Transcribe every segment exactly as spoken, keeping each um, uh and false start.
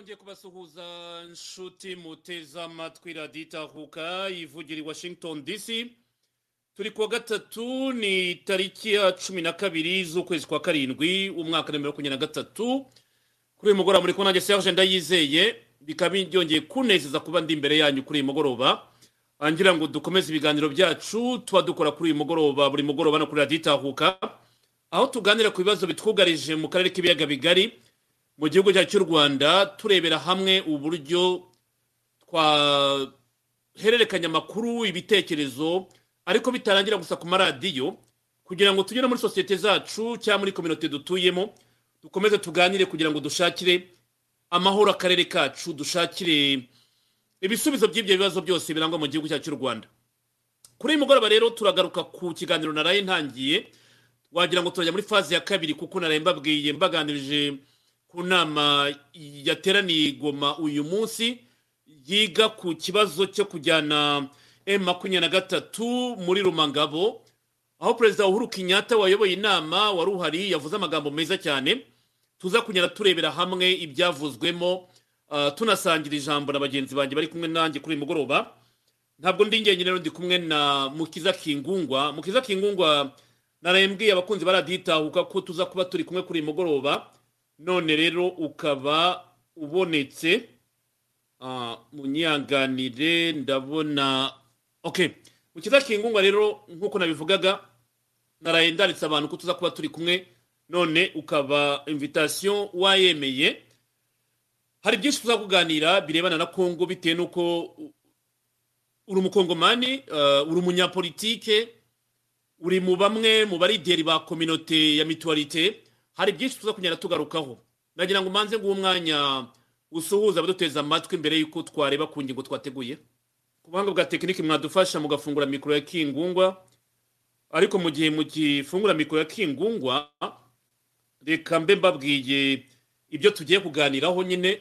Kongeye kubasuhuza nshuti muteza amatwi raditahuka ivugira Washington D C. Turi kuwa gatatu ni tariki ya cumi na kabiri z'ukwezi kwa karindwi umwaka makumyabiri na gatatu. Kuri mugora muri konange Serge Ndayizeye bikabindi byongeye kunezeza kuba ndi imbere yanyu kuri mugoroba. Angira ngo dukomeze ibiganiro byacu twa dukora kuri mugoroba buri mugoroba no kuri raditahuka. Aho tuganira ku bibazo bitwugarije mu karere k'ibiyaga bigari. Mu gihugu cy'u Rwanda turebera hamwe uburyo kwa hererekanya makuru ibitekerezo ariko bitarangira gusa ku maradiyo kugira ngo tugere muri societe zacu cyangwa muri community dutuyemo dukomeze tuganire kugira ngo dushakire amahoro akarere kacu dushakire ibisubizo by'ibyo bibazo byose birangwa mu gihugu cy'u Rwanda. Kuri mugoroba rero turagaruka ku kiganiro naraye ntangiye wagira ngo turajya muri phase ya kabiri kuko naremba bwiye mbaganirije kunama yateraniye Goma uyu munsi yiga ku kibazo cyo kujyana M makumyabiri na gatatu muri Rumangabo aho President Uhuru Kenyatta wayoboye inama waruhari yavuze amagambo meza cyane tuza kunyara turebera hamwe ibyavuzwemo uh, tunasangira ijambo nabagenzi banjye bari kumwe nanjye kuri mugoroba. Ntabwo ndi ngenye rero ndi kumwe na Mukiza Kingungwa. Mukiza Kingungwa narembwiye abakunzi baraditahuka ko tuza kuba turi kumwe kuri mugoroba none rero ukaba ubonetse uh, munyanganire ndabona okay Mukiza Kingungwa rero nkuko nabivugaga narayendaritse abantu ko tuza kuba turi kumwe none ukaba invitation wayemeye. Hari byinshi tuza kuganira birebana na Kongo bitewe nuko uri umukongomani uh, uri umunyapolitike uri mu bamwe mu bari deri ba communauté ya mutualité. Hari byinshi tuza kunyara tugarukaho nagira ngo manze ngo umwanya usuhuza baduteza amatwi mbere yuko twareba ku ngingo twateguye ku buhanga bwa tekiniki mwadufasha mugafungura mikro ya Kingungwa. Ariko mu gihe mu gifungura mikro ya Kingungwa reka mbe mbabwiye ibyo tugiye kuganiraho nyine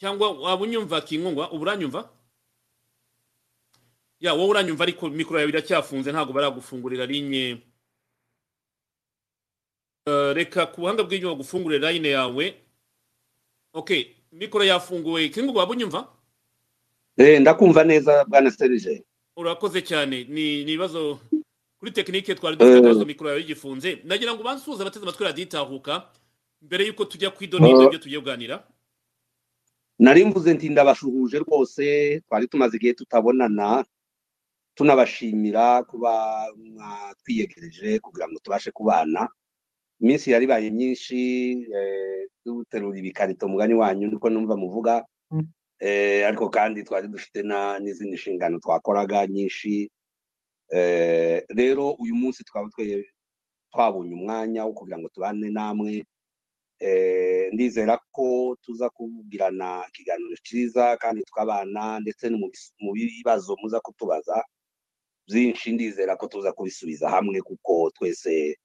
cyangwa wabunyumva Kingungwa uburanyumva ya wowe uranyumva ariko mikro ya biracyafunze ntago baragufungurira linye. Uh, reka kuhanga bw'inyo gufungure line yawe. Okay, mikoro yafunguwe. Kingungwa wabunyumva? Eh, ndakumva neza bwana Serge. Urakoze cyane. Ni nibazo kuri technique twari dufite mikoro yawe yigifunze. Nagira ngo bansuhuze abateze amatwi raditahuka mbere yuko tujya kwidonira ibyo tujye kuganira. Nari mvuze nti ndabashuhuje rwose twari tumaze igihe tutabonana. Tunabashimira kuba mwawiyegereje kugira ngo tubashe kubana. Minsi yari baye myinshi eh duterura ibikarito mugani wanyu ndiko numva muvuga eh ariko kandi twari dufite na n'izindi nshingano twakoraga nyinshi eh rero uyu munsi twabutwe twabonye umwanya wo kugira ngo tubane namwe eh ndizera ko tuza kubugirana ikiganiro cyiza kandi twabana ndetse mu bibazo muza kutubaza byinshi ndizera ko tuza kubisubiza hamwe kuko twese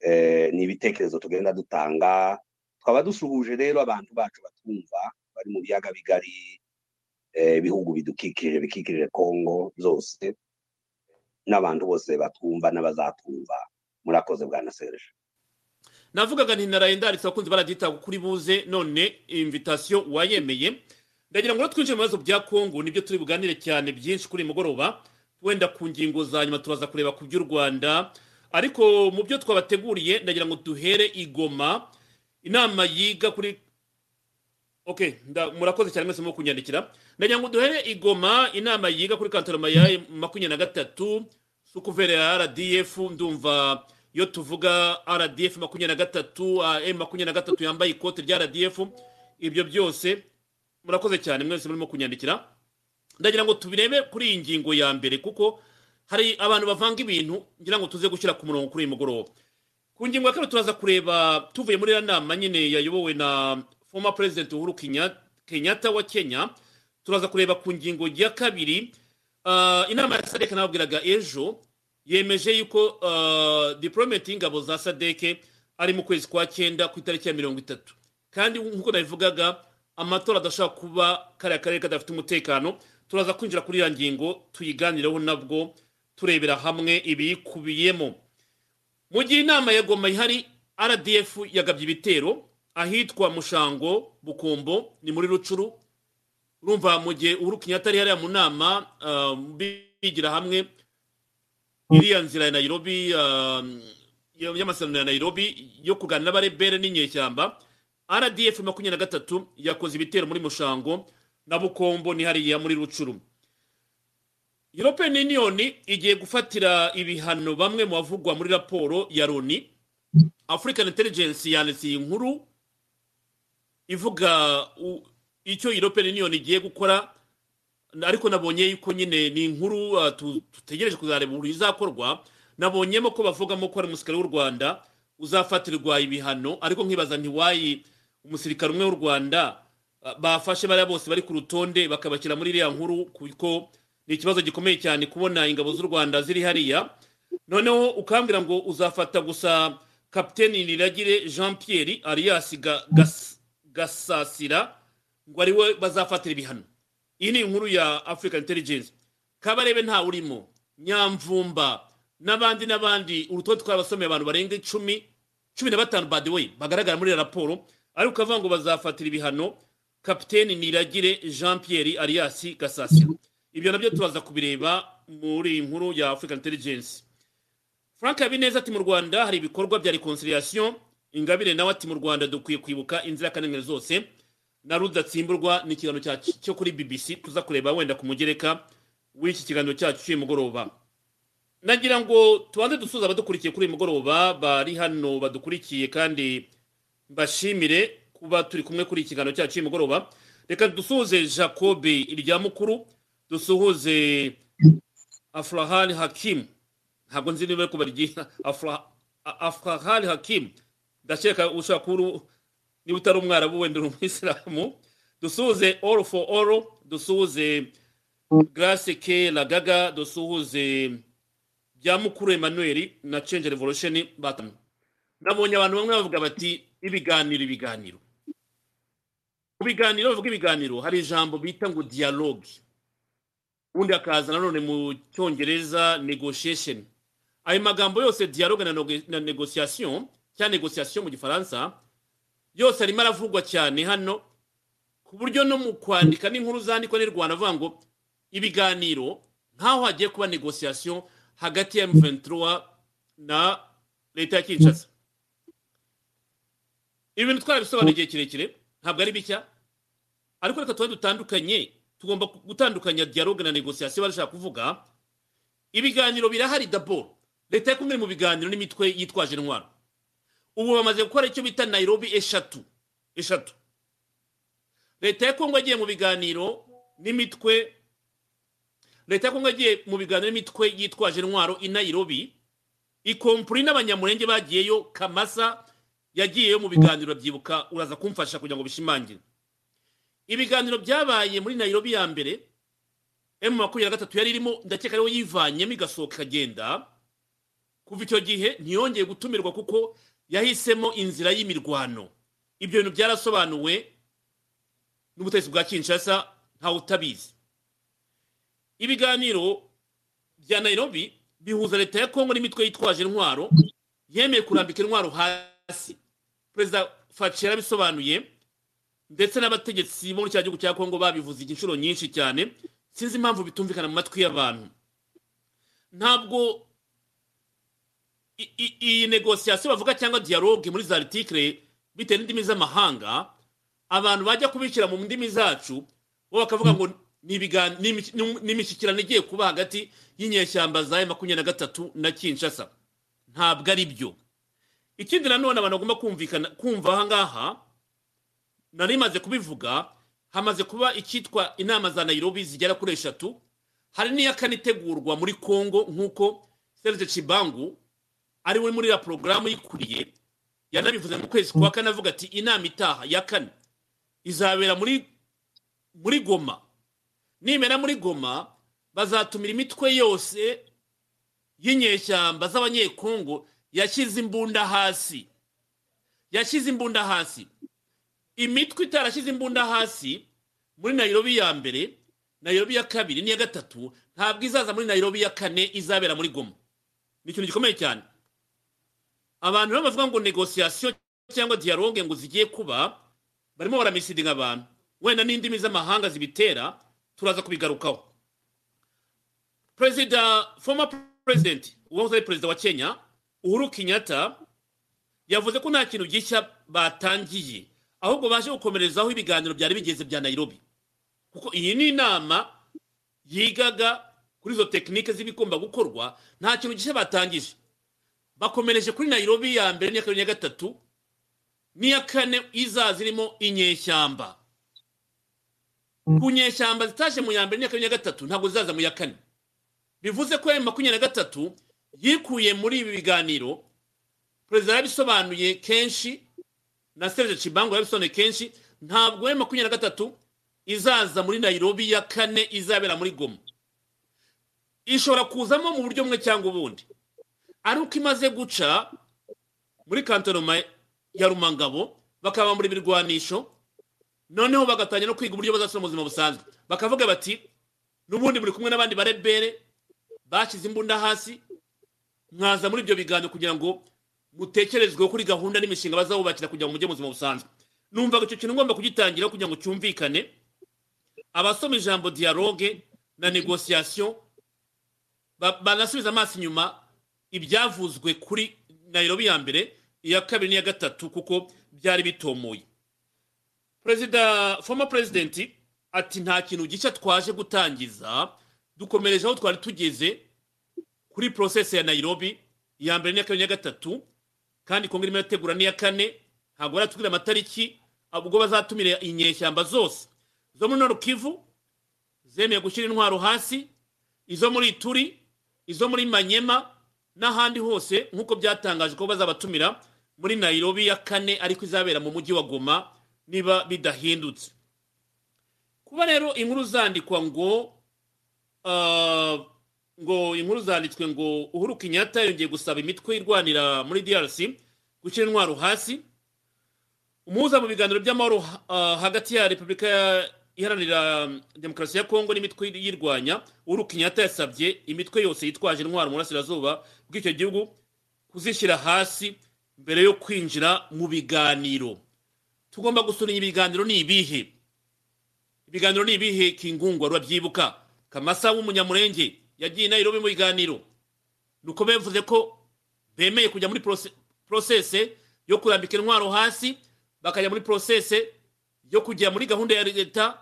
eh ni bitekerezo tugenda dutanga twaba dusuhuje rero abantu bacu batumva bari mu biyaga bigari eh bihugu bidukikije bikikije Kongo zose n'abantu bose batumva n'abazatumva. Murakoze bwana Serge. Navugaga nti narayendaritse akunze baragita kuri buze none invitation wayemeye. Ndagira ngo twinje mu bibazo bya Kongo nibyo turi buganire cyane byinshi kuri mugoroba wenda ku ngingo zanyuma turaza kureba ku by'u Rwanda. Ariko mu byo twabateguriye ndagira ngo duhere igoma inama yiga kuri okay nda murakoze cyane mwese mu kunyandikira ndagira ngo duhere igoma inama yiga kuri kantoroma ya makumyabiri na gatatu sukuvera R D F ndumva yo tuvuga R D F makumyabiri na gatatu M makumyabiri na gatatu yambaye ikote rya R D F ibyo byose murakoze cyane mwese mu kunyandikira ndagira ngo tubirebe kuri ingingo ya mbere kuko hari abantu bavanga ibintu ngira ngo tuze gushyira ku murongo kuri mugoroba. Ku ngingo ya turaza kureba tuvuye muri inama nyine yayobowe na former president Uhuru Kenyatta wa Kenya turaza kureba ku ngingo ya kabiri uh, inama ya S A D C nababwiraga ejo yemeje yuko uh, deployment y'ingabo za S A D C ari mu kwezi kwa cyenda ku itariki ya mirongo itatu kandi nkuko nabivugaga amatora adashaka kuba kare kare kadafite umutekano turaza kwinjira kuri ya ngingo tuyiganireho nabwo turebera hamwe ibikubiyemo. Mu gihe inama ya Goma ihari R D F yagabye ibitero ahitwa Mushango Bukombo ni muri Rucuru. Urumva mu gihe Uhuru Kenyatta ari hariya mu nama uh, bigira hamwe iriya nzira ya Nairobi uh, y'amasano ya Nairobi yo kugana n'abarebere n'inyeshyamba. R D F makumyabiri na gatatu yakoze ibitero muri Mushango na Bukombo ni hariya muri Rucuru. European Union igiye gufatira ibihano bamwe mu bavugwa muri raporo ya Loni. African Intelligence yanditse inkuru ivuga icyo European Union igiye gukora, ariko nabonye yuko nyine ni inkuru tutegereje kuzareba uburyo izakorwa. Nabonyemo ko bavugamo ko ari umusirikare w'u Rwanda uzafatirirwa ibihano, ariko nkibaza nti wayi umusirikare umwe w'u Rwanda bafashe bari bose bari ku rutonde bakabakira muri iriya nkuru, kuko ni ikibazo gikomeye cyane kubona ingabo z'u Rwanda ziri hariya. Noneho ukambira ngo uzafata gusa Kapiteni Niragire Jean-Pierre Ariasi gas, gasasira ngo ari we bazafatira ibihano. Iyi ni inkuru ya African Intelligence. Kabarebe nta urimo, Nyamvumba nabandi nabandi, urutonde twabasomeye abantu barenga icumi, cumi na batanu by the way bagaragara muri raporo, ari ukavuga ngo bazafatira ibihano Kapiteni Niragire Jean-Pierre Ariasi gasasira. Ibyo nabyo tubaza kubireba muri inkuru ya African Intelligence. Frank Habineza ati mu Rwanda hari ibikorwa bya reconciliation. Ingabire nawe ati mu Rwanda dukwiye kwibuka inzira kanengere zose. Na Rudatsimburwa ni kigano cyo kuri B B C tuza kureba wenda kumugereka w'iki kigano cyacu cy'uyu mugoroba. Nagira ngo tubanze dusuza badukurikiye kuri mugoroba bari hano badukurikiye, kandi bashimire kuba turi kumwe kuri kigano cyacu cy'uyu mugoroba. Reka dusuze Jacob irya mukuru, dusuhuze Afrahan Hakim. Ntabwo nzi niba ko barigina Afrahan Hakim, ndashaka ushakuru ni utari umwarabu wende n'umusilamu. Dusuhuze all for all, dusuhuze Grace K Lagaga, dusuhuze Byamukuru Emmanuel na Change Revolution batanu. Nabonye abantu bamwe bavuga bati ibiganiro ibiganiro ibiganiro bavuga ibiganiro, hari ijambo bita ngo dialogue, undi akaza nanone mu Cyongereza negotiation. Ayo magambo yose dialogue na negotiation cya negotiation mu Gifaransa yose arimo aravugwa cyane hano, ku buryo no mu kwandika n'inkuru zandikwa n'u Rwanda avuga ngo ibiganiro nkaho hagiye kuba negotiation hagati ya M twenty-three na leta ya Kinshasa. Ibintu twarabisobanura igihe kirekire ntabwo ari bicya, ariko reka tuba dutandukanye. Tugomba gutandukanya dialogue na negotiation. Barashaka kuvuga ibiganiro birahari dabor, leta yakumwe mu biganiro n'imitwe yitwaje intwaro. Ubu bamaze gukora icyo bita Nairobi eshatu eshatu. Leta yakumwe agiye mu biganiro n'imitwe leta yakumwe agiye mu biganiro n'imitwe yitwaje intwaro i Nairobi, ikompuri n'abanyamurenge bagiyeyo. Kamasa yagiyeyo mu biganiro byibuka, uraza kumfasha kugira ngo bishimangire. Ibiganiro byabaye muri Nairobi ya mbere M twenty-three yari irimo, ndakeka rero yivanye migasoka kagenda. Kuva icyo gihe ntiyongeye gutumirwa kuko yahisemo inzira y'imirwano. Ibyo bintu byarasobanuwe n'ubutegetsi bwa Kinshasa nta utabizi. Ibiganiro bya Nairobi bihuza leta ya Kongo n'imitwe yitwaje intwaro, yemeye kurambika intwaro hasi. Perezida Faccera abisobanuye, ndetse n'abategetsi bo cya gihugu cya Kongo babivuze inshuro nyinshi cyane. Sinzi impamvu bitumvikana mu matwi y'abantu. Ntabwo iyi negotiation bavuga cyangwa dialogue muri za article bite n'indimi z'amahanga, abantu bajya kubikira mu ndimi zacu bo bakavuga ngo n'imishyikirano igiye kuba hagati y'inyeshyamba za makumyabiri na gatatu na Kinshasa. Ntabwo ari byo. Ikindi nanone abantu bagomba kumvikana kumva aha ngaha, narimaze kubivuga, hamaze kuba ikitwa inama za Nairobi zigera kuri eshatu. Hari niya kanitegurwa muri Kongo nkuko Serge Tchibangu ari we muri la programu yikuriye yanabivuze mu kwezi kwa kane, avuga ati inama itaha ya kane izabera muri muri Goma. Nimera muri Goma bazatumira imitwe yose y'inyeshyamba z'abanyekongo yashyize imbunda hasi yashyize imbunda hasi. Imitwe itarashize imbunda hasi muri Nairobi ya mbere, Nairobi ya kabiri n'iya gatatu ntabwo izaza muri Nairobi ya kane, izabera muri Goma. Ni ikintu gikomeye cyane. Abantu bavuga ngo negotiation cyangwa dialogue ngo zigiye kuba barimo baramisidinga abantu wenda n'indimi z'amahanga zibitera turaza kubigarukaho. President former president uwahoze president wa Kenya Uhuru Kenyatta yavuze ko nta kintu gishya batangiye ahubwo baje gukomerezaho ibiganiro byari bigeze bya Nairobi kuko iyi ni inama yigaga kuri zo technique z'ibikomba gukorwa nta kintu gishya batangije bakomereje kuri Nairobi ya mbere n'ya gatatu niya kane izazirimo inyeshyamba kunyeshyamba zitaje mu ya mbere n'ya gatatu ntago zaza mu ya kane bivuze ko makumyabiri na gatatu yikuye muri ibi biganiro president abisobanuye kenshi na Serge Tchibangu yabisobanuye kenshi ntabwo makumyabiri na gatatu izaza muri Nairobi ya kane izabera muri Goma ishora kuzamo mu buryo mwe cyangwa ubundi aruko imaze guca muri kantonoma ya Rumangabo bakaba muri birwanisho noneho bagatanya no kwiga uburyo bazasoma mu buzima busanzwe bakavuga bati nubundi muri kumwe nabandi barebere bashize imbunda hasi mwaza muri ibyo biganiro kugira ngo mutekerezwe kuri gahunda n'imishinga bazahubakira kugira ngo mujye mu buzima busanzwe. Numva ko cyo kintu ngomba kugitangira kugira ngo cyumvikane abasoma ijambo dialogue na negotiation banasubiza amaso inyuma ibyavuzwe kuri Nairobi ya mbere ya kabiri ya gatatu kuko byari bitomoye. President former president ati nta kintu gishya twaje gutangiza dukomerejeho twari tugeze kuri process ya Nairobi ya mbere n'ya ya gatatu kandi kongere mirategura n'ya kane ntabwo ratugira amatariki abwo bazatumira inyeshyamba zose zo muri North Kivu zemeye gushyira intwaro hasi izo muri Turi izo muri Maniema n'ahandi hose nkuko byatangaje ko bazabatumira muri Nairobi ya kane ariko izabera mu mujyi wa Goma niba bidahindutse. Kuba rero inkuru zandikwa ngo uh, ngo inkuru zanditswe ngo Uhuru Kenyatta yongeye gusaba imitwe irwanira muri D R C gukira intwaro hasi umuhuza mu biganiro by'amahoro uh, hagati ya Repubulika iharanira Demokarasi ya Kongo n'imitwe yirwanya. Uhuru Kenyatta yasabye imitwe yose yitwaje intwaro mu Burasirazuba bw'icyo gihugu kuzishyira hasi mbere yo kwinjira mu biganiro. Tugomba gusunya ibiganiro ni ibihe ibiganiro ni ibihe kingungwa rwabyibuka Kamasa w'umunyamurenge yagiye Nairobi mu biganiro nuko bevuze ko bemeye kujya muri process yo kurambika intwaro hasi bakajya muri process yo kujya muri gahunda ya leta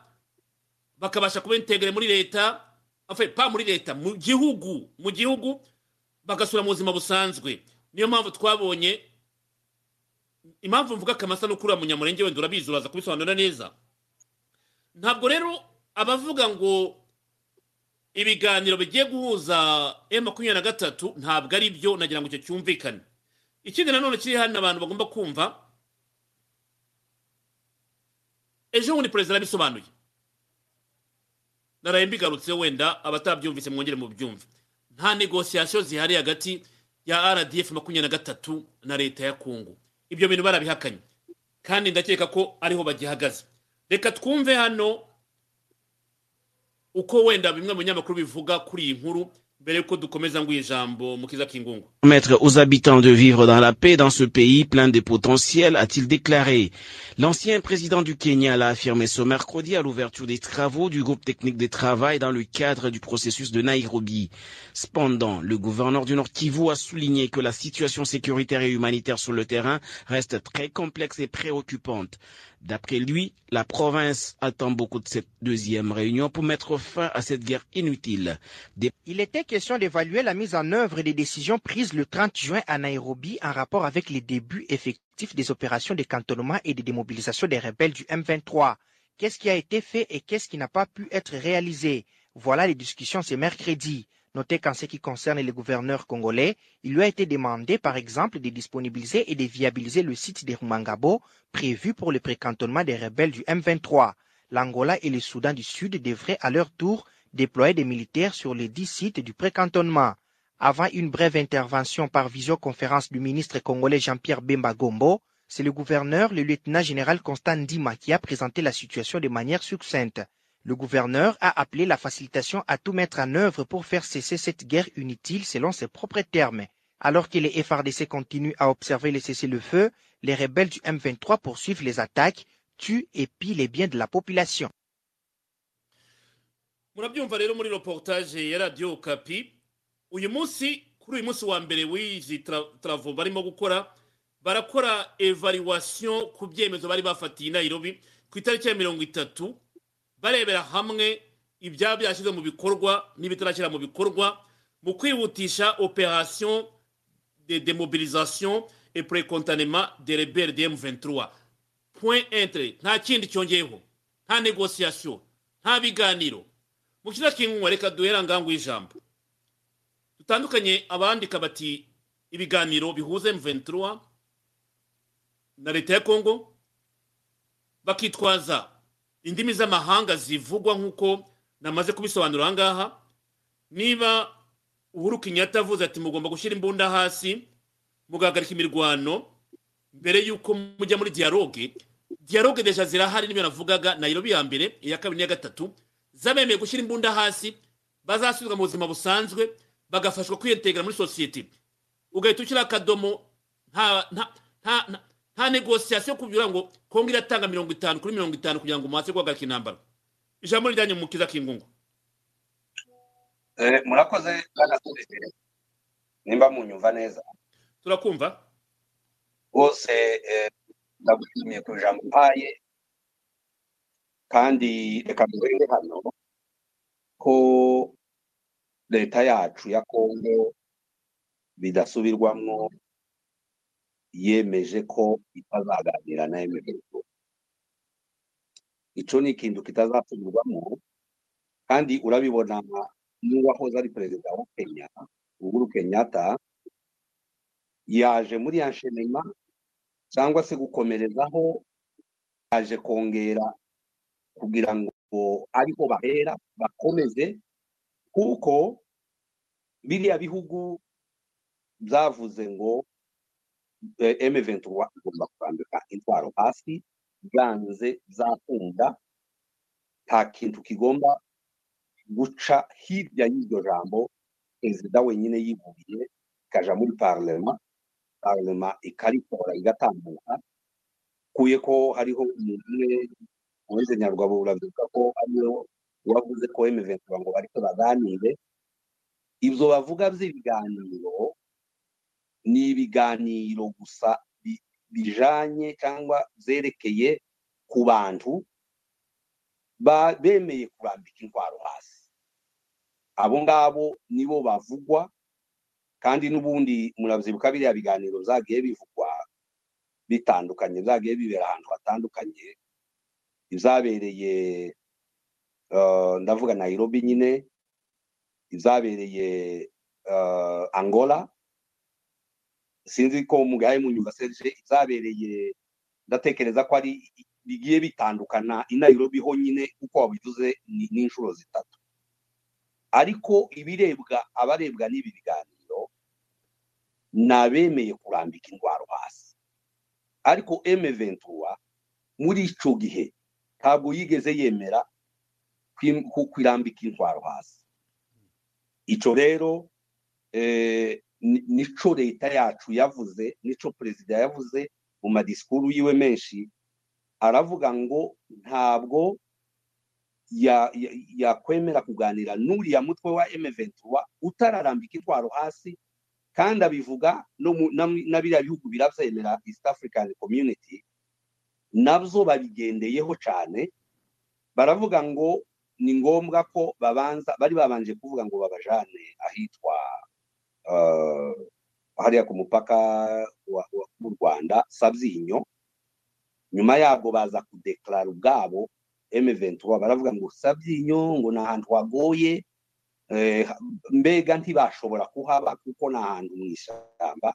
bakabasha kuba integere muri leta afa pa muri leta mu gihugu mu gihugu bagasura mu buzima busanzwe. Niyo mpamvu twabonye impamvu mvuga Kamasa no kura munyamurenge wende urabizuraza kubisobanura neza. Ntabwo rero abavuga ngo ibiganiro bigiye guhuza M twenty-three ntabwo ari byo nagira ngo cyo cyumvikane. Ikindi nanone kiri hano abantu bagomba kumva ejo ni president abisobanuye naraye mbigarutse wenda abatabyumvise mwongere mu byumve nta negotiation zihari hagati ya R D F makumyabiri na gatatu na leta ya Kongo ibyo bintu barabihakanye kandi ndakeka ko ariho bagihagaze. Reka twumve hano uko wenda bimwe mu nyamakuru bivuga kuri inkuru mbere ko dukomeza ngo ijambo mukiza kingungu. Permettre aux habitants de vivre dans la paix dans ce pays plein de potentiel, a-t-il déclaré. L'ancien président du Kenya l'a affirmé ce mercredi à l'ouverture des travaux du groupe technique de travail dans le cadre du processus de Nairobi. Cependant, le gouverneur du Nord Kivu a souligné que la situation sécuritaire et humanitaire sur le terrain reste très complexe et préoccupante. D'après lui, la province attend beaucoup de cette deuxième réunion pour mettre fin à cette guerre inutile. Des... Il était question d'évaluer la mise en œuvre des décisions prises le trente juin à Nairobi en rapport avec les débuts effectifs des opérations de cantonnement et de démobilisation des rebelles du M vingt-trois. Qu'est-ce qui a été fait et qu'est-ce qui n'a pas pu être réalisé? Voilà les discussions ce mercredi. Notez qu'en ce qui concerne le gouverneur congolais, il lui a été demandé par exemple de disponibiliser et de viabiliser le site de Rumangabo prévu pour le précantonnement des rebelles du M vingt-trois. L'Angola et le Soudan du Sud devraient à leur tour déployer des militaires sur les dix sites du précantonnement. Avant une brève intervention par visioconférence du ministre congolais Jean-Pierre Bemba Gombo, c'est le gouverneur, le lieutenant général Constant Ndima qui a présenté la situation de manière succincte. Le gouverneur a appelé la facilitation à tout mettre en œuvre pour faire cesser cette guerre inutile selon ses propres termes. Alors que les F A R D C continuent à observer les cessez-le-feu, les rebelles du M vingt-trois poursuivent les attaques, tuent et pillent les biens de la population. Murabyumva rero muri reportage ya Radio Kapi uyu munsi kuri uyu munsi wa mbere wizi travo barimo gukora barakora evaluation ku byemezo bari bafatiye Nairobi ku itariki ya mirongo itatu barebera hamwe ibya byashize mu bikorwa n'ibitarashira mu bikorwa mu kwihutisha opération de démobilisation et précontanement des rebelles de M vingt-trois. Point entre nta kindi cyongeyeho nta négociation nta biganiro. Mukira kingu reka duhera ngangu ijambo. Tutandukanye abandika bati ibiganiro bihuze M vingt-trois na leta ya Kongo bakitwaza indimi z'amahanga zivugwa nkuko namaze kubisobanura ngaha. Niba Uhuru Kenyatta avuze ati mugomba gushira imbunda hasi mugagarika imirwano mbere yuko mujya muri dialogue, dialogue deja zirahari n'ibyo navugaga Nairobi ya mbere ya kabiri ya gatatu. Zabemeye gushira imbunda hasi bazasubira mu buzima busanzwe bagafashwa kwiyetegera muri society ugahita ukira akadomo nta nta nta negociation kubyura ngo Kongo iratanga mirongo itanu kuri mirongo itanu kugira ngo umwase kwa galiki nambara ijambo rijanye mu kiza kingungu. Eh murakoze bana tudise nimba munyumva neza turakumva bose eh ndagushimiye ko jambo paye kandi reka mbere hano ko leta yacu ya Kongo bidasubirwamwo yemeje ko itazaganira na M vingt-trois. Ico ni ikintu kitazapfurwamwo kandi urabibona n'uwahoze ari perezida wa Kenya Uhuru Kenyatta yaje muri anshenema cyangwa se gukomerezaho aje kongera kugira ngo ariko bahera bakomeze kuko biriya bihugu byavuze ngo M vingt-trois igomba kwambika intwaro hasi ganze zakunda nta kintu kigomba guca hirya y'iryo jambo perezida wenyine yibuye kaja muri parlema parlema ikarikora igatambuka kuye ko hariho umwe Uweze nyarugabo uravuga ko ariyo wavuze ko M vingt-trois ngo bariko baganire ibyo bavuga by'ibiganiro ni ibiganiro gusa bijanye cyangwa zerekeye ku bantu ba bemeye kurambika intwaro hasi. Abo ngabo nibo bavugwa kandi n'ubundi muravyibuka biriya biganiro zagiye bivugwa bitandukanye zagiye bibera ahantu hatandukanye izabereye uh, ndavuga Nairobi nyine izabereye uh, Angola sinzi ko mugaye mu nyumba Serge izabereye ndatekereza ko ari bigiye bitandukana i Nairobi ho nyine uko wabivuze ni inshuro zitatu ariko ibirebwa abarebwa n'ibi biganiro nabemeye kurambika indwaro hasi ariko M vingt-trois muri ico gihe ntabwo yigeze yemera kwirambika intwaro hasi. Ico rero eh nico leta yacu yavuze nico perezida yavuze mu madiskuru yiwe menshi aravuga ngo ntabwo ya yakwemera ya kuganira n'uri ya mutwe wa M vingt-trois utararambika intwaro hasi kandi abivuga no nabira bihugu biravyemera East African Community nabzo babigendeyeho cyane baravuga ngo ni ngombwa ko babanza bari babanje kuvuga ngo babajane ahitwa uh, hariya ku mupaka mu Rwanda Sabinyo nyuma yabo baza kudeklara ubwabo M vingt-trois baravuga ngo Sabinyo ngo nahantu wagoye eh, mbega ntibashobora kuhaba kuko nahantu mwishamba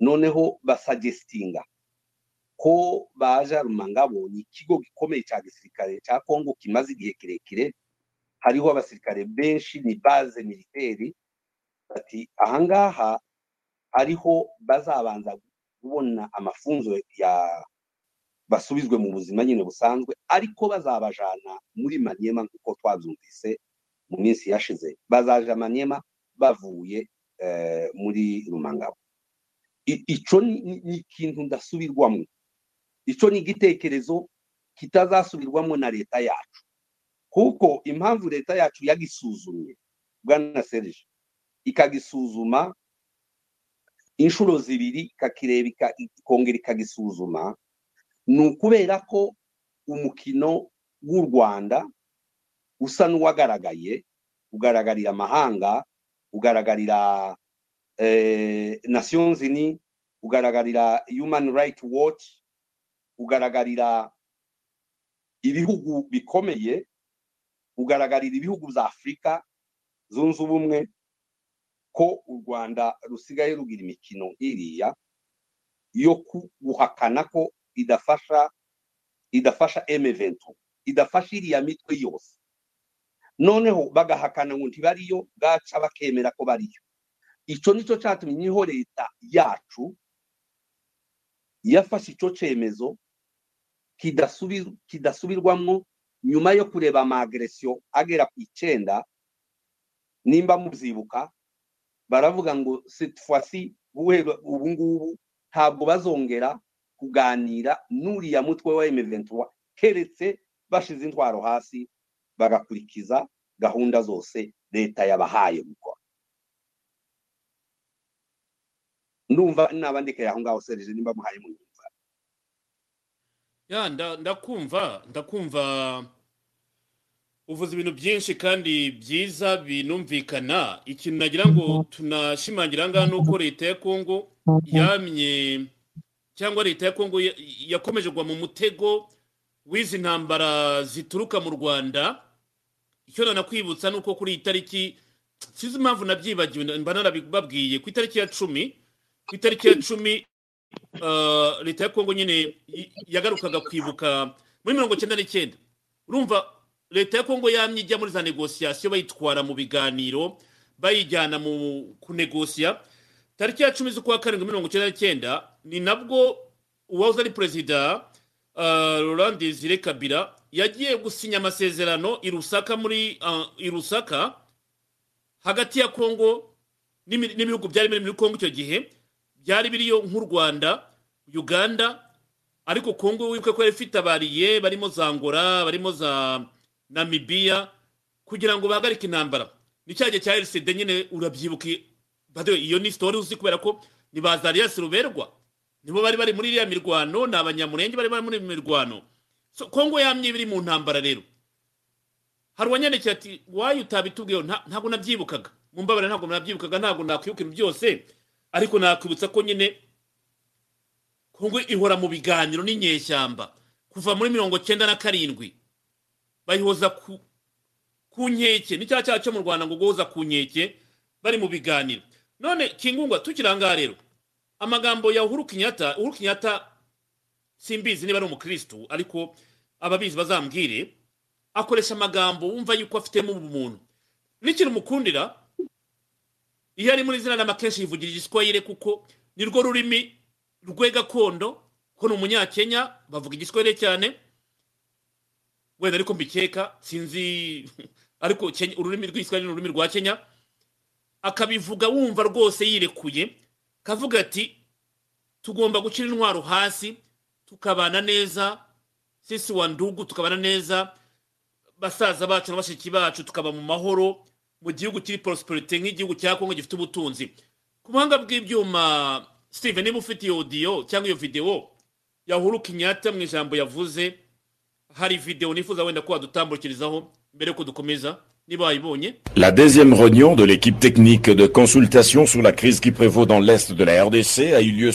noneho basuggestinga ko baje Rumangabo ni kigo gikomeye cya gisirikare cya Kongo kimaze igihe kirekire hariho abasirikare benshi ni base militaire ati ahangaha hariho bazabanza kubona amafunzo ya basubizwe mu buzima nyine busanzwe ariko bazabajana muri Maniema kuko twabyumvise mu minsi yashize bazaje Maniema bavuye muri Rumangabo. Ico ni ikintu ndasubirwamo, ico ni igitekerezo kitazasubirwamo na leta yacu, kuko impamvu leta yacu yagisuzumye Bwana Serge ikagisuzuma inshuro zibiri kakireba ikongera ikagisuzuma, nukubera ko umukino w'u Rwanda usa n'uwagaragaye ugaragarira amahanga, ugaragarira eh, Nations Unies, ugaragarira Human Rights Watch, ugaragarira ibihugu bikomeye, ugaragarira ibihugu za Afrika zunze ubumwe, ko u Rwanda rusigaye rugira imikino iriya yo guhakana ko idafasha idafasha M twenty-two, idafasha iriya mitwe yose. Noneho bagahakana ngo ntibariyo, gaca bakemera ko bariyo. Ico nico cyatumye niho leta yacu yafashe ico cemezo kidasubir kidasubirwamwo, nyuma yo kureba ama agression agera ku icenda. Nimba mubyibuka baravuga ngo cette fois-ci ubu ngubu ntabwo bazongera kuganira nuriya mutwe wa M twenty-two, keretse bashize intwaro hasi bagakurikiza gahunda zose leta yabahaye gukora. Ndumva nabandike aho ngaho Serge, nimba muhaye munyumva. Ya ndakumva ndakumva uvuze ibintu byinshi kandi byiza binumvikana. Ikintu nagira ngo tunashimangira ngana nuko leta ya Kongo yamye cyangwa leta ya Kongo yakomeje gwa mu mutego wizi ntambara zituruka mu Rwanda. Icyo nakwibutsa nuko kuri itariki cyiza impamvu nabyibagiwe mbanara bibabwiye ku itariki ya cumi, ku itariki ya cumi uh, leta ya Kongo nyine yagarukaga kwibuka muri mirongo icyenda n'icyenda. Urumva leta ya Kongo yamye ijya muri za negotiation bayitwara mu biganiro bayijyana mu kunegosia. Tariki ya cumi z'ukwa karindwi mirongo icyenda n'icyenda ni nabwo uwahoze ari president Laurent Désiré Kabila yagiye gusinya amasezerano irusaka muri uh, irusaka hagati ya Kongo n'ibihugu byari muri Kongo. Cyo gihe byari biriyo nk'u Rwanda, Uganda, ariko Kongo wikwe ko ifite abariye barimo zangora barimo za Namibia kugira ngo bahagarike intambara. Nicyaje cya L C D nyine urabyibuki bado iyo ni story uzi kubera ko ni bazaria siruberwa nibo bari bari muri iriya mirwano n'abanyamurenge bari bari muri mirwano. So Kongo yamye biri mu ntambara rero. Harwanyane cyati wayi utabitugeyo ntago nabyibukaga mumbabara ntago nabyibukaga ntago nakwibuka byose, ariko nakubutsa ko nyine Kongo ihora mu biganiro n'inyeshyamba kuva muri mirongo icyenda na karindwi bayihoza ku kunyeke ni cyacha cyo mu Rwanda ngo goza kunyeke bari mu biganiro. None kingungwa tukiranga rero amagambo ya Uhuru Kenyatta. Uhuru Kenyatta simbizi niba ari umukristo, ariko ababizi bazambwire, akoresha amagambo umva yuko afite mu bumuntu n'ikintu mukundira. Iyo ari muri zina n'amakenshi yivugira igiswahili kuko ni rwo rurimi rwega kondo ko n'umunyakenya bavuga igiswahili cyane. Wenda ariko mbikeka sinzi ariko ururimi rw'Igiswahili n'ururimi rwa Kenya akabivuga wumva rwose yirekuye, kavuga ati tugomba gukira intwaro hasi tukabana neza sisi wa ndugu, tukabana neza basaza bacu n'abashiki bacu, tukaba mu mahoro mu gihugu kiri prosperity nk'igihugu cya Kongo gifite ubutunzi. Kumanga bw'ibyuma Steven Mufiti audio cyangwa iyo video ya Uhuru Kenyatta mu ijambo yavuze, hari vidéo nifuza wenda kwa dutambukirizaho mbere ko dukomeza niba ayibonye. La deuxième réunion de l'équipe technique de consultation sur la crise qui prévaut dans l'est de la R D C a eu lieu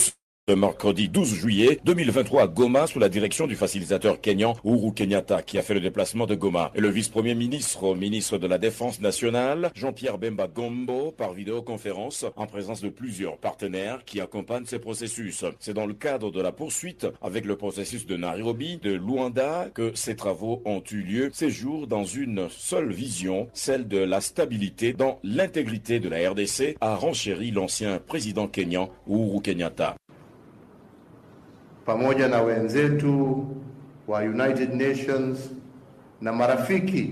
le mercredi douze juillet deux mille vingt-trois à Goma sous la direction du facilitateur kényan Uhuru Kenyatta qui a fait le déplacement de Goma, et le vice-premier ministre, ministre de la Défense nationale, Jean-Pierre Bemba Gombo, par vidéoconférence en présence de plusieurs partenaires qui accompagnent ces processus. C'est dans le cadre de la poursuite avec le processus de Nairobi, de Luanda, que ces travaux ont eu lieu, ces jours dans une seule vision, celle de la stabilité dans l'intégrité de la R D C, a renchéri l'ancien président kényan Uhuru Kenyatta. Pamoja na wenzetu wa United Nations na marafiki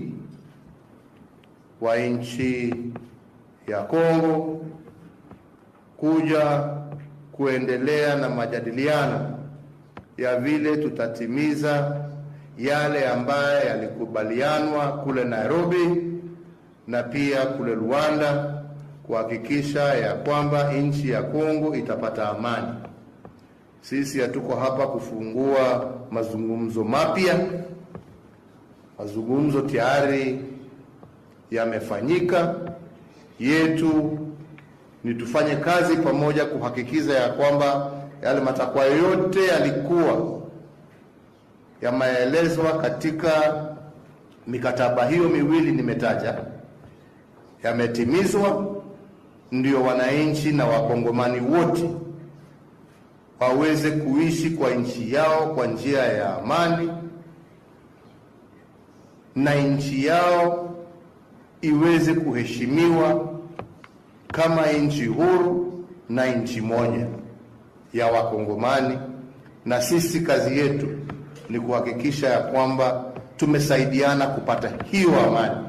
wa nchi ya Kongo kuja kuendelea na majadiliano ya vile tutatimiza yale ambayo yalikubalianwa kule Nairobi na pia kule Luanda, kuhakikisha ya kwamba nchi ya Kongo itapata amani. Sisi hatuko hapa kufungua mazungumzo mapya. Mazungumzo tayari yamefanyika. Yetu ni tufanye kazi pamoja kuhakikiza ya kwamba yale matakwa yote yalikuwa yameelezwa katika mikataba hiyo miwili nimetaja yametimizwa, ndio wananchi na wakongomani wote waweze kuishi kwa nchi yao kwa njia ya amani, na nchi yao iweze kuheshimiwa kama nchi huru na nchi moja ya wakongomani. Na sisi kazi yetu ni kuhakikisha ya kwamba tumesaidiana kupata hiyo amani,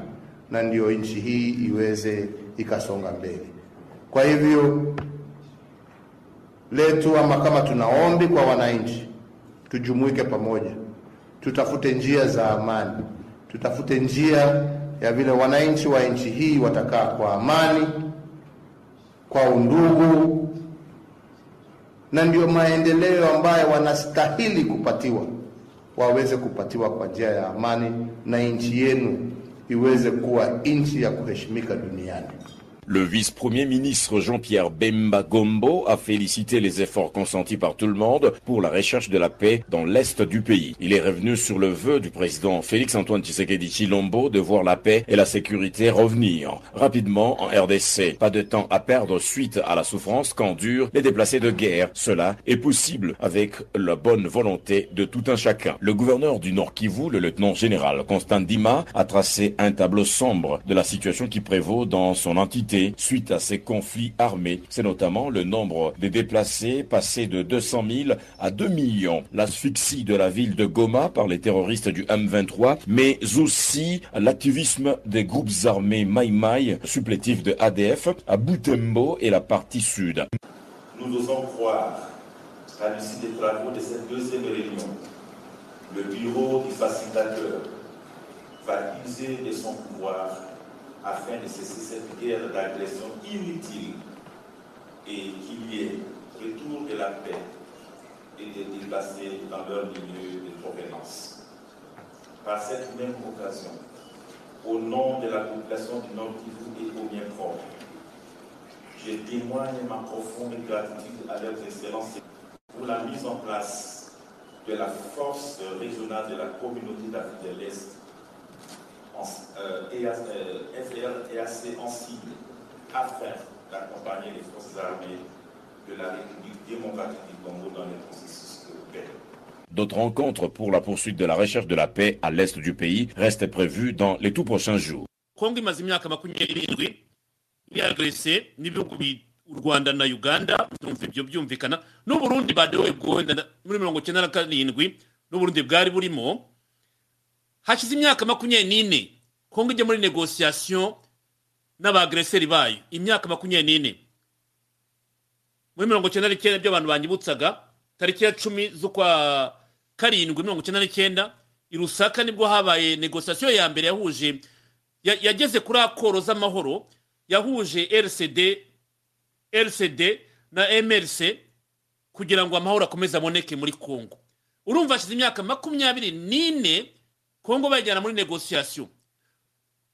na ndio nchi hii iweze ikasonga mbele. Kwa hivyo letu ama kama tunaombi kwa wananchi, tujumuike pamoja, tutafute njia za amani, tutafute njia ya vile wananchi wa nchi hii watakaa kwa amani, kwa undugu, na ndio maendeleo ambayo wanastahili kupatiwa waweze kupatiwa kwa njia ya amani, na nchi yenu iweze kuwa nchi ya kuheshimika duniani. Le vice-premier ministre Jean-Pierre Bemba Gombo a félicité les efforts consentis par tout le monde pour la recherche de la paix dans l'est du pays. Il est revenu sur le vœu du président Félix-Antoine Tshisekedi Tshilombo de voir la paix et la sécurité revenir rapidement en R D C. Pas de temps à perdre suite à la souffrance qu'endurent les déplacés de guerre. Cela est possible avec la bonne volonté de tout un chacun. Le gouverneur du Nord Kivu, le lieutenant général Constant Ndima, a tracé un tableau sombre de la situation qui prévaut dans son entité suite à ces conflits armés. C'est notamment le nombre des déplacés passé de deux cent mille à deux millions, l'asphyxie de la ville de Goma par les terroristes du M vingt-trois, mais aussi l'activisme des groupes armés Maïmaï, supplétifs de A D F, à Bukombo et la partie sud. Nous osons croire à l'issue des travaux de cette deuxième réunion. Le bureau du facilitateur va user de son pouvoir afin de cesser cette guerre d'agression inutile et qu'il y ait retour de la paix et des déplacés dans leur milieu de provenance. Par cette même occasion, au nom de la population du Nord Kivu et au mien propre, je témoigne ma profonde gratitude à leurs excellences pour la mise en place de la force régionale de la communauté d'Afrique de l'Est F D L R en cible afin d'accompagner les forces armées de la République démocratique du Congo dans les processus européens. D'autres rencontres pour la poursuite de la recherche de la paix à l'est du pays restent prévues dans les tout prochains jours. Kongo imaze imyaka makumyabiri yagrese n'ibihugu bi Rwanda na Uganda byumva ibyo byumvikana n'u Burundi badewe guhenda muri mirongo icyenda na karindwi n'u Burundi bwari burimo. Hashize imyaka makumyabiri n'ine Kongo ije muri negociation n'abagresseri bayo. Imyaka makumyabiri n'ine muri mirongo icyenda na cyenda byo abantu banyibutsaga tariki ya cumi z'ukwa karindwi mirongo icyenda na cyenda irusaka nibwo habaye negociation ya mbere yahuje yageze kuri akoro z'amahoro yahuje R C D na M R C kugira ngo amahoro akomeze aboneke muri Kongo. Urumva hashize imyaka makumyabiri n'ine Kongo bayijyana muri negociation.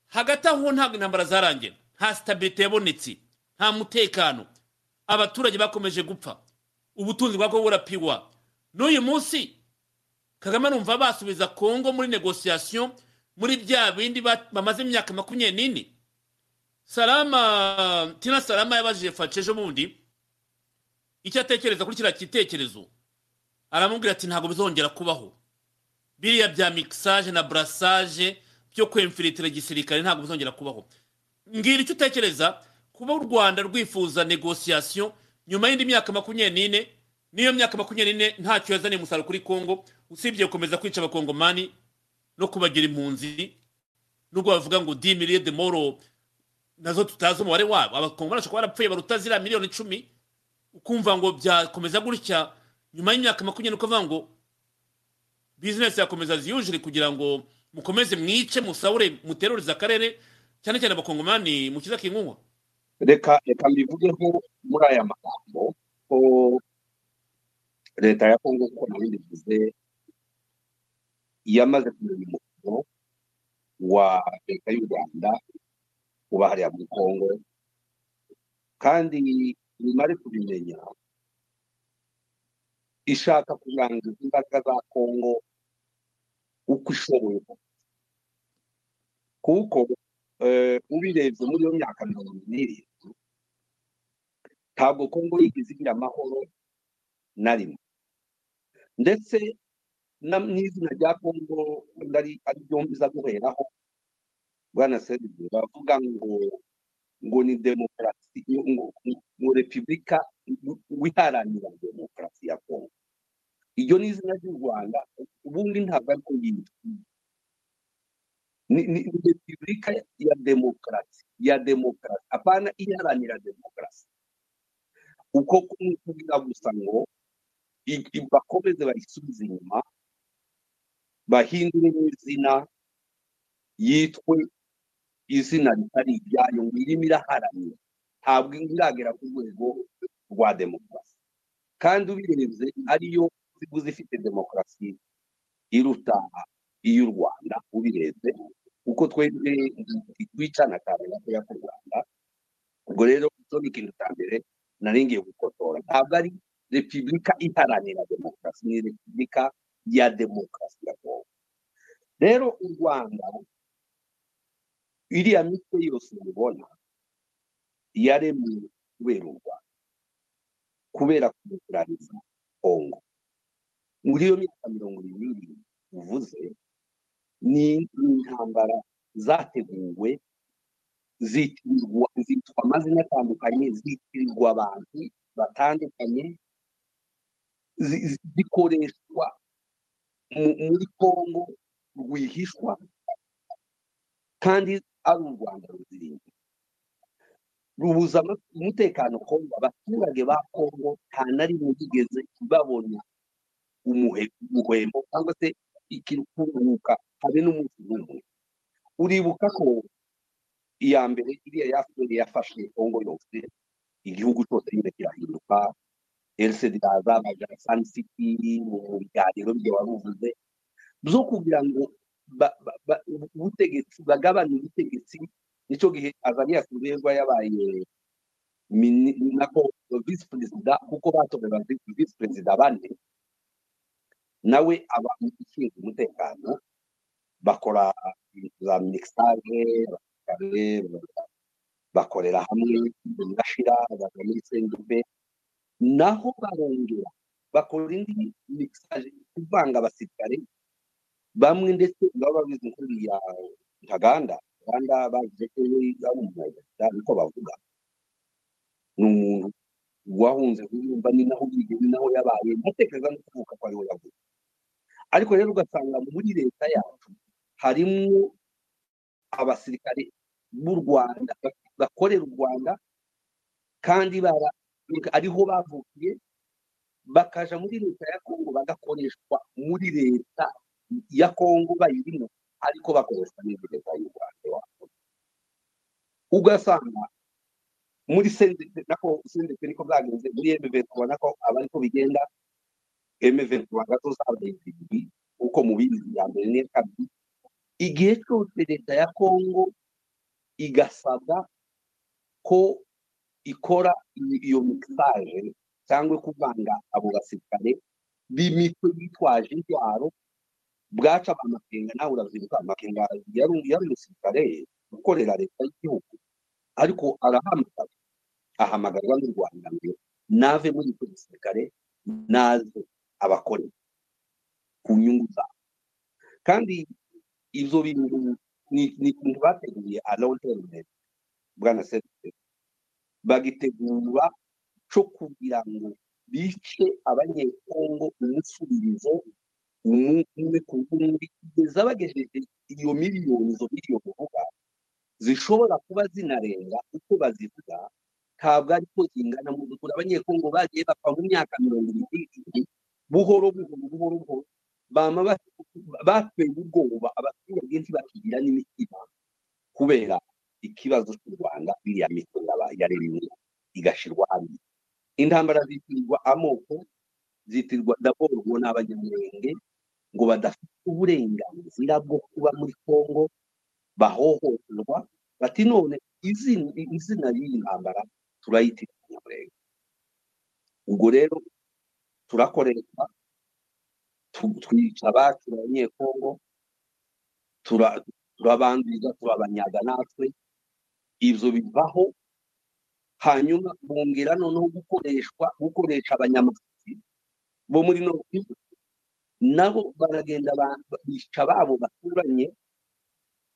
Hagati aho ntabwo intambara zarangiye, nta stabilité yabonetse, nta mutekano, abaturage bakomeje gupfa, ubutunzi bwako burapiwa. N'uyu munsi Kagame numva basubiza Kongo muri negociation muri bya bindi bamaze imyaka makumyabiri n'ine. Salama Tina Salama yabaje faceje bundi icyatekereza kuri kira kitekerezo, aramubwira ati ntago bizongera kubaho. Biriya bya mixage na brassage byo kwemfilitira gisirikare ntago bizongera kubaho. Ngira icyo utekereza kuba u Rwanda rwifuza negociation nyuma y'indi myaka makumyabiri n'ine, niyo myaka makumyabiri n'ine ntacyo yazanye musaro kuri Kongo usibye gukomeza kwica abakongomani no kubagira impunzi, nubwo bavuga ngo dix millions de morts nazo tutazi umubare wabo. Abakongomani bashobora kuba barapfuye baruta zira miliyoni icumi ukumva ngo byakomeza gutya nyuma y'imyaka makumyabiri ukavuga ngo business yakomeza ziyujire kugira ngo mukomeze mwice musaure muteruriza akarere cyane cyane abakongomani mukiza kingunwa. Reka reka mbivuge ko muri aya makambo ko leta ya Kongo ko nabindi bize yamaze kumenya wa leta y'u Rwanda kuba hari mu Kongo kandi nyuma ari kubimenya ishaka kurangiza imbaraga za Kongo uko ishoboye kuko eh ubirebye muri yo myaka mirongo irindwi ntabwo Kongo yigize igira amahoro narimo ndetse n'izina rya Kongo ndari ari byombi za guheraho bwana Serge bavuga ngo ngo ni demokrasi ngo republika wiharanira demokrasi ya Kongo iyo ni izina ry'u Rwanda ubundi ntabwo ari ko yitwa ni ni republika ya demokrasi ya demokrasi apana iharanira demokrasi uko kugira gusa ngo bakomeze bayisubiza inyuma bahindure izina yitwe izina ritari ryayo irimo iraharanira ntabwo iragera ku rwego rwa demokrasi kandi ubirenze ariyo ziguze ifite demokrasi iruta y'u Rwanda ubirenze uko twebwe twicana kare nako ya Rwanda ubwo rero cyo ni kintu tambere naringiye gukotora ntabwo ari republika iharanira demokrasi ni republika ya demokrasi ya Kongo rero u Rwanda iriya mitwe yose ubona yaremwe kubera u Rwanda kubera kumukurariza Kongo muri iyo myaka mirongo irindwi uvuze ni intambara zateguwe zitirwa zitwa amazina atandukanye zitirwa abantu batandukanye zikoreshwa muri Kongo rwihishwa kandi ari u Rwanda ruzirinda rubuza umutekano Kongo abaturage ba Kongo ntanari mugigeze babona umuhembo cyangwa se ikirukuruka hari n'umuntu umwe uribuka ko iya mbere iriya yafuri yafashe Kongo yose igihugu cyose kirahinduka L C D azaba Jackson City mu biganiro by'abaruvuze byo kugira ngo ubutegetsi bagabana ubutegetsi nicyo gihe azaniya kubirwa yabaye nako vice president kuko batobera vice president abandi nawe abamukije umutekano bakora za mixage bakorera hamwe n'ashira abagamitse ndube naho barongera bakora indi mixage kuvanga abasirikare bamwe ndetse n'ababizi kuri ya Ntaganda Rwanda baje kuri abumwe ariko bavuga n'umuntu wahunze kuyumva ni naho bigeze naho yabaye mutekereza no kuvuka kwa riwe yavuga ariko rero ugasanga muri leta yacu harimo abasirikare b'u Rwanda bakorera u Rwanda kandi bara ariho bavukiye bakaja muri leta ya Kongo bagakoreshwa muri leta ya Kongo bayirimo ariko bakoreshwa n'ibyo y'u Rwanda ugasanga muri sende nako sende periko bwagenze muri M twenty-three nako abariko bigenda M twenty-three gatoza abandi uko mubizi yambere ne kabi igihe cyose leta ya Kongo igasabwa ko ikora iyo mixage cyangwa kuvanga abo basirikare bimitwe bitwaje intwaro bwaca amakenga nawe urazibuka amakenga yarungi yarumusirikare ukorera leta y'igihugu ariko arahamaka ahamagarwa n'u Rwanda ngo nave muri gisirikare nazo abakore ku nyungu za kandi izo bintu ni kintu bateguye a long term bwana Serge bagitegura cyo kugira ngo bice abanyekongo umusubirizo umwe ku wundi kugeza bagejeje iyo miliyoni zo miliyoni vuga zishobora kuba zinarenga uko bazivuga kabwa ariko ingana mu gukura abanyekongo bagiye bapfa mu myaka mirongo itatu buhoro buhoro buhoro buhoro bama bafwe ubwoba abakiye byinshi bakigira n'imitima kubera ikibazo cy'u Rwanda biriya mitura yari rimwe igashirwa hamwe intambara zitirwa amoko zitirwa daborwo n'abanyamurenge ngo badafite uburenganzira bwo kuba muri Kongo bahohoterwa bati none izina izina y'intambara turayitiranya murenge ubwo rero turakoreka twica abacu abanyekongo tura turabandiza turabanyaga natwe ibyo bivaho hanyuma bongera noneho gukoreshwa gukoresha abanyamutsi bo muri North Kivu nabo baragenda bica babo baturanye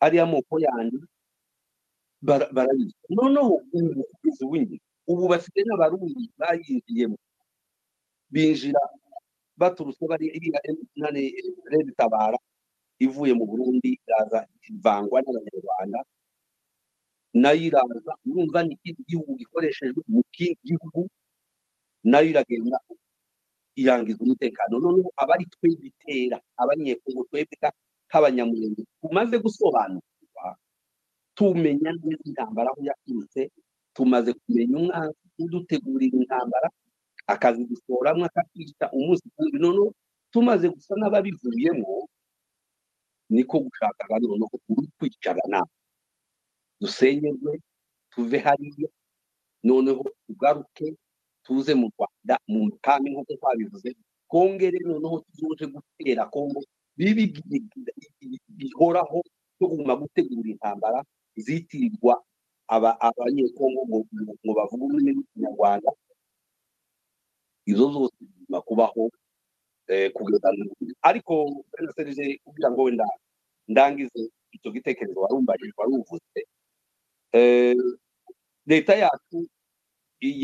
ari amoko yandi barabica noneho ubuzi ubu bafite n'abarundi bayinjiyemo binjira baturutse bari nane rede tabara ivuye mu Burundi raza ivangwa n'abanyarwanda nayo iraza urumva ni iki gihugu gikoreshejwe mu gihugu nayo iragenda irangiza umutekano none abari twe bitera abanyekongo twebeka k'abanyamurenge tumaze gusobanukirwa tumenya neza intambara aho yakinutse tumaze kumenya umwanzi udutegurira intambara akazi gusoramwa akakita umunsi none tumaze gusa n'ababivuyemo niko gushaka kandi no kwicarana dusenyerwe tuve hariya noneho tugaruke tuze mu Rwanda mu kambi nk'uko twabivuze kongere noneho tuje gutera Kongo bibi bihoraho cyo guma gutegura intambara zitirwa aba abanyekongo ngo bavuga ururimi rw'Ikinyarwanda izo zose makubaho kugezana ariko bene Serge kugira ngo wenda ndangize icyo gitekerezo warumbaje waruvuze eh leta yacu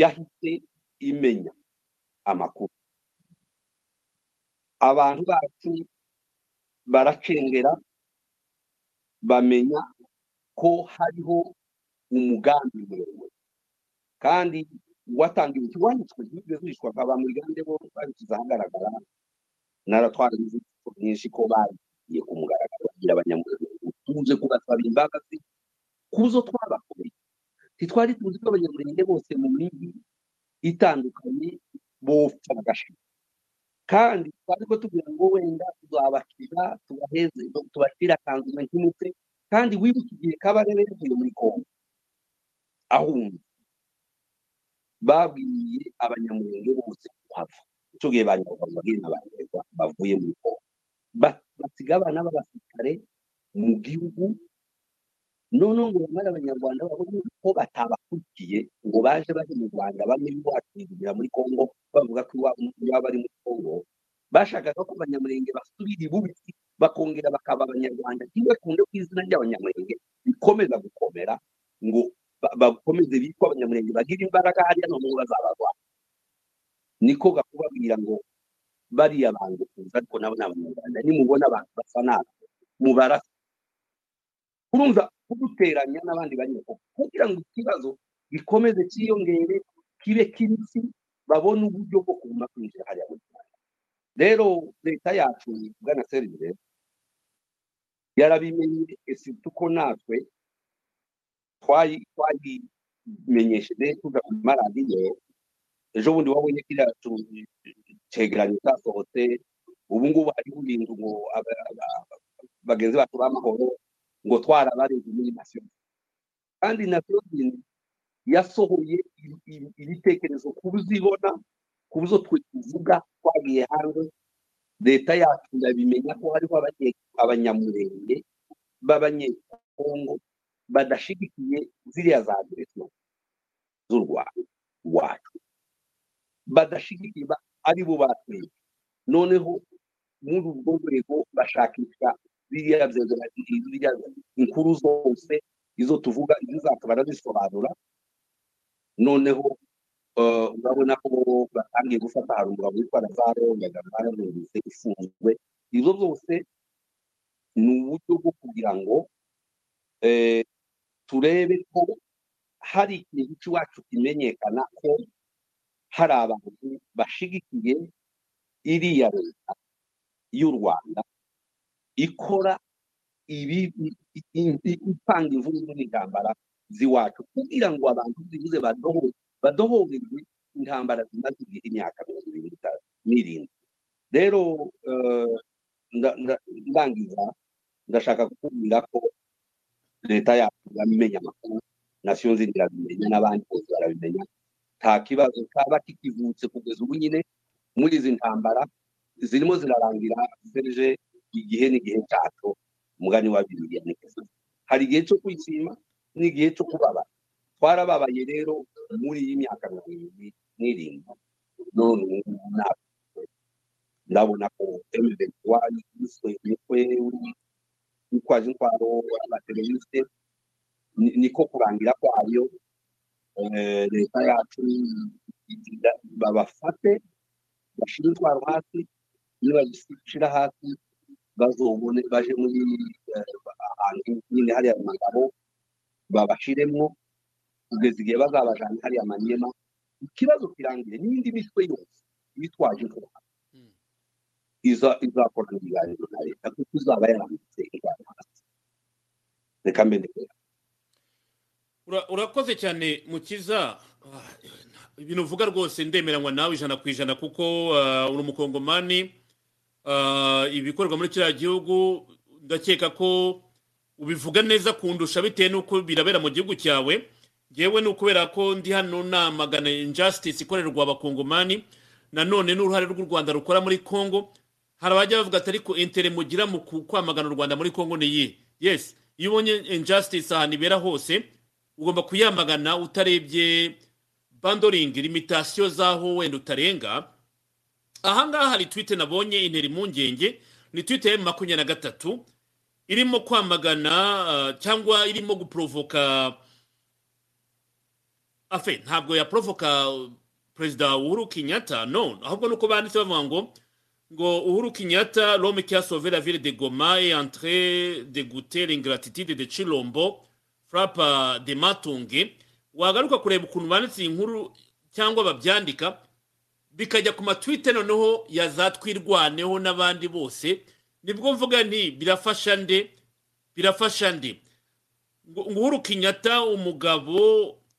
yahise imenya amakuru abantu bacu baracengera bamenya ko hariho umugambi muremure kandi watangiye ikiwanditswe n'ibizishwa abamurigande bo bakizahagaragara naratwara izo nyinshi ko bagiye kumugaragara bagira abanyamurenge tuze kubatwara imbaga kuzo twabakomeye titwari tuzi ko abanyamurenge bose mu migi itandukanye bopfa bagashira kandi twari ko tugira ngo wenda tuzabakira tubaheze tubashira kanzwe nk'umutwe kandi wibukiye Kabarebe byo muri Kongo ahumwe babwiye abanyamurenge bose kwapfa tugiye bari bagenda bavuye muri Kongo batigabana n'abasikare mu gihugu none ngo abanyarwanda bavuga ko batabakurikiye ngo baje bari mu Rwanda bamwe bwakirira muri Kongo bavuga ko bari mu Kongo bashakaga ko abanyamurenge basubira ibubi bakongera bakaba abanyarwanda kimwe kunde kwizina ry'abanyamurenge bikomeza gukomera ngo bakomeze bitwa abanyamurenge bagira imbaraga hariya no mu bazabarwa niko gakubabwira ngo bari abantu kuza ariko nabo n'abanyarwanda nimubona abantu basanana mubara kurumva kuduteranya n'abandi banyeko kugira ngo ikibazo gikomeze cyiyongere kibe kinitsi babone uburyo bwo kuma kwinjira hariya mu Rwanda rero leta yacu bwana Serge yarabimenye esitu ko natwe twayi twayi menyeshe tuza ku maradiyo ejo bundi wabonye kiriya cegeranyo cyasohotse ubu ngubu hari ubintu ngo bagenzi bacu b'amahoro ngo twarabarenze muri nation kandi na Claudine yasohoye ibitekerezo kubuzibona kubuzo twivuga twagiye hanze leta yacu ndabimenya ko hariho abanyamurenge b'abanyekongo badashigikiye ziriya za direction z'u Rwanda wacu badashigikiye ari bo batwe noneho muri ubwo rwego bashakisha biriya byazana biriya inkuru zose izo tuvuga izatubara zisobanura noneho urabona ko batangiye gufata harumbuga witwa Lazaro yagaragara mu bise ifunzwe izo zose ni uburyo bwo kugira ngo eh turebe ko hari ikintu cy'iwacu kimenyekana ko hari abantu bashigikiye iriya leta y'u Rwanda ikora ibi ipanga imvururu n'intambara ziwacu kugira ngo abantu bibuze badohogerwe intambara zimaze imyaka mirongo itatu n'irindwi. Rero ndangiza ndashaka kubwira ko leta yacu yamenya amakuru nation z'indirabimenya n'abandi bose barabimenya nta kibazo kaba kikivutse kugeza ubu nyine muri izi ntambara zirimo zirarangira Serge igihe n'igihe cyacu umugani wa Bibiliya n'ikese hari igihe cyo kwitsima n'igihe cyo kubaba twarababaye rero muri iyi myaka n'irindwi none ndabona ko M vingt-trois n'ikwe n'ikwaje kwaro abateroriste niko kurangira kwa ayo leta yacu babafate bashinzwe hasi n'abashyira hasi bazobone baje muri nyine hari ya Rumangabo babashiremwo kugeza igihe bazabajana hari ya Maniema ikibazo kirangire n'indi mitwe yose bitwaje ko iza iza portugiza n'ari akuzaba yarambitse ikamende. Urakoze cyane Mukiza, ibintu uvuga rwose ndemeranywa nawe ijana ku ijana kuko uri umukongomani, ibikorwa muri kiriya gihugu ndakeka ko ubivuga neza kundusha bitewe n'uko birabera mu gihugu cyawe. Yewe n'ukubera ko ndi hano namagana injustice ikorerwa abakongomani, nanone n'uruhare rw'u Rwanda rukora muri Kongo. Hari abajya bavuga atari ko intere mugira mu kwamagana u Rwanda muri Kongo niyi. Yes, iyo ubonye injustice ahanibera hose ugomba kuyamagana utarebye bandoring limitation zaho wenda utarenga. Aha ngaha hari tweet nabonye interi mungenge, ni tweet ya makumyabiri na gatatu irimo kwamagana uh, cyangwa irimo guprovoka afen ntabwo ya provoka President Uhuru Kenyatta, no ahubwo nuko banditse bavuga ngo ngo Uhuru Kenyatta l'homme qui a sauvé la ville de Goma est en train de goûter l'ingratitude de Tshilombo frapa de matunge. Wagaruka kureba ukuntu banditse inkuru cyangwa babyandika bikajya ku matwite noneho yazatwirwaneho nabandi bose, nibwo mvuga nti birafasha nde birafasha nde Uhuru Kenyatta umugabo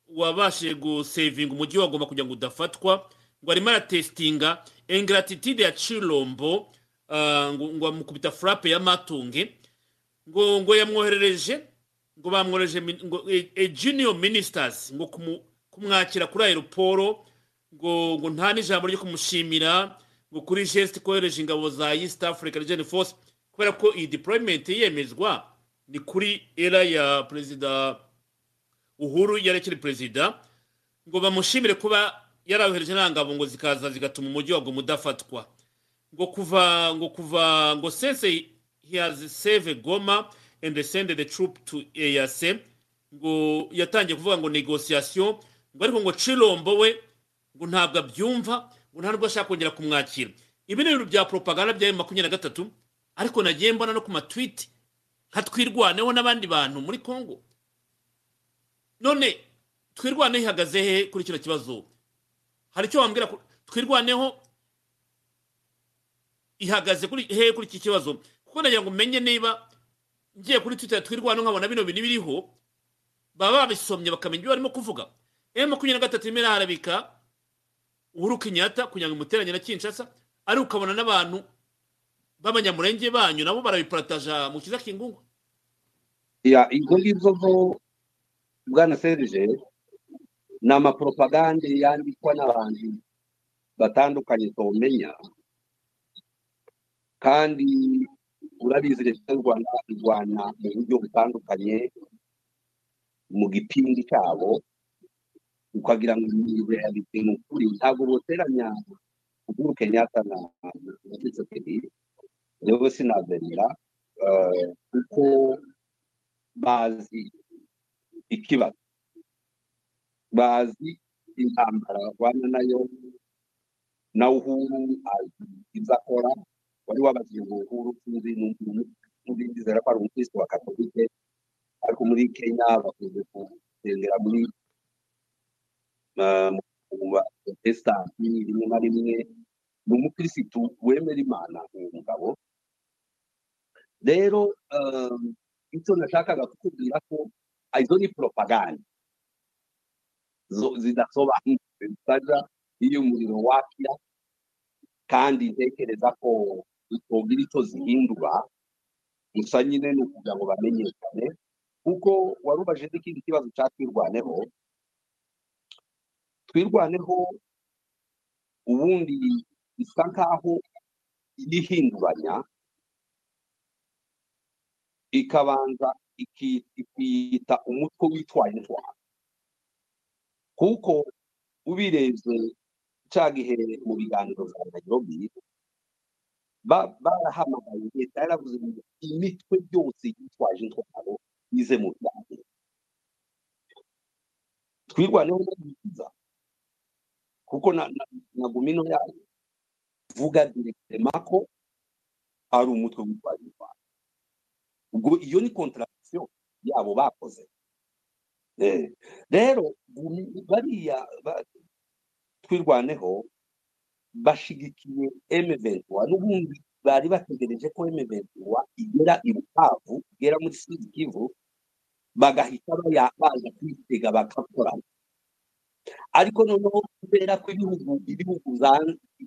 wabashe go saving umujyi wa Goma kugira ngo udafatwa ngo arimo aratestinga ingratitude ya Tshilombo ngo amukubita frappe ya matunge ngo ngo yamwoherereje ngo bamworeje e junior ministers ngo kumwakira kuri aeroporo ngo ngo nta n'ijambo ryo kumushimira ngo kuri geste kohereje ingabo za East African Intelligence kubera ko iyi deployment yemezwa ni kuri era ya President Uhuru yarekere President ngo bamushimire kuba yarahereje n'angabo ngo zikaza zigatuma umujyi wa Goma udafatwa ngo kuva ngo kuva ngo sense he has saved Goma and they send the troop to A S M ngo yatangiye kuvuga ngo negotiation ngo ariko ngo Tshilombo we ngo ntabwo byumva ngo ntabwo ashaka kongera kumwakira. Ibi ni bya propaganda bya makumyabiri na gatatu ariko nagiye mbona no ku matweet hatwirwaneho nabandi bantu muri Kongo. None twirwane ihagaze he kuri kino kibazo? Hari cyo wambwira twirwaneho ihagaze kuri he kuri iki kibazo? Kuko nagiye ngo menye niba ngiye kuri Twitter twirwano nkabona bino bintu biriho baba babisomye bakamenya ibyo barimo kuvuga. M makumyabiri na gatatu imera harabika Uhuru Kenyatta kunyanga umuteranye na Kinshasa ari ukabona nabantu babanyamurenge banyu nabo barabipartaja mu kiza kingungu. Ya ingungi zozo bwana Serge na ma propaganda yandikwa n'abantu batandukanye tomenya kandi urabizi leta y'u Rwanda irwana mu buryo butandukanye mu gipindi cyabo ukagira ngo reality n'ukuri ntago boteranya Uhuru Kenyatta na Tshisekedi rero sinavenira uko bazi ikibazo bazi intambara wana nayo na Uhuru izakora wari wabaziye Uhuru kandi n'undi ndizera ko ari umukristo wa Katolika ariko muri Kenya bakunze kugendera muri protestanti rimwe na rimwe mu mukirisitu wemera Imana umugabo. Rero icyo nashakaga kukubwira ko izo ni propaganda zidasobanutse zitaja iyo umuriro wakira kandi ntekereza ko tubwira icyo zihindura gusa nyine ni ukugira ngo bamenyekane kuko warubaje n'ikindi kibazo cyatwirwaneho twirwaneho ubundi isa nkaho ihinduranya ikabanza ikita umutwe witwaye intwaro kuko ubirebye cyagihere mu biganiro bya Nairobi ba barahamagaye leta yaravuze ngo imitwe yose yitwaje intwaro ize mu biganiro twirwaneho n'ibiza kuko na na gumino yayo vuga directement ko ari umutwe witwaje intwaro. Ubwo iyo ni contradiction yabo bakoze. Eh rero bariya twirwaneho bashigikiye M twenty-three n'ubundi bari bategereje ko M twenty-three igera i Bukavu igera muri East Kivu bagahita bayabaza kwitega bakakora ariko noneho kubera ko ibihugu ibihugu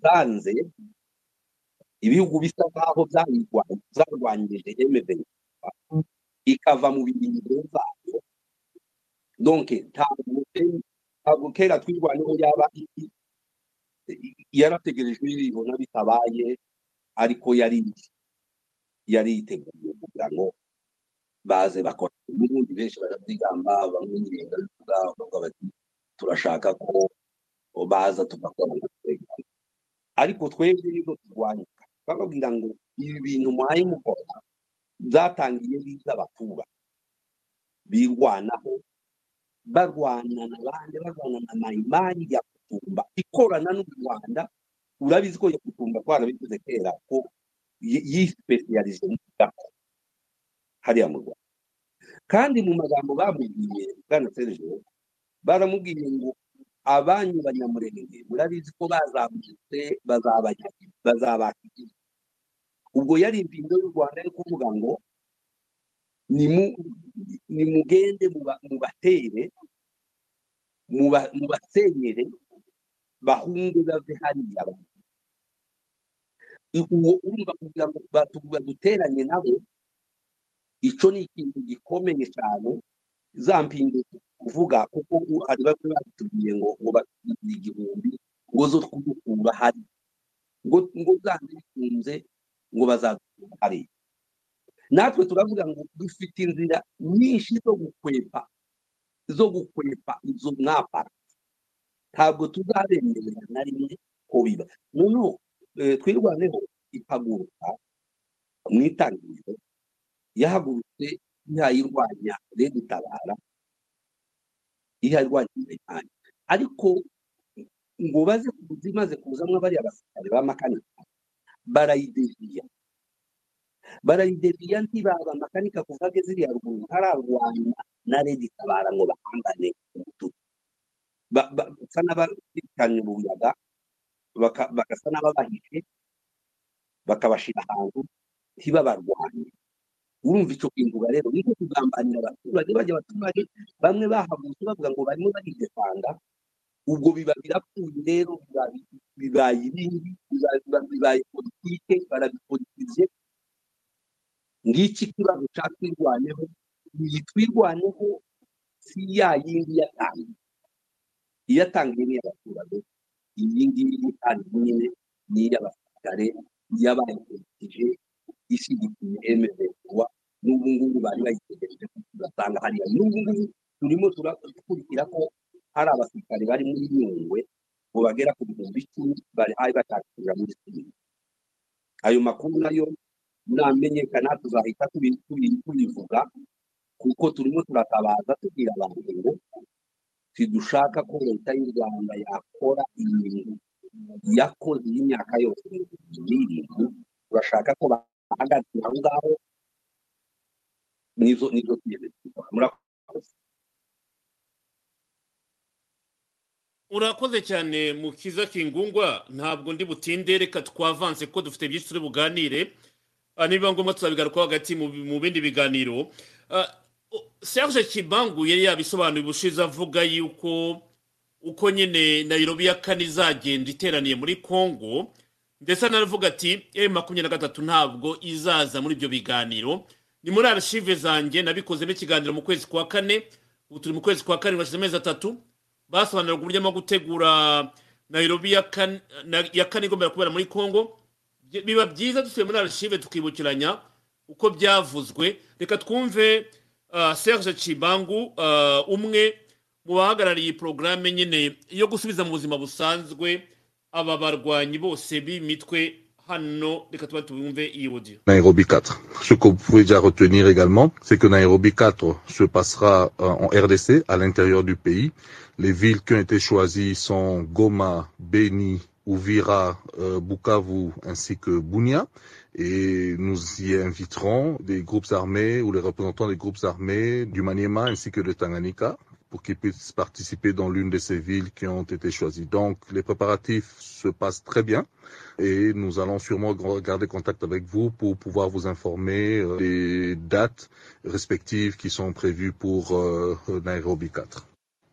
zanze ibihugu bisa nkaho byarwanyije M twenty-three ikava mu bindi byose donc ntabwo kera twirwaneho yaba yarategerejwe ibibona bitabaye ariko yari yari iteguye kugira ngo baze bakora n'ubundi benshi barabyigamba bamwirenga n'ubwo bati turashaka ko baza tugakora ariko twebwe nizo turwanyika bakubwira ngo ibi bintu muhaye mukora zatangiye biza bakuba birwanaho barwana n'abandi barwana n'amayimani ya kutumba ikorana n'u Rwanda urabizi ko ya kutumba kwarabivuze kera ko yispecialize mu gako hariya mu Rwanda kandi mu magambo bamugiye bwana Serge baramubwiye ngo abanyu banyamurenge murabizi ko bazamutse bazabanya bazabaki ubwo yari impindo y'u Rwanda ari kuvuga ngo ni mu ni mugende mu batere mu basenyere bahunge bave hariya uwo urumva kugira ngo batuguteranye nabo ico ni ikintu gikomeye cyane zampindu kuvuga kuko ari bakuye ngo ngo igihumbi ngo zo twukumba hari ngo ngo zandikunze ngo bazakare natwe turavuga ngo dufite inzira nyinshi zo gukwepa zo gukwepa izo mwapara ntabwo tuzarengerana na rimwe ko biba none twirwaneho ipaguruka mwitangiriro yahagurutse ntayirwanya redutabara iharwanya cyane ariko ngo baze kuzimaze kuzamwa bari abasirikare b'amakanika barayidiriya barayidiriya ntibaba makanika kuvage ziri haruguru hararwanya na redutabara ngo bahambane umututu basana barikanye buyaga bakasana babahije bakabashira hantu ntibabarwanye urumva icyo kintu rero niko kugambanira abaturage bajya batumage bamwe bahaguruka bavuga ngo barimo bagidefanda ubwo bibabira kundi rero bibaye ibindi bibaye politike barabipolitize ngiki kibazo cyatwirwaneho yitwirwaneho si yayindi yatangiye yatangiye n'abaturage ibindi n'abantu n'abasirikare y'abapolitije isi M twenty-three n'ubungubu bari bayitegereje kubatanga hari n'ubungubu turimo turakurikira ko hari abasirikare bari muri Nyungwe bo bagera ku bihumbi icumi bari hari batakira muri Siriya ayo makuru nayo namenyekana tuzahita tubivuga kuko turimo turatabaza tugira abantu ngo tidushaka ko leta y'u Rwanda yakora ibintu yakoze imyaka yose irindwi urashaka ko hagati ahongaho nizo nizo tiyele murakoze. Urakoze cyane Mukiza Kingungwa, ntabwo ndi butinde, reka twavanze ko dufite byinshi turi buganire, niba ngoma tuzabigaruka hagati mu bindi biganiro. Serge Tchibangu yari yabisobanuye ubushize avuga yuko uko nyine Nairobi ya kane izagenda iteraniye muri Kongo, ndetse anavuga ati M makumyabiri na gatatu ntabwo izaza muri ibyo biganiro. Ni muri archive zanjye nabikozemo ikiganiro mu kwezi kwa kane, uturi mu kwezi kwa kane bashize amezi atatu. Basobanura uburyo bwo gutegura Nairobi ya kan ya kane igomba kubera muri Kongo. Biba byiza dusuye muri archive tukibukiranya uko byavuzwe. Reka twumve uh, Serge Tchibangu, uh, umwe mu bahagarariye programme nyine yo gusubiza mu buzima busanzwe aba barwanyi bose bimitwe hano. Reka twumve iyodi. Nairobi quatre. Ce que vous pouvez déjà retenir également, c'est que Nairobi quatre se passera euh, en R D C à l'intérieur du pays. Les villes qui ont été choisies sont Goma, Beni, Uvira, euh, Bukavu ainsi que Bunia. Et nous y inviterons des groupes armés ou les représentants des groupes armés du Maniema ainsi que de Tanganyika pour qu'ils puissent participer dans l'une de ces villes qui ont été choisies. Donc les préparatifs se passent très bien et nous allons sûrement garder contact avec vous pour pouvoir vous informer des dates respectives qui sont prévues pour euh, Nairobi quatre.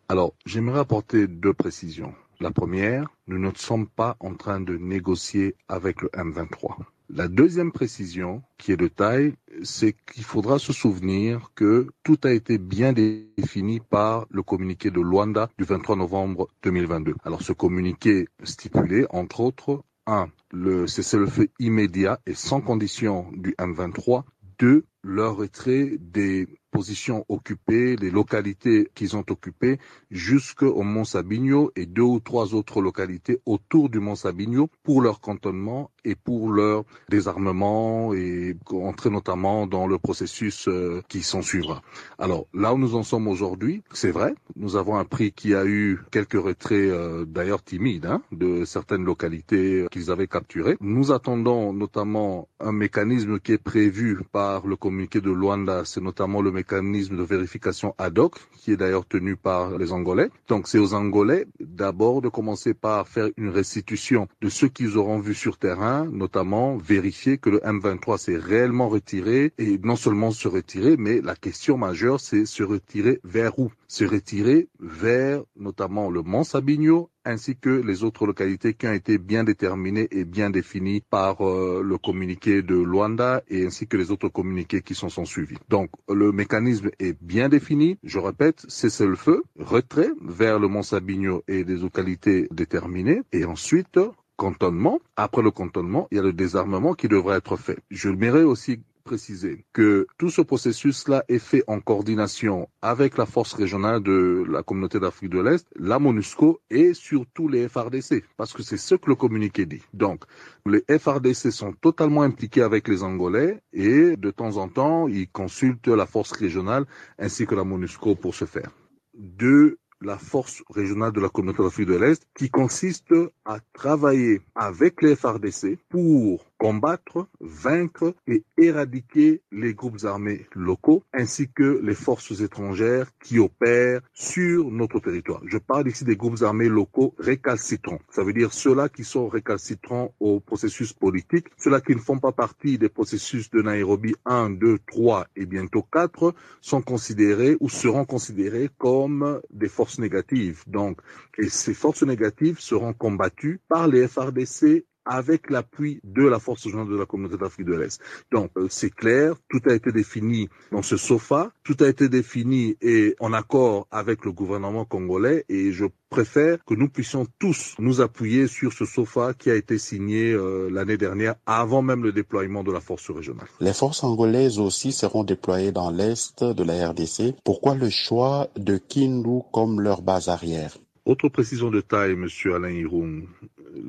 Alors, j'aimerais apporter deux précisions. La première, nous ne sommes pas en train de négocier avec le M vingt-trois. La deuxième précision, qui est de taille, c'est qu'il faudra se souvenir que tout a été bien défini par le communiqué de Luanda du vingt-trois novembre deux mille vingt-deux. Alors, ce communiqué stipulait, entre autres, un, le cessez-le-feu immédiat et sans condition du M vingt-trois, deux, leur retrait des positions occupées, les localités qu'ils ont occupées jusqu'au Mont Sabinyo et deux ou trois autres localités autour du Mont Sabinyo pour leur cantonnement et pour leur désarmement et entrer notamment dans le processus qui s'en suivra. Alors là où nous en sommes aujourd'hui, c'est vrai, nous avons appris qu'il y a eu quelques retraits euh, d'ailleurs timides hein, de certaines localités qu'ils avaient capturées. Nous attendons notamment un mécanisme qui est prévu par le communiqué de Luanda, c'est notamment le mécanisme de vérification ad hoc, qui est d'ailleurs tenu par les Angolais. Donc c'est aux Angolais d'abord de commencer par faire une restitution de ce qu'ils auront vu sur terrain, notamment vérifier que le M vingt-trois s'est réellement retiré, et non seulement se retirer, mais la question majeure c'est se retirer vers où? Se retirer vers notamment le Mont Sabinyo, ainsi que les autres localités qui ont été bien déterminées et bien définies par euh, le communiqué de Luanda et ainsi que les autres communiqués qui s'en sont suivis. Donc le mécanisme est bien défini, je répète, cessez le feu, retrait vers le Mont Sabinyo et des localités déterminées et ensuite cantonnement. Après le cantonnement, il y a le désarmement qui devrait être fait. Je m'irai aussi préciser que tout ce processus-là est fait en coordination avec la force régionale de la communauté d'Afrique de l'Est, la MONUSCO et surtout les F A R D C, parce que c'est ce que le communiqué dit. Donc, les F A R D C sont totalement impliqués avec les Angolais et de temps en temps, ils consultent la force régionale ainsi que la MONUSCO pour ce faire. Deux, la force régionale de la communauté d'Afrique de l'Est qui consiste à travailler avec les F A R D C pour combattre, vaincre et éradiquer les groupes armés locaux ainsi que les forces étrangères qui opèrent sur notre territoire. Je parle ici des groupes armés locaux récalcitrants. Ça veut dire ceux-là qui sont récalcitrants au processus politique, ceux-là qui ne font pas partie des processus de Nairobi un, deux, trois et bientôt quatre sont considérés ou seront considérés comme des forces négatives. Donc, et ces forces négatives seront combattues par les F A R D C avec l'appui de la force régionale de la communauté d'Afrique de l'Est. Donc, c'est clair, tout a été défini dans ce SOFA, tout a été défini et en accord avec le gouvernement congolais et je préfère que nous puissions tous nous appuyer sur ce SOFA qui a été signé euh, l'année dernière avant même le déploiement de la force régionale. Les forces angolaises aussi seront déployées dans l'Est de la R D C. Pourquoi le choix de Kindu comme leur base arrière? Autre précision de taille, M. Alain Hiroum,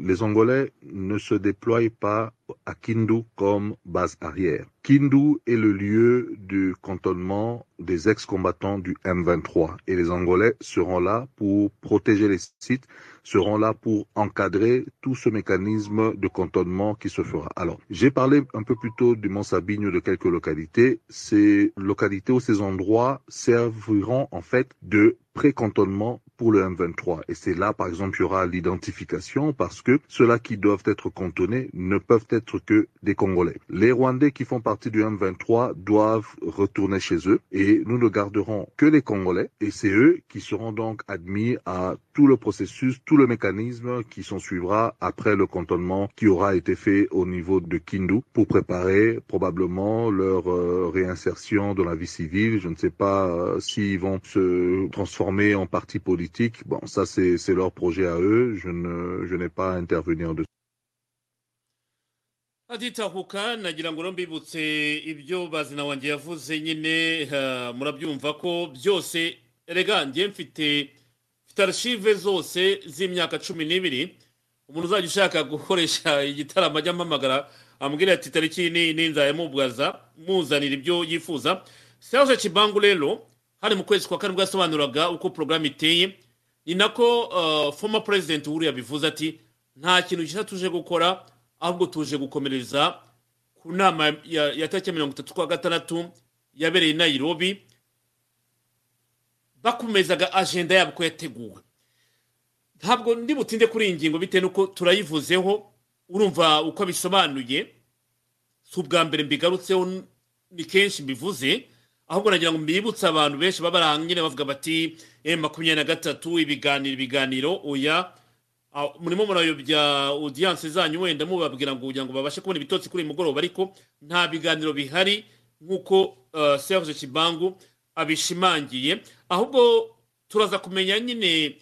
les Angolais ne se déploient pas à Kindu comme base arrière. Kindu est le lieu du cantonnement des ex-combattants du M vingt-trois et les Angolais seront là pour protéger les sites, seront là pour encadrer tout ce mécanisme de cantonnement qui se fera. Alors, j'ai parlé un peu plus tôt du Mont Sabinyo, de quelques localités. Ces localités ou ces endroits serviront en fait de pré-cantonnement pour le M vingt-trois. Et c'est là, par exemple, il y aura l'identification parce que ceux-là qui doivent être cantonnés ne peuvent être que des Congolais. Les Rwandais qui font partie du M vingt-trois doivent retourner chez eux et nous ne garderons que les Congolais et c'est eux qui seront donc admis à tout le processus, tout le mécanisme qui s'en suivra après le cantonnement qui aura été fait au niveau de Kindu pour préparer probablement leur euh, réinsertion dans la vie civile. Je ne sais pas euh, s'ils vont se transformer en parti politique. Bon, ça c'est c'est leur projet à eux. Je ne je n'ai pas à intervenir dessus. Aditahuka nagira ngo mbibutse ibyo bazina wanjye yavuze nyine murabyumva ko byose erega ngiye mfite mfite archive zose z'imyaka cumi n'ibiri umuntu uzajya ushaka gukoresha igitaramo ajya mpamagara amubwira ati tariki ni ninzaye mubwaza muzanira ibyo yifuza. Serge Tchibangu lelo hari mu kwezi kwa karindwi yasobanuraga uko programme iteye ni nako uh, former president Uhuru yabivuze ati nta kintu gishatuje gukora ahubwo tuje gukomereza ku nama ya tariki mirongo itatu na gatandatu yabereye Nairobi bakumezaga agenda yabo kweteguwe. Ntabwo ndi butinde kuri ingingo bite nuko turayivuzeho urumva uko bisobanuye subwa mbere mbigarutseho ni kenshi bivuze ahubwo nagira ngo mbibutsa abantu benshi babarangire bavuga bati M makumyabiri na gatatu ibiganiro ibiganiro oya murimo murayo bya audience zanyu wenda mubabwira ngo ujya ngo babashe kubona ibitotsi kuri mugoroba ariko nta biganiro bihari nkuko uh, Serge Tchibangu abishimangiye ahubwo turaza kumenya nyine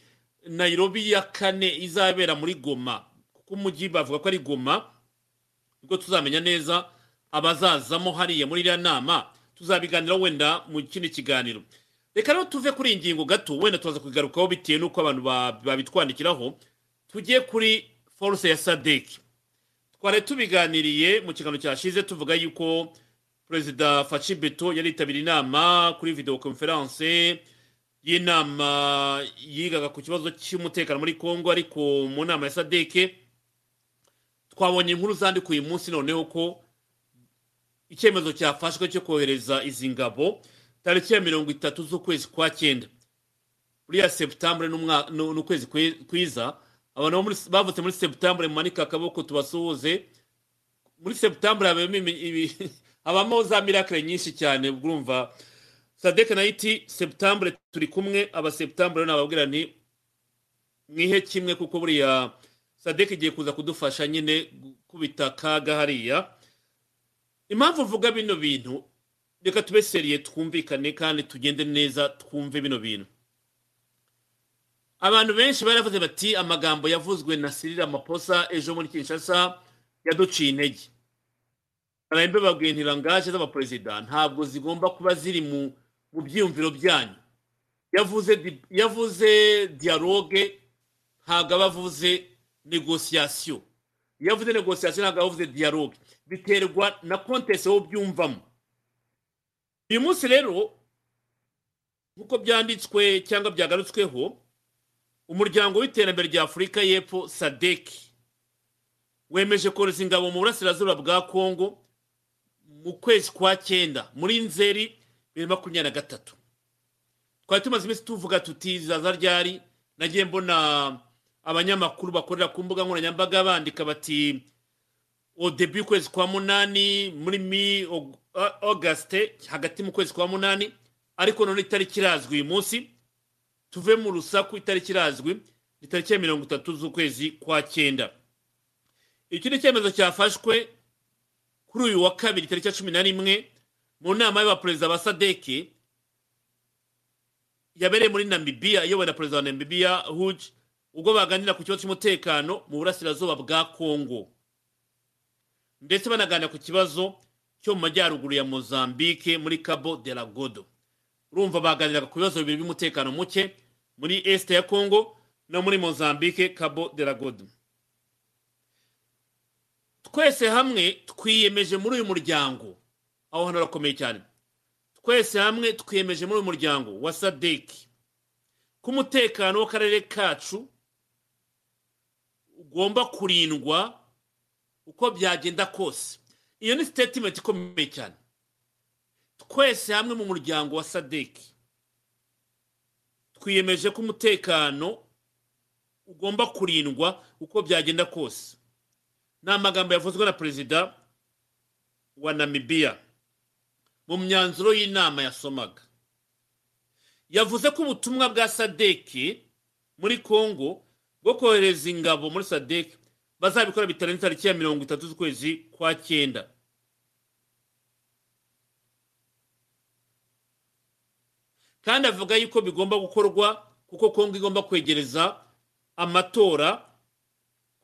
Nairobi ya kane izabera muri Goma kuko umujyi bavuga ko ari Goma ngo tuzamenya neza abazazamo hariye muri ya nama tuzabiganira wenda mu kindi kiganiro. Reka rero tuve kuri ingingo gato wenda turaza kugarukaho bitewe nuko abantu babitwandikiraho tugiye kuri force ya S A D C. Tware tubiganiriye mu kigano cyashize tuvuga yuko President Fachibeto yaritabira inama kuri video conference y'inama yigaga ku kibazo cy'umutekano muri Kongo ariko mu nama ya S A D C twabonye inkuru zandikwa uyu munsi noneho ko icyemezo cyafashwe cyo kohereza izi ngabo tariki ya mirongo itatu z'ukwezi kwa cyenda muri ya Septembre n'ukwezi kwiza. Abantu muri bavutse muri Septembre manika akaboko tubasuhuze muri Septembre abemime abamo za miracle nyinshi cyane urumva S A D C naiti Septembre turi kumwe aba Septembre n'ababwira ni mwihe kimwe kuko buri ya S A D C giye kuza kudufasha nyine kubita kaga hariya. Impamvu vuga bino bintu reka tube seriye twumvikane kandi tugende neza twumve bino bintu. Abantu benshi baravuze bati amagambo yavuzwe na Sirira Maposa ejo muri Kinshasa yaduciye intege. Arayimbe bagwentira ngaje z'aba president ntabwo zigomba kuba ziri mu byiyumviro byanyu. Yavuze yavuze dialogue haga bavuze négociation. Yavuze négociation haga bavuze dialogue biterwa na contexte wo byumvamo. Uyu munsi rero uko byanditswe cyangwa byagarutsweho umuryango w'iterambere rya Afrika y'Epfo S A D C wemeje kohereza ingabo mu burasirazuba bwa Kongo mu kwezi kwa cyenda muri Nzeri bibiri na makumyabiri na gatatu. Twari tumaze iminsi tuvuga tuti zaza ryari nagiye mbona abanyamakuru bakorera ku mbuga nkoranyambaga bandika bati au début kwezi kwa munani muri mi Auguste hagati mu kwezi kwa munani ariko none itariki irazwi uyu munsi tuve mu rusaku itariki irazwi itariki ya mirongo itatu z'ukwezi kwa cyenda. Iki ni cyemezo cyafashwe kuri uyu wa kabiri itariki ya cumi na rimwe mu nama y'aba president ba S A D C yabereye muri Namibia iyo bana president wa Namibia Huj ubwo baganira ku kibazo cy'umutekano mu burasirazuba bwa Kongo ndetse banaganira ku kibazo cyo mu majyaruguru ya Mozambique muri Cabo Delgado. Urumva baganiraga ku bibazo bibiri by'umutekano muke muri East ya Kongo no muri Mozambique Cabo Delgado. Twese hamwe twiyemeje muri uyu muryango aho hano rakomeye cyane twese hamwe twiyemeje muri uyu muryango wa S A D C ku mutekano w'akarere kacu ugomba kurindwa uko byagenda kose. Iyo ni statement ikomeye cyane. Twese hamwe mu muryango wa S A D C twiyemeje ko umutekano ugomba kurindwa uko byagenda kose. Na magambo yavuzwe na president wa Namibia mu myanzuro y'inama yasomaga. Yavuze ko ubutumwa bwa S A D C muri Kongo bwo kohereza ingabo muri S A D C bazabikora bitarenze tariki ya mirongo itatu z'ukwezi kwa cyenda. Kandi avuga yuko bigomba gukorwa kuko Kongo igomba kwegereza amatora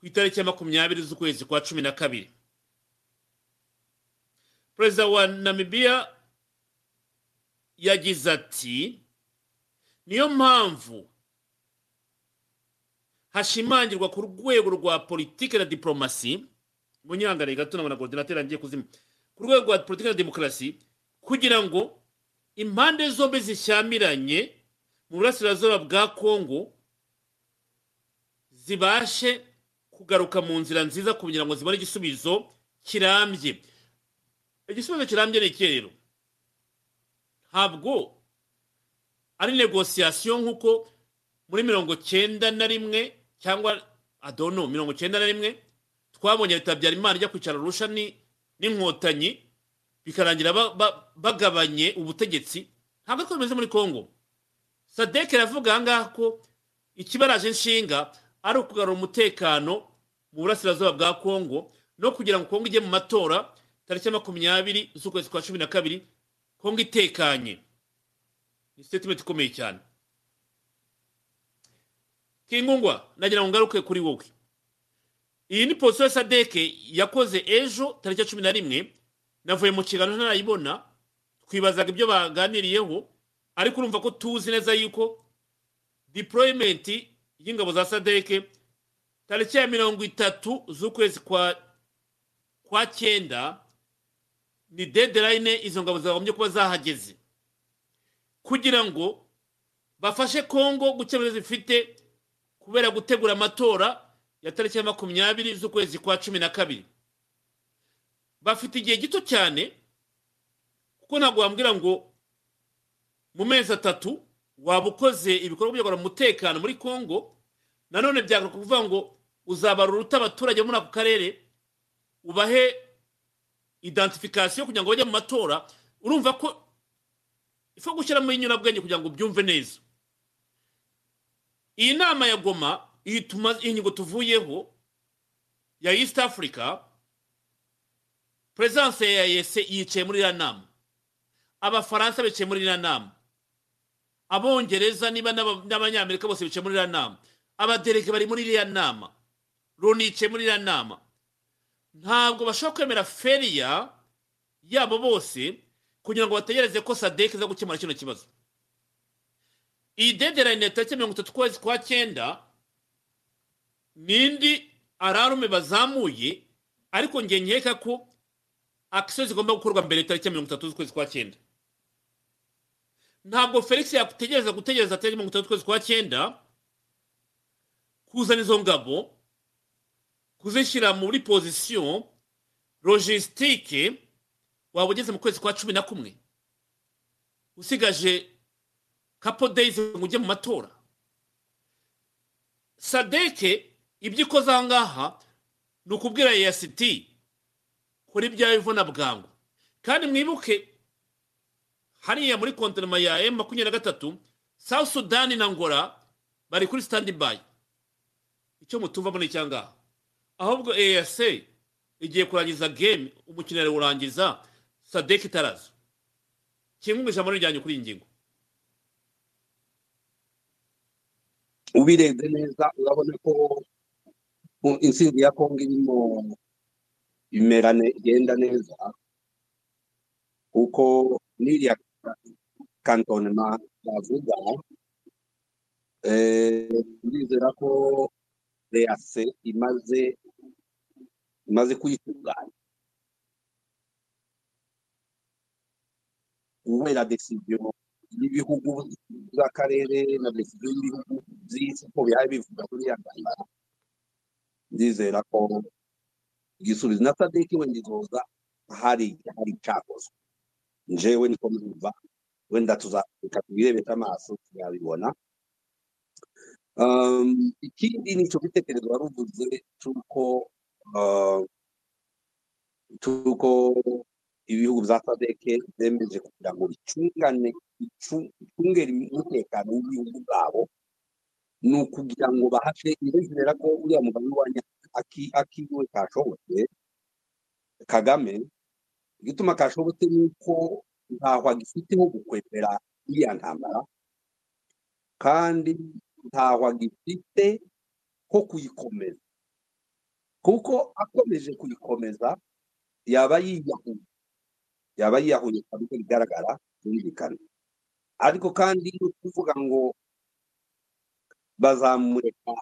ku itariki ya makumyabiri z'ukwezi kwa cumi na kabiri. Perezida wa Namibia yagize ati niyo mpamvu hashimangirwa ku rwego rwa politike na diplomasi munyangare gato na coordinateur angiye kuzima ku rwego rwa politike na demokarasi kugira ngo impande zombe zishyamiranye mu burasirazuba bwa Kongo zibashe kugaruka mu nzira nziza kugira ngo zibone igisubizo kirambye. Igisubizo kirambye n'ikirero habwo ari negociation nkuko muri mirongo cyenda na rimwe cyangwa adono mirongo cyenda na rimwe twabonye bitabyara imana rya kwicara rusha ni n'inkotanyi bikarangira bagabanye ubutegetsi. Ntabwo twemeze muri Kongo S A D C ravuga ngaho ko ikibaraje nshinga ari ukugarura umutekano mu burasirazuba bwa Kongo no kugira ngo Kongo ije mu matora tariki ya makumyabiri z'ukwezi kwa cumi na kabiri Kongo itekanye. Ni statement ikomeye cyane. Kingungwa nagira ngo ngaruke kuri wowe. Iyi ni position S A D C yakoze ejo tariki ya cumi na rimwe. Navuye mu kigano narayibona twibazaga ibyo baganiriyeho ariko urumva ko tuzi neza yuko deployment y'ingabo za S A D C tariki ya mirongo itatu z'ukwezi kwa kwa cyenda ni deadline izo ngabo zagombye kuba zahageze kugira ngo bafashe Kongo gukemura ifite kubera gutegura amatora ya tariki ya makumyabiri z'ukwezi kwa cumi na kabiri. Bafite igihe gito cyane kuko ntabwo wambwira ngo mu mezi atatu wabukoze ibikorwa byo gukora umutekano muri Kongo nanone byagakora kuvuga ngo uzabaruruta abaturage muri ako karere ubahe identification kugira ngo bajye mu matora. Urumva ko ifo gushyiramo inyurabwenge kugira ngo byumve neza. Iyi nama ya Goma ituma inyigo tuvuyeho ya East Africa presence ya yese yicaye muri ya nama, abafaransa bicaye muri ya nama, abongereza niba n'abanyamerika bose bicaye muri ya nama, abaderege bari muri ya nama, Loni yicaye muri ya nama. Ntabwo bashobora kwemera feria yabo bose kugira ngo bategereze ko S A D C za gukemura kino kibazo. Iyi deadline tariki mirongo itatu kwezi kwa cyenda nindi ararume bazamuye ariko ngiye nkeka ko action zigomba gukorwa mbere tariki mirongo itatu z'ukwezi kwa cyenda. Ntabwo Felix yakutegereza gutegereza tariki mirongo itatu z'ukwezi kwa cyenda kuzana izo ngabo kuzishyira muri position logistique wabugeze mu kwezi kwa cumi na kumwe usigaje couple days ngo ujye mu matora. S A D C ibyikoza ngaha nukubwira yasiti kuri bya ivona bwangu. Kandi mwibuke hariya muri kontinema ya M makumyabiri na gatatu South Sudan na Angola bari kuri standby. Icyo mutumva bone cyanga ahubwo A S igiye kurangiza game umukinere urangiza S A D C tarazo kingumisha muri ryanyu kuri ingingo ubirenze neza urabona ko insinzi ya Kongo irimo imerane igenda neza kuko niriya kantonema bavuga eh ndizera ko R D F imaze imaze kuyitunganya ubera decision y'ibihugu by'akarere na decision y'ibihugu by'isi ko bivuga kuri ya Rwanda. Ndizera ko igisubizo na S A D C wendizoza hari hari cyakoze njewe niko mbivuga wenda tuzakatubirebe amaso yabibona Ikindi nichokitekerezwa ruvuze cy'uko cy'uko ibihugu bya S A D C byemeje kugira ngo bicungane bicungere umutekano w'ibihugu byabo ni ukugira ngo bahashe ibizera ko uriya mugabo w'anya akiwe kashobotse Kagame igituma kashobotse nuko ntaho agifiteho gukwemera iya ntambara kandi ntaho agifite ko kuyikomeza kuko akomeje kuyikomeza yaba yiyahuye yaba yiyahuye kandi bigaragara birikana ariko kandi kuvuga ngo bazamureka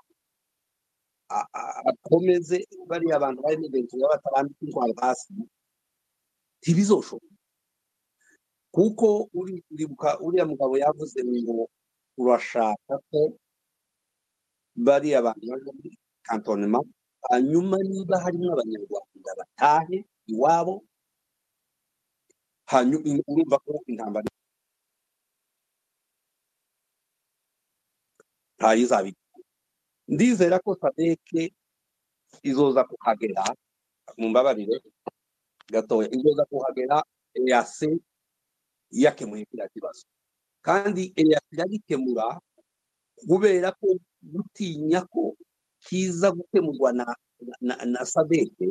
akomeze bari abantu bari n'ibintu batarambika intwaro hasi ntibizoshoboka kuko uri uribuka uriya mugabo yavuze ngo urashaka ko bari abantu bari kantonema hanyuma niba harimo abanyarwanda batahe iwabo hanyuma urumva ko intambara tayizabi ndizera ko sadeke izoza kuhagera mu mbabarire gatoya izoza kuhagera yase yakemuye kiriya kibazo kandi yagikemura kubera ko gutinya ko kiza gukemurwa na na, na sadeke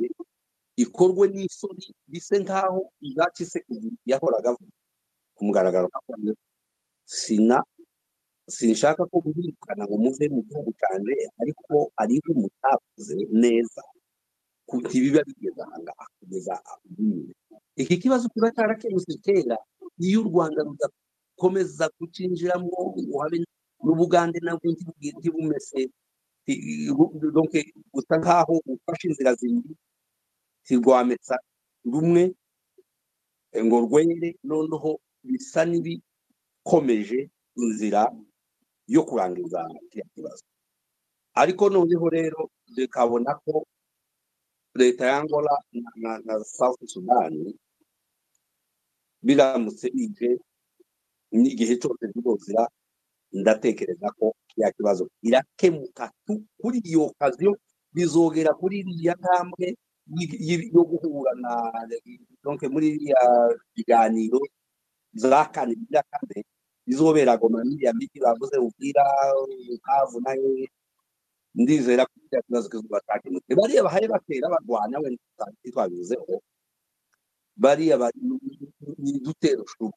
ikorwe n'isoni bise nkaho izakisekedi yahoraga kumugaragaro kandi sina sinshaka ko guhirukana ngo muve mu gihugu cyane ariko ari umutavuze neza kuti biba bigeza hanga kugeza iki kibazo kiba cyarakemutse kera iyo u Rwanda rudakomeza gucinjiramo uhabe n'Ubugande nabwo ntibugiye bumese donc utangaho ufashe inzira zindi tirwametsa rumwe ngo rwengere noneho bisa n'ibikomeje inzira yo kurangiza kibazo ariko noneho rero dukabona ko leta ya Angola na, na South Sudan biramutse ije n'igihe cyose bibozira ndatekereza ko ya kibazo irakemuka kuri iyo kaziyo bizogera kuri iriya ntambwe yo guhura na donc muri iriya biganiro zakane birakane izobera Goma n'Amiki bavuze ubwira ukavu nayo ndizera ko kibazo cy'ubataki muti bari bahari bakera barwana we twabizweho bari abantu n'udutero shuma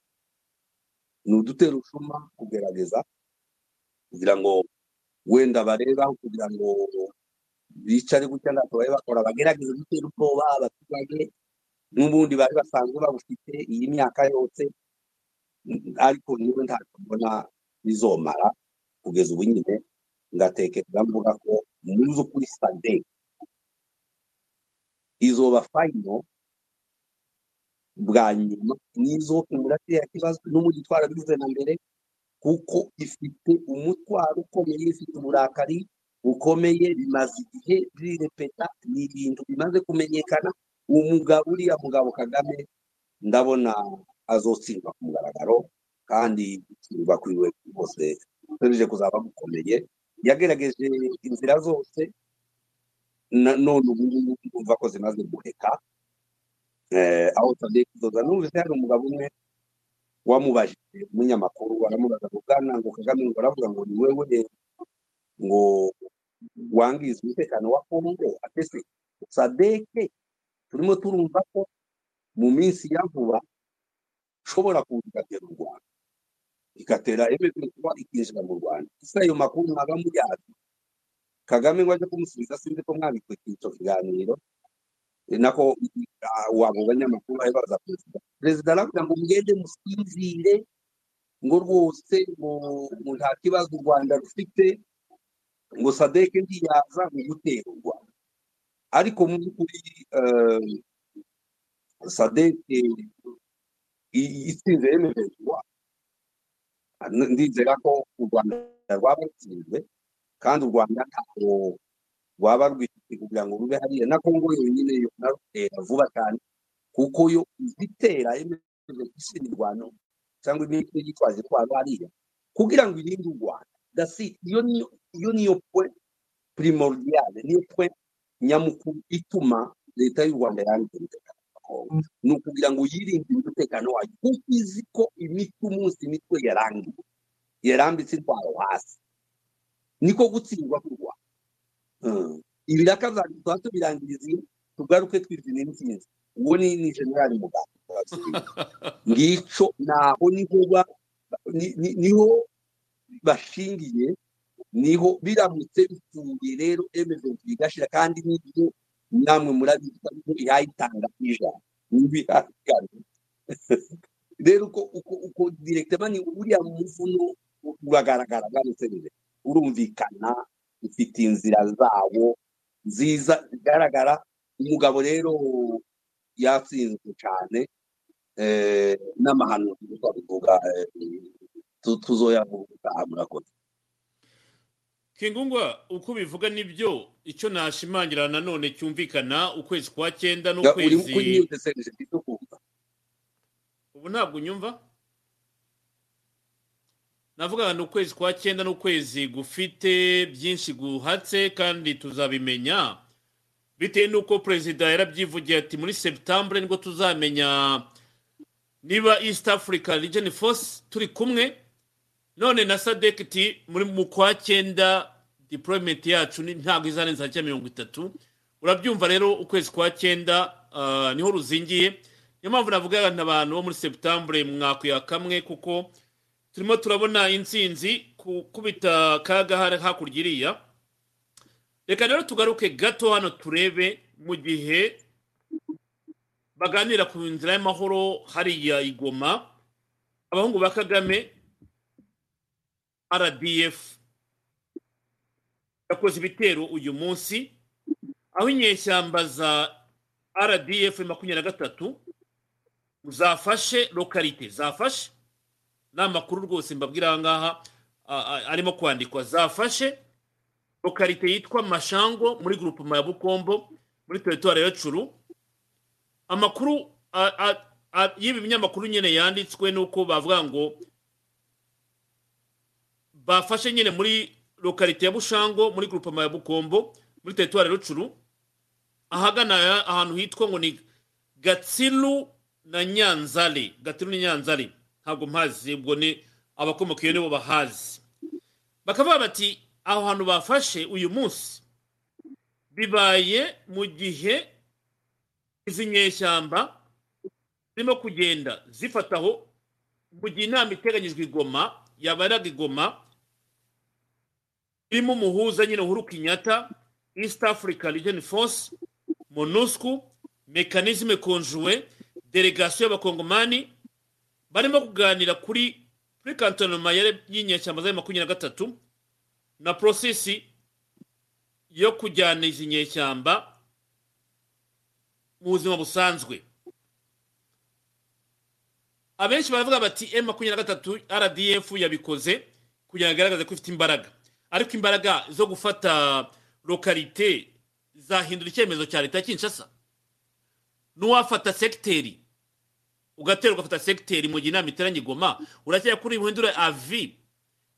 n'udutero shuma kugerageza kugira ngo wenda bareba kugira ngo bicare gutya natobaye bakora bagerageza gutera ubwoba abaturage n'ubundi bari basanzwe babufite iyi myaka yose ariko niyo ntakubona bizomara kugeza ubunyine ngatekereza mvuga ko muzo kuri Sunday izoba final bwa nyuma nizo kumurati yakibazo n'umugitwara bivuze na mbere kuko ifite umutwaro ukomeye ifite uburakari ukomeye bimaze igihe birepeta n'ibintu bimaze kumenyekana umugabo uriya mugabo Kagame ndabona azotsinda kumugaragaro kandi kuba kwiwe bose serije kuzaba gukomeye yagerageje inzira zose none umva ko zimaze guheka eh aho tadekuza numvise hari umugabo umwe wamubajije umunyamakuru aramubaza kugana ngo Kagame ngo aravuga ngo ni wewe ngo wangize umutekano wa Kongo atese Sadeke turimo turumva ko mu minsi yavuba shobora kugatera u Rwanda ikatera M twenty-three ikinjira mu Rwanda isayo makuru naga mu yacu Kagame ngwaje kumusubiza sinde ko mwabikwe cyo kiganiro nako wabuganya makuru ayibaza president president aravuga ngo mugende musinzire ngo rwose mu ntakibazo u Rwanda rufite ngo Sadeke ndiyaza gutera u Rwanda ariko mu kuri eh Sadeke itsinze M twenty-three ndizera ko u Rwanda rwabatsinzwe kandi u Rwanda ntabwo rwaba rwifite kugira ngo rube hariya na Kongo yonyine yo narutera vuba cyane kuko yo itera M twenty-three n'irwano cyangwa n'ikindi gitwaje kwa hariya kugira ngo irinde u Rwanda dasi iyo niyo Iyo niyo point primordiale, niyo point nyamukuru ituma leta y'u Rwanda yangirira nukugira ngo yirinde umutekano wayo kuko iziko imitwe munsi imitwe yarangi yarambitse intwaro hasi niko gutsindwa kurwa uh, ibirakaza twato birangiriziye tugaruke twivine n'insinzi uwo ni ni general Mugabe ngico naho niho niho bashingiye niho biramutse bifungiye rero M twenty-three gashira kandi n'ibyo namwe murabizi ko yayitanga ija n'ibihakane rero ko uko uko directement uriya mufuno ugagaragara garuserere urumvikana ifite inzira zawo nziza garagara umugabo rero yatsinzwe cyane eh namahano twavuga tuzoyavuga amurakoze Kingungwa uko bivuga nibyo icyo nashimangira nanone cyumvikana ukwezi kwa cyenda no kwezi ubu ntabwo unyumva navuga no kwezi kwa cyenda no kwezi gufite byinshi guhatse kandi tuzabimenya bite nuko president yarabyivugiye ati muri September ngo tuzamenya niba East Africa Region Force turi kumwe none na S A D C ti muri mu kwa cyenda deployment yacu ni ntabwo izarenza one thirty urabyumva rero ukwezi kwa cyenda uh, niho ruzingiye niyo mpamvu navuga abantu bo muri September mwakuya kamwe kuko turimo turabona insinzi kubita kagahara hakuririya reka rero tugaruke gato hano turebe mu gihe baganira ku nzira y'amahoro hari ya Igoma abahungu bakagame R D F yakoze bitero uyu munsi aho inyeshyamba za R D F twenty-three uzafashe locality zafashe namakuru rwose mbabwira ngaha arimo kwandikwa zafashe locality yitwa Mashango muri groupement ya Bukombo muri territoire ya Curu amakuru yibi binyamakuru nyene yanditswe nuko bavuga ngo bafashe nyene muri locality ya Bushango muri groupement ya Bukombo muri territoire ya Rucuru ahagana ahantu hitwa ngo ni Gatsilu na Nyanzale Gatsilu ni Nyanzale ntabwo mpazi ubwo ni abakomokiye nibo bahazi bakavuga bati aho hantu bafashe uyu munsi bibaye mu gihe izinyeshyamba zirimo kugenda zifataho mu gihe inama iteganyijwe Igoma yabaraga Igoma irimo muhuza nyine Uhuru Kenyatta East African Intelligence Force MONUSCO mécanisme conjoint délégation y'abakongomani barimo kuganira kuri Félix-Antoine Tshisekedi Tshilombo y'inyeshyamba za twenty-three na process yo kujyana izi nyeshyamba mu buzima busanzwe abenshi baravuga bati M twenty-three R D F yabikoze kugaragaza ko ifite imbaraga ariko imbaraga zo gufata localité zahindura icyemezo cya leta Kinshasa nuwafata secteri ugatera ugafata secteri mu ginama iteranye Goma uracyeye kuri buhindura avi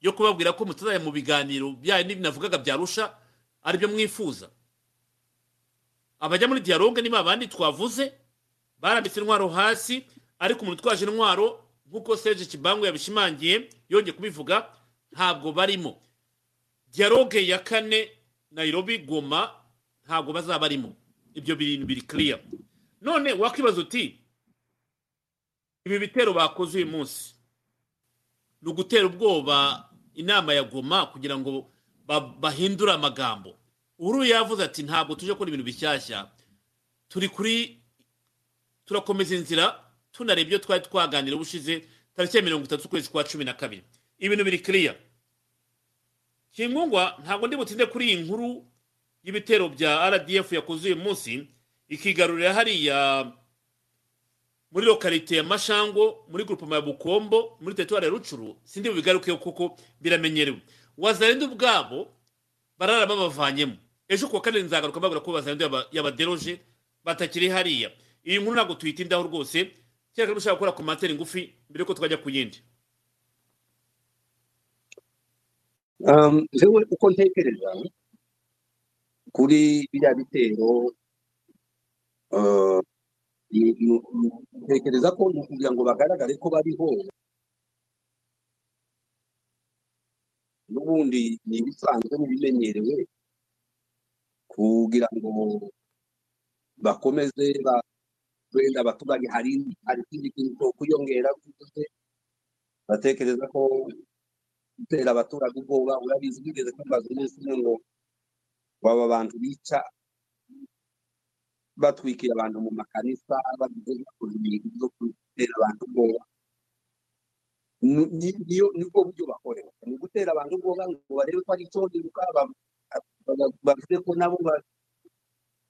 yo kubabwira ko mutazaya mu biganiro byaye n'ibinavugaga byarusha ari byo mwifuza abajya muri dialogue nima abandi twavuze barambitse intwaro hasi ariko umuntu twaje intwaro nkuko Serge Tchibangu yabishimangiye yonge kubivuga ntabwo barimo dialogue ya kane Nairobi Goma ntabwo bazabarimo ibyo bintu biri clear none wakibaza uti ibi bitero bakoze uyu munsi n'ugutera ubwoba inama ya Goma kugira ngo bahindure amagambo Uhuru yavuze ati ntabwo tuje kuri ibintu bishyashya turi kuri turakomeza inzira tunarebyo twari twaganira ubushize tariki thirty kwezi kwa twelve ibintu biri clear Kingungwa ntabwo ndi butinde kuri inkuru y'ibitero bya R D F yakoze uyu munsi ikigarurira hari ya muri localité ya Mashango muri groupement ya Bukombo muri territoire ya Rucuru sindi bigaruke kuko biramenyerewe wazarende ubwabo barara babavanyemo ejo kwa kane nzagaruka bagura ko bazarende yabaderoje batakiri hariya iyi nkuru ntabwo tuyitindaho rwose cyangwa mushaka gukora commentaire ngufi mbere ko twajya kuyindi zewe uko ntekereza kuri biriya bitero ntekereza ko kugira ngo bagaragare ko bariho n'ubundi ni bisanzwe bimenyerewe kugira ngo bakomeze ba wenda abaturage hari hari ikindi kintu kuyongera kuko batekereza ko tera abaturage ubwoba urabizi bigeze kwambaza umunsi ngo baba abantu bica batwikira abantu mu makanisa abagize kuzimira byo gutera abantu ubwoba niyo niko buryo bakorera ni gutera abantu ubwoba ngo barebe ko ari cyo ndikaba bavuze ko nabo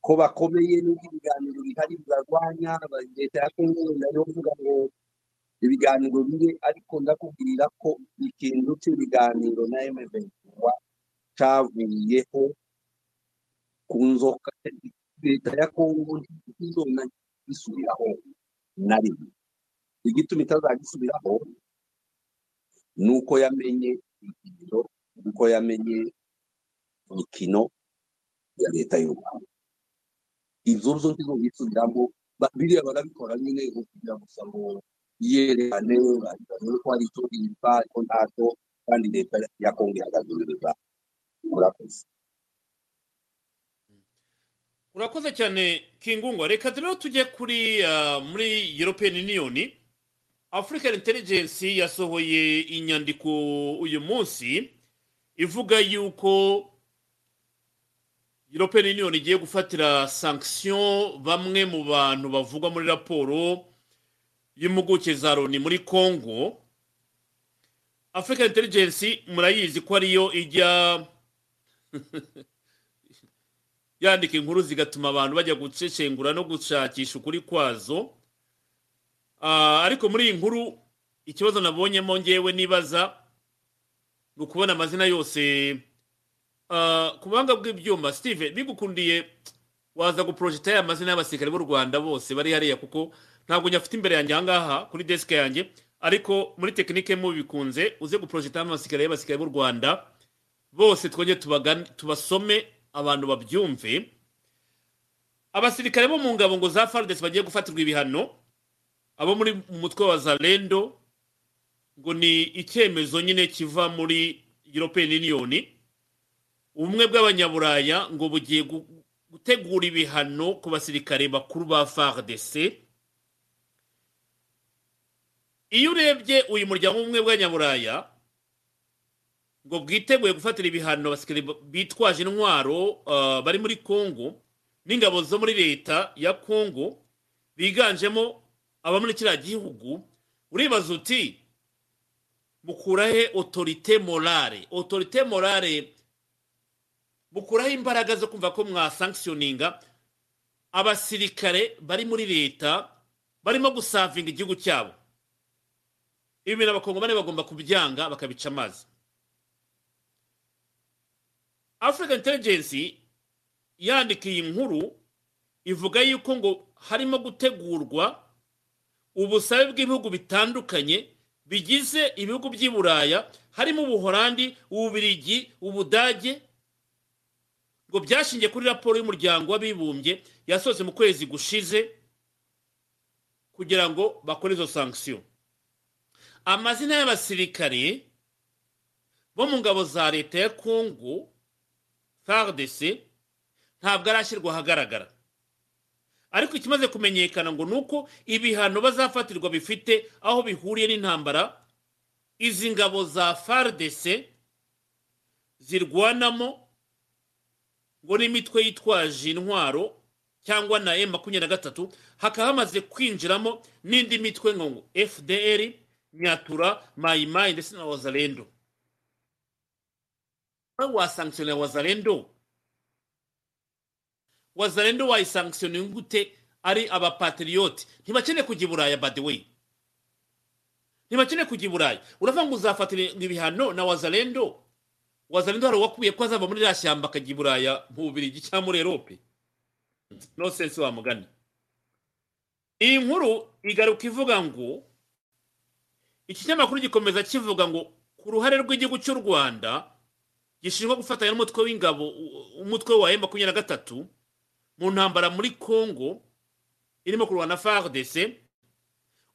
ko bakomeye n'ibiganiro bihari bizarwanya leta ya Kongo nayo vuga ngo ibiganiro biri ariko ndakubwirira ko ikintu cy'ibiganiro na M twenty-three cyavuyeho ku nzoka leta ya Kongo n'izona isubiraho nari igituma itazagisubiraho nuko yamenye ikintu nuko yamenye ikino ya leta y'u Rwanda ibzozo ntizo bitsubiramo biri abarabikora nyine kugira gusa ngo yerekane ko ari cyo impa kontato kandi leta ya Kongo yagazurirwa urakoze urakoze cyane Kingungo reka rero tujye kuri muri European Union African Intelligence yasohoye inyandiko uyu munsi ivuga yuko European Union igiye gufatira sanction bamwe mu bantu bavugwa muri raporo y'impuguke za Loni muri Kongo. African Intelligence murayizi ko ariyo ijya yandika inkuru zigatuma abantu bajya gucecengura no gushakisha ukuri kwazo. Uh, ariko muri iyi nkuru ikibazo nabonyemo ngewe nibaza n'ukubona amazina yose Uh, kubanga bw'ibyuma Steve bigukundiye waza guprojecta ya mazina y'abasikari b'u Rwanda bose bari hariya kuko ntabwo nyafite imbere yanjye ngaha kuri desk yanjye ariko muri technique mu bikunze uze guprojecta amasikari y'abasikari b'u Rwanda bose twonye tubasome abantu babyumve abasirikare bo mu ngabo ngo za F A R D C bagiye gufatirwa ibihano abo muri umutwe wa Zalendo ngo ni icyemezo nyine kiva muri European Union umwe bw'abanyaburaya ngo bugiye gutegura ibihano ku basirikare bakuru ba F A R D C iyo urebye uyu muryango umwe bw'abanyaburaya ngo bwiteguye gufatira ibihano basirikare bitwaje intwaro uh, bari muri Kongo n'ingabo zo muri leta ya Kongo biganjemo aba muri kiriya gihugu uribaza uti mukurahe autorité morale autorité morale bukuraho imbaraga zo kumva ko mwa sanctioninga abasirikare bari muri leta barimo gusavinga igihugu cyabo ibintu abakongomani bagomba kubyanga bakabica amazi African Intelligence yandikiye inkuru ivuga yuko ngo harimo gutegurwa ubusabe bw'ibihugu bitandukanye bigize ibihugu by'Iburaya harimo ubuholandi ububirigi ubudage ngo byashingiye kuri raporo y'umuryango wabibumbye yasoze mu kwezi gushize kugira ngo bakore izo sanction amazina y'abasirikare bo mu ngabo za leta ya Kongo F A R D C ntabwo arashyirwa ahagaragara ariko ikimaze kumenyekana ngo nuko ibihano bazafatirwa bifite aho bihuriye n'intambara izi ngabo za F A R D C zirwanamo ngo ni mitwe yitwaje intwaro cyangwa na M twenty-three hakaba hamaze kwinjiramo n'indi mitwe ngo F D L R Nyatura Maimai ndetse na Wazalendo wa sanction ya Wazalendo Wazalendo wa sanction ngute ari aba patriote ntibakene kujiburaya by the way ntibakene kujiburaya uravanga uzafatira ibihano na Wazalendo Wazalendo haro wakuye kwaza muri la shamba kajiburaya mubirigi cyangwa muri Europe no sense wa mugani inkuru igaruka ivuga ngo ikinyamakuru gikomeza kivuga ngo ku ruhare rw'igihugu cy'u Rwanda gishinzwe gufatanya n'umutwe w'ingabo umutwe wa M twenty-three mu ntambara muri Kongo irimo kurwana na F A R D C.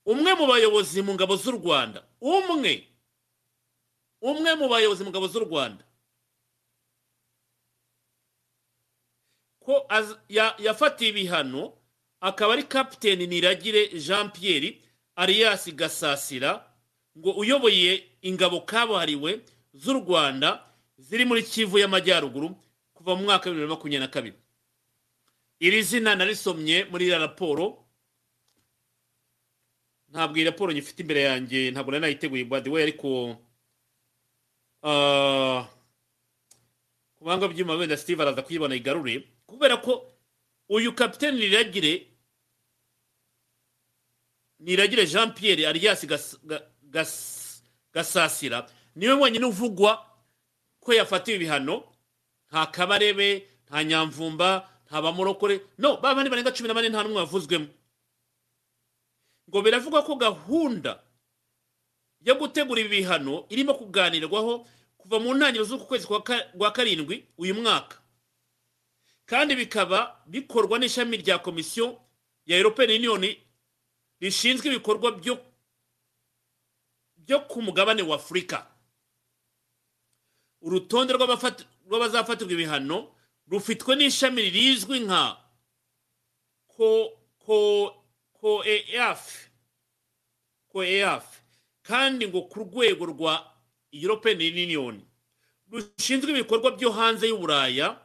Umwe mu bayobozi mu ngabo z'u Rwanda umwe umwe mu bayobozi mu ngabo z'u Rwanda ko yafatiye ibihano akaba ari Captain Niragire Jean-Pierre Ariasi Gasasira ngo uyoboye ingabo kabuhariwe z'u Rwanda ziri muri Kivu y'amajyaruguru kuva mu mwaka twenty twenty-two. Iri zina narisomye muri raporo, ntabwo iyi raporo nyifite imbere yanjye, ntabwo nayiteguye by the way, ariko ah kubanga byuma wenda Steve araza kuyibona igarure kubera ko uyu Captain Niragire Niragire Jean Pierre Ariasi Gasasira niwe mwenye nuvugwa ko yafatiwe ibihano, nta Kabarebe, nta Nyamvumba, nta Bamurokore, no babandi barenga cumi na bane nta numwe bavuzwemo. Ngo biravuga ko gahunda yo gutegura ibihano irimo kuganirwaho kuva mu ntangiriro z'uku kwezi kwa karindwi uyu mwaka, kandi bikaba bikorwa n'ishami rya Komisiyo ya European Union rishinzwe ibikorwa byo byo ku mugabane wa Afrika. Urutonde rw'abazafatirwa ibihano rufitwe n'ishami rizwi nka ko ko ko E A F ko E A F kandi ngo ku rwego rwa European Union rushinzwe ibikorwa byo hanze y'Uburaya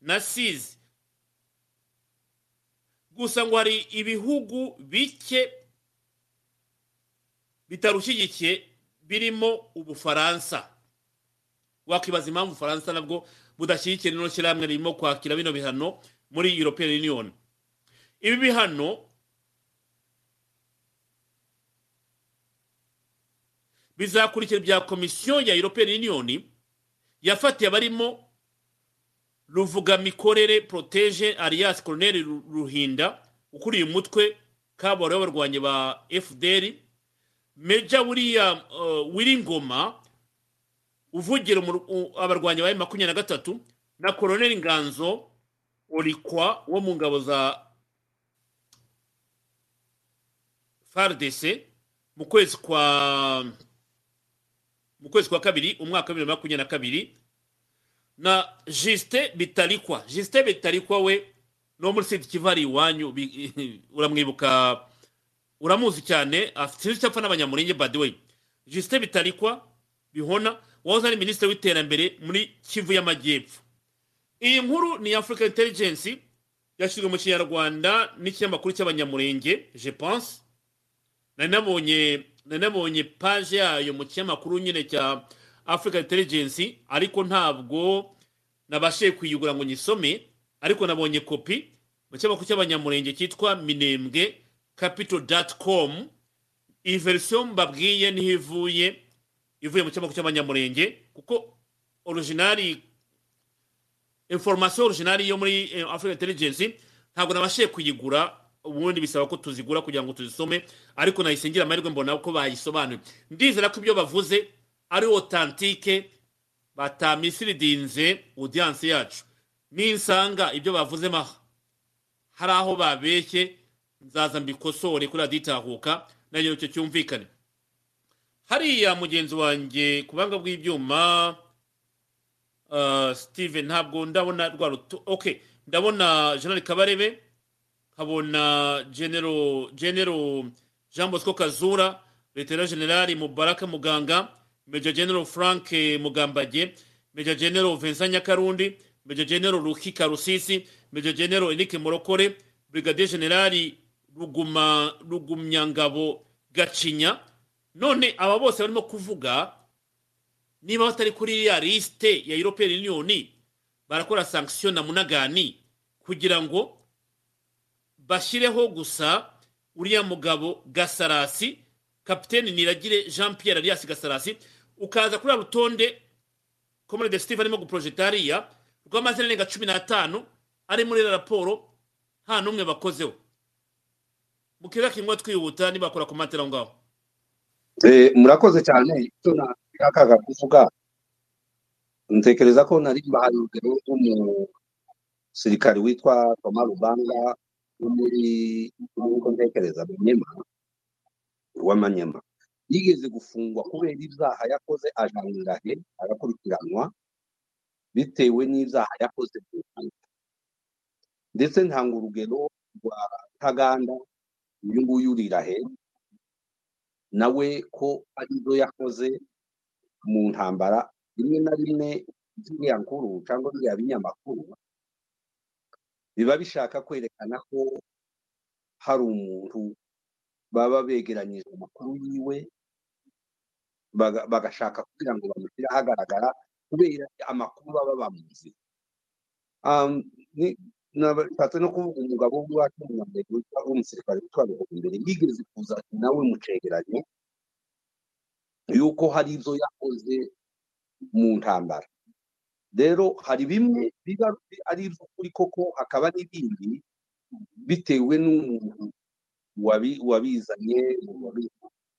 na S I Z. Gusa ngo hari ibihugu bike bitarushyigikiye birimo Ubufaransa. Wakibaza impamvu Faransa nabwo budashyigikiye no cyamwe ririmo kwakira bino bihano muri European Union. Ibi bihano bizakurikira bya Komisiyo ya European Union yafatiye barimo ruvuga mikorere Protege Arias Colonel Ruhinda ukuriye umutwe kaboro y'abarwanye ba F D L R, Major William uh, Wilingoma uvugira abarwanya ba makumyabiri na gatatu na Colonel Nganzo Olikwa wo mu ngabo za F A R D C mu kwezi kwa mu kwezi kwa kabiri umwaka wa makumyabiri na kabiri, na Juste Bitalikwa Juste Bitalikwa we no muri Sud Kivari wanyu uramwibuka uramuzi cyane afite cyapfa n'abanyamurenge. By the way, Juste Bitalikwa bihona wazari ministre w'iterambere muri Kivu y'amajyepfo. Iyi nkuru ni African Intelligence yashyize mu Kinyarwanda n'ikinyamakuru cy'abanyamurenge, je pense. Nanabonye nanabonye page yayo mu kinyamakuru nyine cya African Intelligence, ariko ntabwo nabashe kwiyugura ngo nyisome, ariko nabonye copy mu kinyamakuru cy'abanyamurenge kitwa Minembwe capital dot com. Iyi version mbabwiye ntivuye ivuye mu cyamako cy'abanyamurenge kuko originali information originali yo muri African Intelligence ntabwo nabashe kuyigura, ubundi bisaba ko tuzigura kugira ngo tuzisome, ariko nayisengira amahirwe mbona uko bayisobanuye. Ndizera ko ibyo bavuze ari authentique batamisiridiinze audience yacu. Ninsanga ibyo bavuze ma hari aho babeke nzaza mbikosore kuri aditahuka nayo cyo cyumvikane. Hariya mugenzi wanjye kubanga bw'ibyuma uh, Steven ntabwo ndabona rwa okay ndabona General Kabarebe, kabona General General Jean Bosco Kazura, Lieutenant General Mubaraka Muganga, Major General Frank Mugambage, Major General Vincent Nyakarundi, Major General Ruki Karusisi, Major General Enike Morokore, Brigadier General Ruguma Rugumyangabo Gacinya. None aba bose barimo kuvuga niba batari kuri ya liste ya European Union barakora sanction na munagani kugira ngo bashireho gusa uriya mugabo Gasarasi, Captain Niragire Jean-Pierre Ariasi Gasarasi, ukaza kuri rutonde komune de Steve arimo guprojetaria rw'amazina arenga cumi na atanu ari muri raporo nta numwe bakozeho. Mukira kimwe twihuta niba bakora komatera ngaho. Eh murakoze cyane, tuna akaga kuvuga ntekereza ko nari bahari urugero umusirikari witwa Toma Rubanga muri uko ntekereza Maniema wa Maniema yigeze gufungwa kubera ibyaha yakoze ajanira he agakurikiranwa bitewe n'ibyaha yakoze ndetse ntanga urugero rwa Ntaganda uyu nguyu urira he nawe ko arizo yakoze mu ntambara rimwe na rimwe by'inkuru cyangwa by'abinyamakuru biba bishaka kwerekana ko hari umuntu baba begeranyije amakuru yiwe bagashaka kugira ngo bamushyire ahagaragara kubera amakuru baba bamuzi um ni nabatse no kuvuga umugabo w'acu n'umugabo w'umusirikare utwabo imbere yigeze kuza nawe mucegeranye yuko hari ibyo yakoze mu ntambara rero hari bimwe bigaruka ari ibyo kuri koko akaba n'ibindi bitewe n'umuntu wabi wabizanye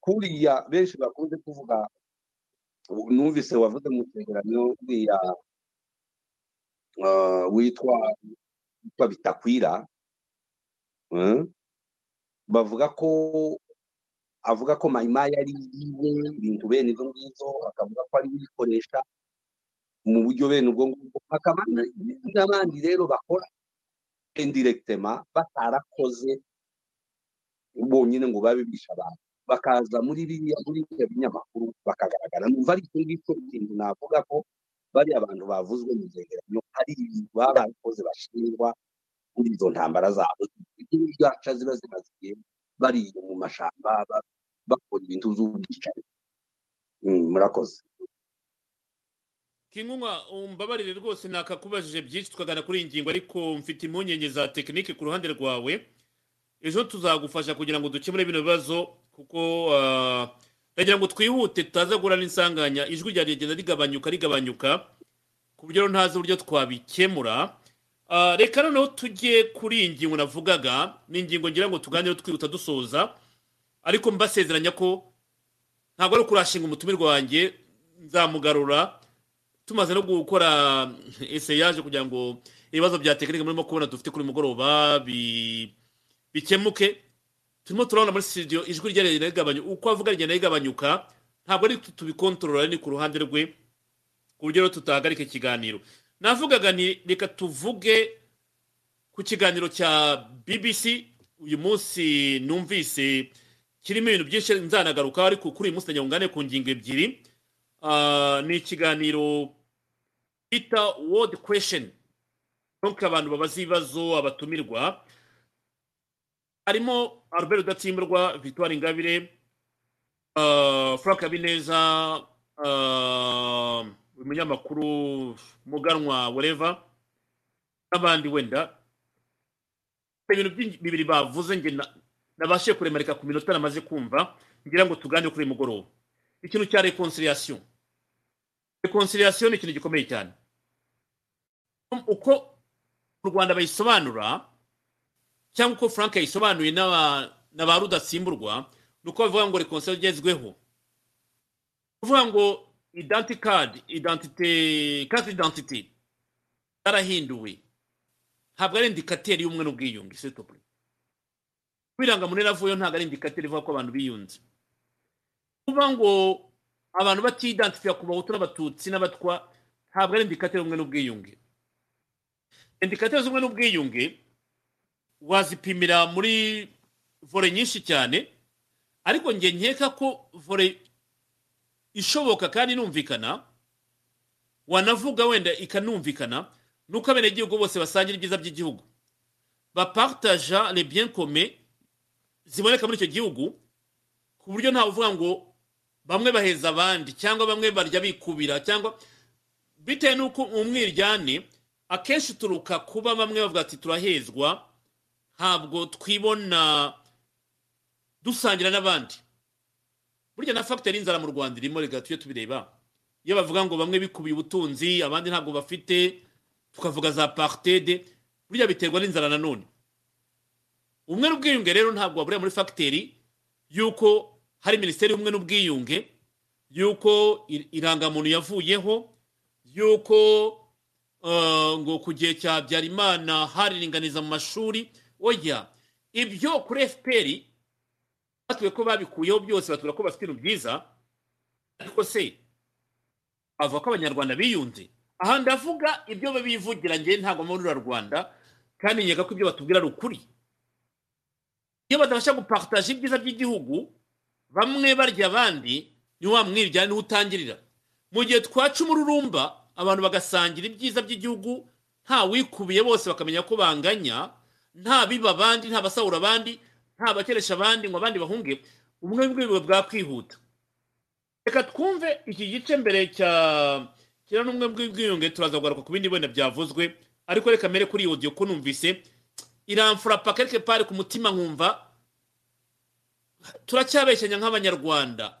kuriya benshi bakunze kuvuga numvise wavuze mu cegeranyo ya uh witwa babitakwira hmm? bavuga ko avuga ko Maimaya ari yiwe bintu bene izo ngizo akavuga ko ari bikoresha mu buryo bene ubwo ngo akabana n'abandi rero bakora indirectement batarakoze ubonyine ngo babibisha abantu bakaza muri biriya muri binyamakuru bakagaragara numva ari kingi cyo kintu navuga ko bari abantu bavuzwe mu zegeranyo hari babakoze bashingwa muri izo ntambara zabo ibyaca ziba zimaziye bari mu mashamba bakora ibintu z'ubicari murakoze Kingunga umbabarire rwose nakakubajije byinshi twagana kuri ingingo ariko mfite impunyenye za tekinike ku ruhande rwawe ejo tuzagufasha kugira ngo dukemure bino bibazo kuko uh, ndagira ngo twihute tutazagura n'insanganya ijwi rya rigenda rigabanyuka rigabanyuka ku buryo ntazi buryo twabikemura uh, reka noneho tujye kuri ingingo navugaga n'ingingo ngira ngo tuganire twihuta dusoza ariko mbasezeranya ko ntabwo ari kurashinga umutumirwa wanjye nzamugarura tumaze no gukora essayage kugira ngo ibibazo bya tekinike murimo kubona dufite kuri mugoroba bikemuke turimo turabona muri studio ijwi ry'arengera igabanyuka uko avuga rigenda igabanyuka ntabwo ari tubikontorora ni ku ruhande rwe ku buryo tutahagarika ikiganiro navugaga ni reka tuvuge ku kiganiro cya B B C uyu munsi numvise kirimo ibintu byinshi nzanagaruka ariko kuri uyu munsi ndanyungane ku ngingo ebyiri ni ikiganiro bita world question n'uko abantu babaza ibibazo abatumirwa arimo Albert Gatimburwa, Victoire Ingabire, uh, Frank Habineza, uh, umunyamakuru Muganwa whatever n'abandi wenda ibintu bibiri bavuze nge nabashe kuremarika ku minota namaze kumva ngira ngo tuganire kuri mugoroba ikintu cya reconciliation reconciliation ni ikintu gikomeye cyane uko mu Rwanda bayisobanura cyangwa ko Frank yisobanuye n'aba n'abaruda simburwa nuko bavuga ngo reconciliation bavuga ngo identity card identity card identity arahinduwe ntabwo ari indicateur y'umwe n'ubwiyunge setopre biranga munene avuyo ntabwo ari indicateur ivuga ko abantu biyunze kuvuga ngo abantu batidentifya ku bahutu n'abatutsi n'abatwa ntabwo ari indicateur y'umwe n'ubwiyunge indicateur z'umwe n'ubwiyunge wazipimira muri vore nyinshi cyane ariko nge nkeka ko vore ishoboka kandi numvikana wanavuga wenda ikanumvikana nuko abenegihugu bose basangira ibyiza by'igihugu bapartage les biens communs ziboneka muri icyo gihugu ku buryo ntawe uvuga ngo bamwe baheza abandi cyangwa bamwe barya bikubira cyangwa bitewe n'uko umwiryane akenshi turuka kuba bamwe bavuga ati turahezwa habwo twibona dusangira nabandi burya na factor inzara mu Rwanda irimo regatuye tubireba iyo bavuga ngo bamwe bikubiye ubutunzi abandi ntabwo bafite tukavuga za partede burya biterwa n'inzara nanone umwe n'ubwiyunge rero ntabwo wabure muri factor yuko hari ministeri umwe n'ubwiyunge yuko iranga muntu yavuyeho yuko uh, ngo kugiye cya Byarimana hariringaniza mu mashuri oya ibyo kuri F P R batwe ko babikuyeho byose batura ko bafite ubyiza ariko se ava ko abanyarwanda biyunze aha ndavuga ibyo babivugira nge ntago mu Rwanda kandi nyega ko ibyo batubwira rukuri iyo badashaka gupartager ibyiza by'igihugu bamwe barya abandi niwa mwibya ni utangirira mu gihe twaca umururumba abantu bagasangira ibyiza by'igihugu nta wikubiye bose bakamenya ko banganya nta biba abandi nta basahura abandi nta bakeresha abandi ngo abandi bahunge ubumwe bw'ibwo bwakwihuta reka twumve iki gice mbere cya kira n'umwe bw'ibwiyonge turazagaruka kubindi bwene byavuzwe ariko reka mere kuri audio ko numvise iramfura pa quelque part ku mutima nkumva turacyabeshyanya nk'abanyarwanda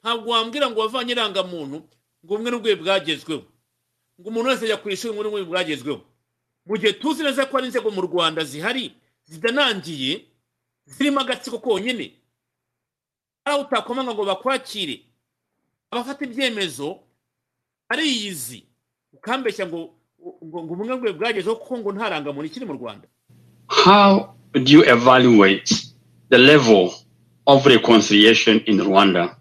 ntabwo wambwira ngo wavanye iranga muntu ngo umwe n'ubwe bwagezweho ngo umuntu wese yakwishuye ngo n'umwe bwagezweho mu gihe tuzi neza ko ari inzego mu Rwanda zihari zidanangiye zirimo agatsiko konyine aho utakomanga ngo bakwakire abafata ibyemezo ari izi ukambeshya ngo ngo umwe n'ubwe bwagezweho kuko ngo ntaranga muntu ikiri mu Rwanda. How do you evaluate the level of reconciliation in Rwanda?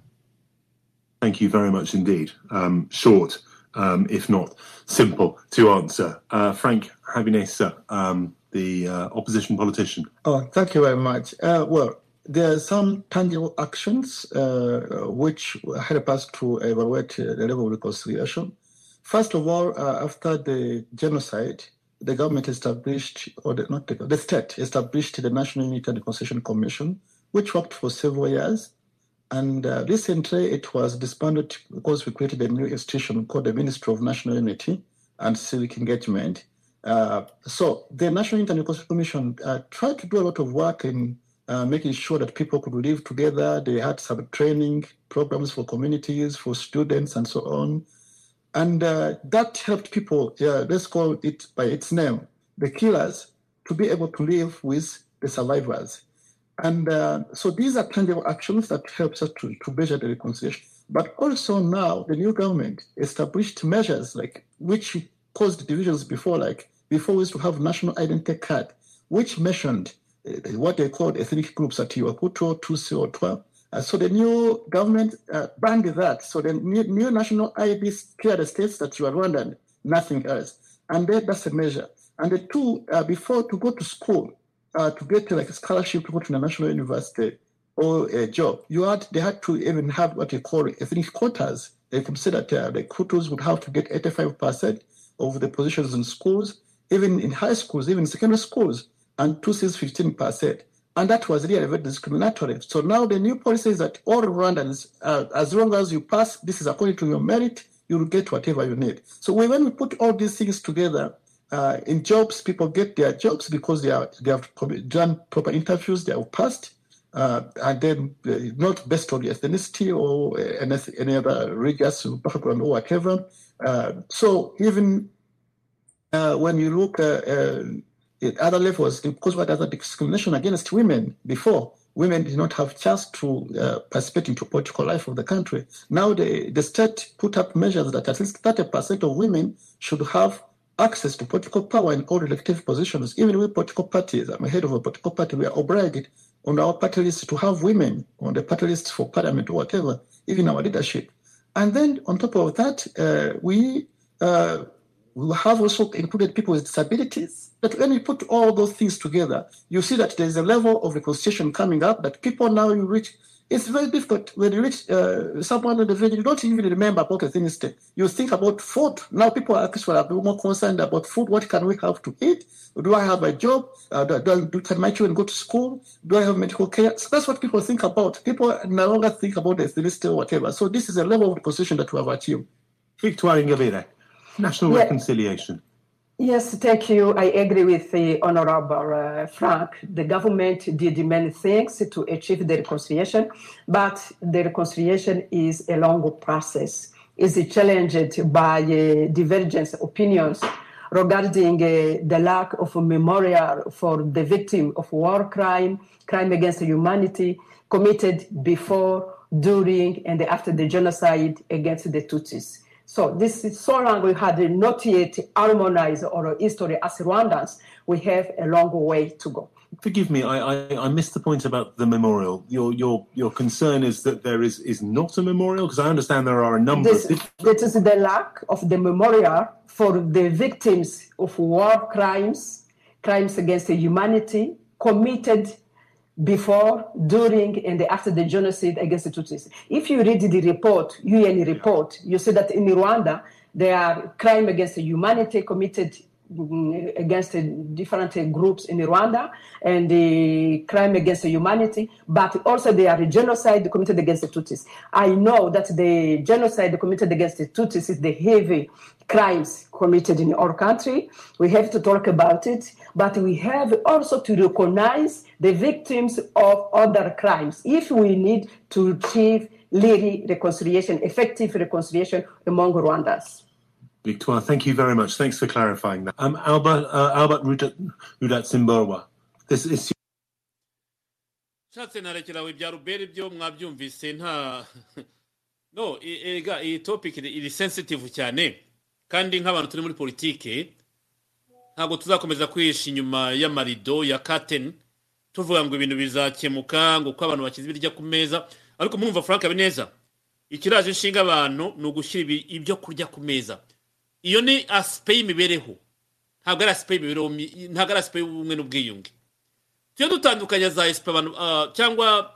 Thank you very much indeed. Um, short, um, if not simple, to answer. Uh, Frank Habineza, um, the uh, opposition politician. Oh, thank you very much. Uh, well, there are some tangible actions uh, which help us to evaluate uh, the level of reconciliation. First of all, uh, after the genocide, the government established, or the, not the, the state established the National Unity and Reconciliation Commission, which worked for several years. And uh, recently it was disbanded because we created a new institution called the Ministry of National Unity and Civic Engagement. Uh, so the National Unity and Reconciliation Commission uh, tried to do a lot of work in uh, making sure that people could live together. They had some training programs for communities, for students, and so on. And uh, that helped people, yeah, let's call it by its name, the killers, to be able to live with the survivors. And uh, so these are tangible actions that helps us to, to measure the reconciliation. But also now the new government established measures like which caused divisions before, like before we used to have national identity card, which mentioned uh, what they called ethnic groups at Iwakuto, Tutsi, or Twa. Uh, so the new government uh, banned that. So the new, new national I D cleared states that you are Rwandan, nothing else. And that, that's a measure. And the two, uh, before to go to school, uh, to get like a scholarship to go to the national university or a job, you had they had to even have what they call ethnic quotas. They considered that uh, the Hutus would have to get eighty-five percent of the positions in schools, even in high schools, even secondary schools, and Tutsis fifteen percent. And that was really very discriminatory. So now the new policy is that all Rwandans, uh, as long as you pass, this is according to your merit, you will get whatever you need. So when we put all these things together, uh, in jobs, people get their jobs because they are they have done proper interviews, they have passed, uh, and then uh, not based on the ethnicity or any, any other religious background or whatever. Uh, so even uh, when you look uh, uh, at other levels, because what other discrimination against women before, women did not have chance to uh, participate in the political life of the country. Now the, the state put up measures that at least thirty percent of women should have access to political power in all elective positions. Even with political parties, I'm head of a political party, we are obliged on our party list to have women on the party list for parliament or whatever, even our leadership. And then on top of that, uh, we... Uh, We have also included people with disabilities. But when you put all those things together, you see that there's a level of reconciliation coming up that people now you reach. It's very difficult when you reach uh, someone in the village, you don't even remember about the things that you think about food. Now people are actually more concerned about food. What can we have to eat? Do I have a job? Uh, do, do, can my children go to school? Do I have medical care? So that's what people think about. People no longer think about the ethnicity or whatever. So this is a level of reconciliation that we have achieved. Victoire Ingabire. National yes. reconciliation. Yes, thank you. I agree with the Honorable uh, Frank. The government did many things to achieve the reconciliation, but the reconciliation is a long process. It's challenged by uh, divergent opinions regarding uh, the lack of a memorial for the victim of war crime, crime against humanity committed before, during, and after the genocide against the Tutsis. So this is so long we had not yet harmonized our history as Rwandans. We have a long way to go. Forgive me, I, I, I missed the point about the memorial. Your your your concern is that there is, is not a memorial? Because I understand there are a number this, of... It is the lack of the memorial for the victims of war crimes, crimes against humanity, committed before, during, and after the genocide against the Tutsis. If you read the report, U N report, you see that in Rwanda, there are crimes against humanity committed against different groups in Rwanda and the crime against humanity, but also there are genocide committed against the Tutsis. I know that the genocide committed against the Tutsis is the heavy crimes committed in our country. We have to talk about it, but we have also to recognize the victims of other crimes if we need to achieve really reconciliation, effective reconciliation among Rwandans. Victoire, thank you very much. Thanks for clarifying that. Um, Albert, uh, Albert Rudatsimborwa, this issue. No, the topic is sensitive. Kandi nk'abantu turi muri politike ntabwo tuzakomeza kwisha inyuma ya marido ya curtain tuvuga ngo ibintu bizakemuka ngo ko abantu bakize birya kumeza ariko mwumva Frank Habineza ikiraje inshinga abantu no gushyira ibyo kurya kumeza. Iyo ni aspect imibereho ntabwo ari aspect imibereho ntabwo ari aspect ubumwe n'ubwiyunge tyo dutandukanya za aspect abantu cyangwa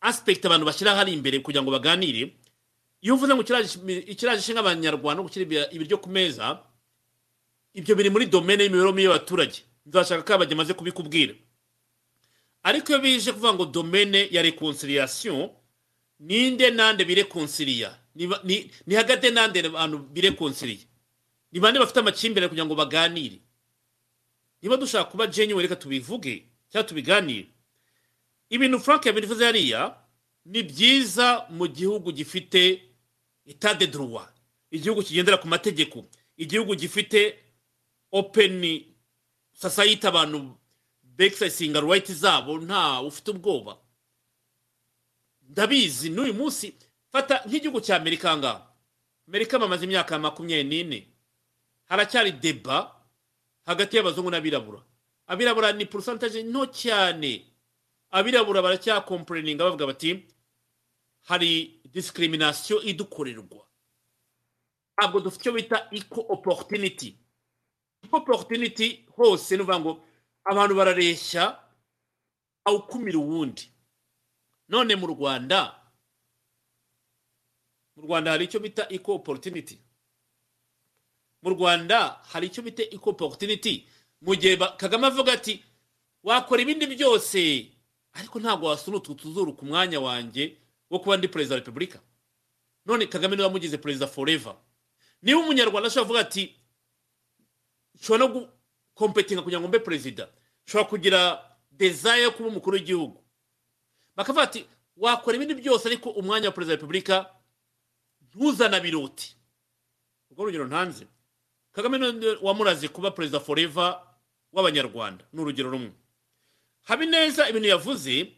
aspect abantu bashyira hari imbere kugira ngo baganire. Iyo mvuze ngo ikiraje inshinga abanyarwanda no gushyira ibiryo ku meza ibyo biri muri domaine y'imibereho y'abaturage ndashaka ko abagemaze kubikubwira ariko iyo bije kuvuga ngo domaine ya reconciliation ninde nande bireconcilia ni ni hagate nande abantu bireconcilia ni bande bafite amakimbere kugira ngo baganire niba dushaka kuba genuine reka tubivuge cyangwa tubiganire ibintu Frank yabivuze hariya ni byiza mu gihugu gifite état de droit igihugu kigendera ku mategeko igihugu gifite open society abantu exercising rights zabo nta ufite ubwoba ndabizi n'uyu munsi fata nk'igihugu cya Amerika nga Amerika bamaze imyaka makumyabiri n'ine haracyari deba hagati y'abazungu n'abirabura abirabura ni percentage nto cyane abirabura baracya complaining bavuga bati hari discrimination idukorerwa ntabwo dufite icyo bita equal opportunity opportunity hose nuvuga ngo abantu barareshya awukumira uwundi none mu Rwanda mu Rwanda hari icyo bita equal opportunity mu Rwanda hari icyo bita equal opportunity mu gihe Kagame avuga ati wakora ibindi byose ariko ntabwo wasunutu tuzuru ku mwanya wanjye wo kuba ndi president republika none Kagame niba mugize president forever niba umunyarwanda ashavuga ati shobora no competing kugira ngo mbe president shobora kugira desire kuba umukuru w'igihugu bakavuga ati wakora ibindi byose ariko umwanya wa president republika ntuzana biroti ubwo rugero ntanze Kagame wamuraze kuba president forever w'abanyarwanda n'urugero rumwe Habineza ibintu yavuze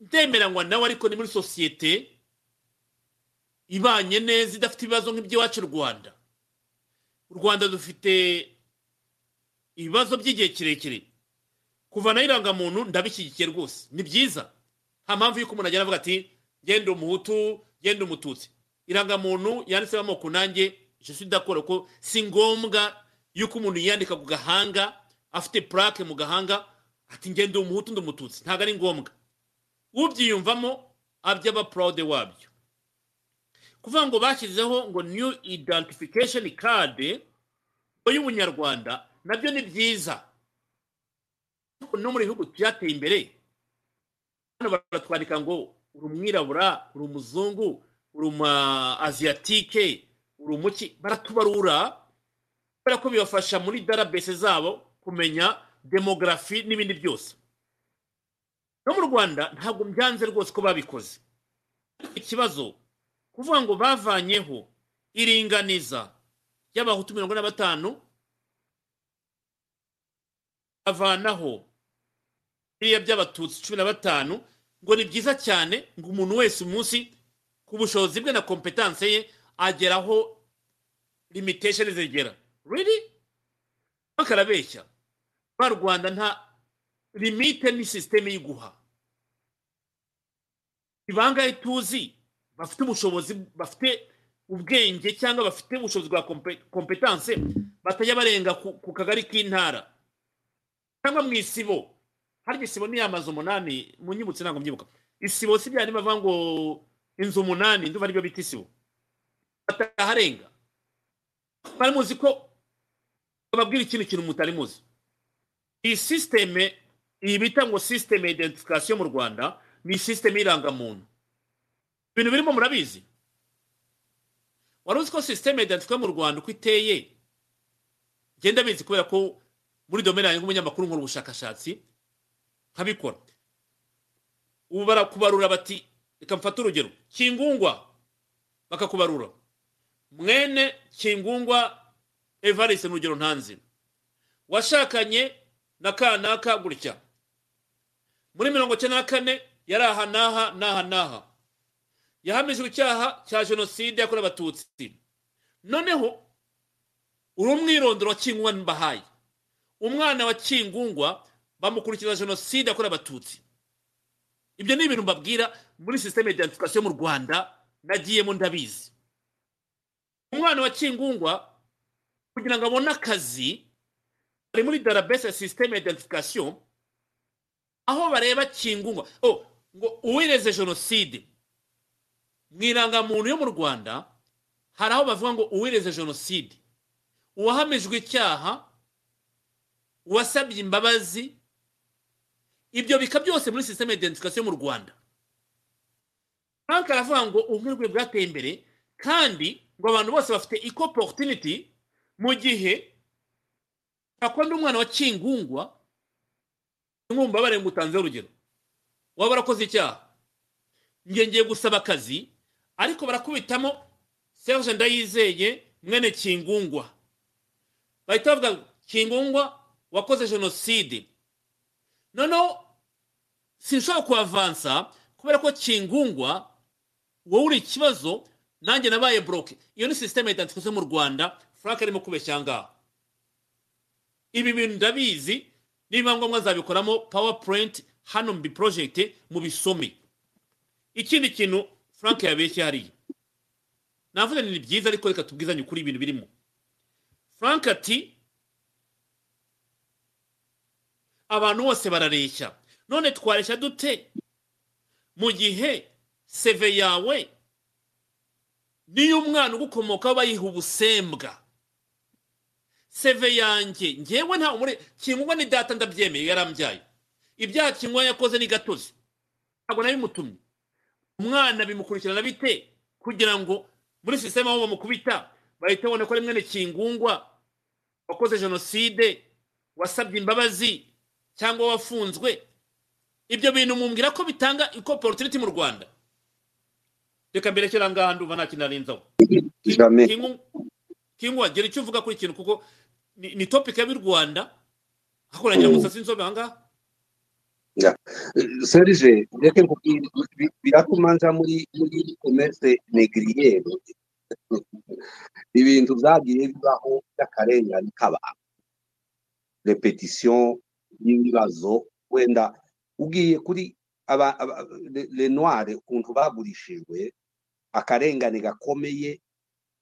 ndemeranywa nawe ariko ni muri societe ibanye neza idafite ibibazo nk'ibyo wacu Rwanda u Rwanda dufite ibibazo by'igihe kirekire kuva na irangamuntu ndabishyigikiye rwose ni byiza nta mpamvu yuko umuntu agera avuga ati genda umuhutu genda umututsi irangamuntu yanditse amoko nanjye je suis d'accord ko si ngombwa yuko umuntu yandika ku gahanga afite plaque mu gahanga ati ngende umuhutu ndumututsi ntaga ari ngombwa ubyiyumvamo abya ba proud wabyo kuvuga ngo bashyizeho ngo new identification card y'umunyarwanda nabyo ni byiza no muri bihugu byateye imbere hano baratwandika ngo uri umwirabura uri umuzungu uri umuasiatike uri umuki baratubarura kubera ko bibafasha muri database zabo kumenya demografi n'ibindi byose no mu Rwanda ntabwo mbyanze rwose ko babikoze ikibazo kuvuga ngo bavanyeho iringaniza y'abahutu mirongo ine na batanu avanaho iya by'abatutsi cumi na batanu ngo ni byiza cyane ngo umuntu wese umunsi ku bushobozi bwe na competence ye ageraho limitation zigera. Really? Bakarabeshya ba Rwanda nta limite ni system yiguha. Ibanga ituzi bafite ubushobozi bafite ubwenge cyangwa bafite ubushobozi bwa competence batajya barenga ku kagari k'intara cyangwa mu isibo. Hari isibo ni amazu umunani munyibutse ntango mbyibuka. Isibo si byari bava ngo inzu umunani nduva ari byo bita isibo. Bataharenga. Bari muzi ko babwira ikintu kintu mutari muzi. Iyi systeme ibita ngo systeme identification mu Rwanda ni systeme irangamuntu. Ibintu birimo murabizi. Waruzi ko systeme identification mu Rwanda uko iteye. Genda bizi kubera ko muri domaine yanjye umunyamakuru nkora ubushakashatsi kabikora. Ubu barakubarura bati reka mfate urugero Kingungwa bakakubarura mwene Kingungwa Evariste n'urugero ntanzi washakanye na kanaka gutya muri mirongo cyenda na kane yaraha naha naha naha yahamijwe icyaha cya genocide yakorewe abatutsi noneho urumwirondoro wa Kingungwa mbahaye umwana wa Kingungwa bamukurikira genocide yakorewe abatutsi. Ibyo ni ibintu mbabwira muri systeme identification mu Rwanda nagiye mu ndabizi. Umwana wa Kingungwa kugira ngo abone akazi ari muri database systeme identification aho bareba Kingungwa oh ngo uwireze genocide mwiranga muntu yo mu Rwanda hari aho bavuga ngo uwireze genocide uwahamijwe icyaha wasabye imbabazi. Ibyo bika byose muri systeme identification mu Rwanda. Frank aravuga ngo ubwirwe bwateye imbere kandi ngo abantu bose bafite equal opportunity mu gihe akonda umwana wa Kingungwa ngumba bare ngutanze urugero wabarakoze icyaha ngiye gusaba akazi ariko barakubitamo Serge Ndayizeye mwene Kingungwa bahita bavuga Kingungwa wakoze genocide. No no sinshobora kuavansa kubera ko Kingungwa wowe uri kibazo nanjye nabaye bloke. Iyo ni systeme identification mu Rwanda Frank arimo kubeshyanga. Ibi bintu ndabizi niba ngomwa zabikoramo PowerPoint hano mbi project mu bisome. Ikindi kintu Frank yabeshye hari. Navuze ni byiza ariko reka tubwizanye kuri ibintu birimo. Frank ati abantu bose barareshya none twareshya dute mu gihe seve yawe niyo umwana ugukomoka bayiha ubusembwa seve yanjye ngewe nta umure kimwe ni data ndabyemeye yarambyaye ibyaha kimwe yakoze ni gatozi ntabwo nabimutumye umwana bimukurikirana bite kugira ngo muri systeme aho bamukubita bahite bone ko rimwe Kingungwa wakoze genocide wasabye imbabazi cyangwa wafunzwe. Ibyo bintu mumbwira ko bitanga equal opportunity mu Rwanda. Reka mbere cyera ngahanda uva nakinarinza. Kingungwa gere cyo uvuga kuri ikintu kuko ni topic ya Rwanda akoranya musatsi nzobe hanga. Ya. Serge reka nkubwira birakumanza muri muri commerce negrier. Ibintu byagiye bibaho byakarenga n'ikabana. Repetition nibazo wenda ugiye kuri aba le noire kuntu bagurishijwe akarengane gakomeye.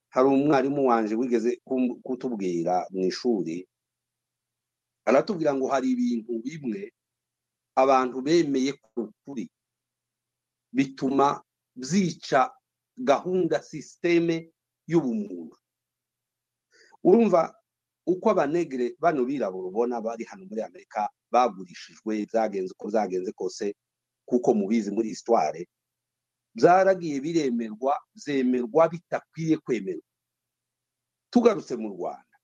Hari umwarimu wanje wigeze kutubwira mu ishuri aratubwira ngo hari ibintu bimwe abantu bemeye kuri bituma byica gahunda systeme y'ubumuntu. Urumva uko abanegre bano birabura ubona bari hano muri Amerika bagurishijwe byagenze ko zagenze kose kuko mubizi muri histoire byaragiye biremerwa byemerwa bitakwiye kwemerwa. Tugarutse mu Rwanda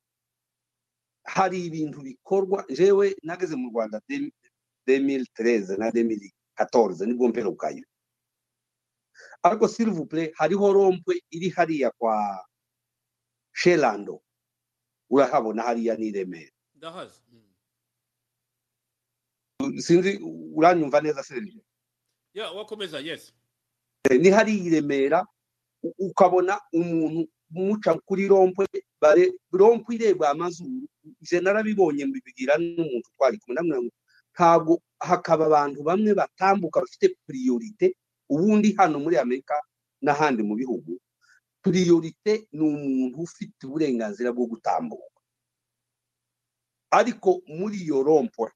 hari ibintu bikorwa jewe nageze mu Rwanda deux mille treize na deux mille quatorze nibwo mperukayo ariko s'il vous plaît hariho rompwe iri hariya kwa Shelando urahabona hariya ni Remera ndahazi sinzi uranyumva neza Serge ya wakomeza yes ni hari Remera ukabona umuntu muca kuri rompe bare rompe ireba amazuru je narabibonye mbibigira n'umuntu twari kumwe namwe ntabwo hakaba abantu bamwe batambuka bafite priorite ubundi hano muri Amerika n'ahandi mu bihugu priorite n'umuntu ufite uburenganzira bwo gutambuka ariko muri yo rompe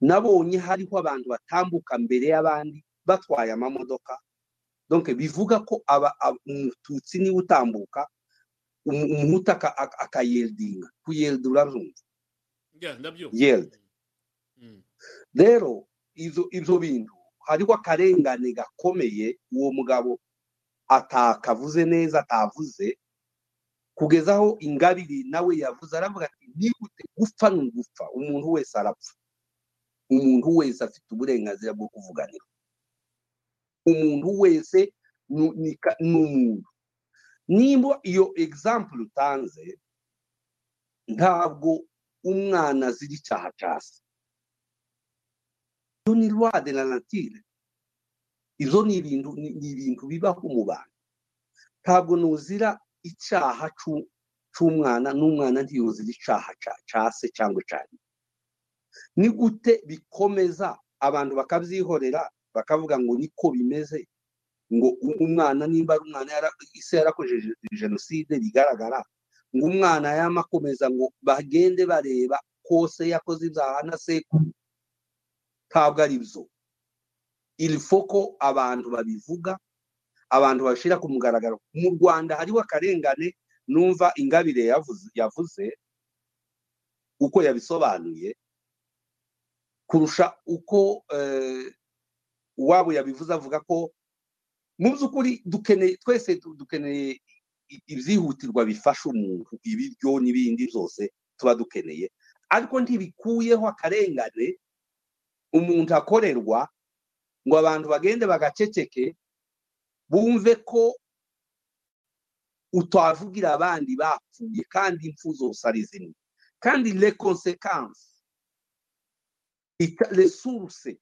nabonye hariho abantu batambuka mbere y'abandi batwaye amamodoka donc bivuga ko aba umututsi ni utambuka umutaka akayeldinga kuyeldura runze yeah ndabyo yeld rero izo izo bintu hariho akarengane gakomeye uwo mugabo atakavuze neza atavuze kugezaho Ingabire nawe yavuze aravuga ati nigute gupfa n'ugupfa umuntu wese arapfa umuntu wese afite uburenganzira bwo kuvuganira umuntu wese n'umuntu nimba iyo example utanze ntabwo umwana ziri cyaha cyase yo ni loi de la nature izo ni ibintu ni ibintu bibaho mu bantu ntabwo nuzira icyaha cy'umwana n'umwana ntiyuzira icyaha cyase cyangwa cyane ni gute bikomeza abantu bakabyihorera bakavuga ngo niko bimeze ngo umwana nimba umwana ise yarakojeje genocide bigaragara ngo umwana yamakomeza ngo bagende bareba kose yakoze ibyaha na seku ntabwo ari byo il faut ko abantu babivuga abantu bashira ku mugaragaro mu Rwanda hariho akarengane numva Ingabire yavuze yavuze uko yabisobanuye kurusha uko eh wabo yabivuze avuga ko mu byukuri dukeneye twese dukeneye ibyihutirwa bifasha umuntu ibiryo n'ibindi byose tuba dukeneye ariko ntibikuyeho akarengane umuntu akorerwa ngo abantu bagende bagaceceke bumve ko utavugira abandi bapfuye kandi imfuzo sarizini kandi les conséquences les sources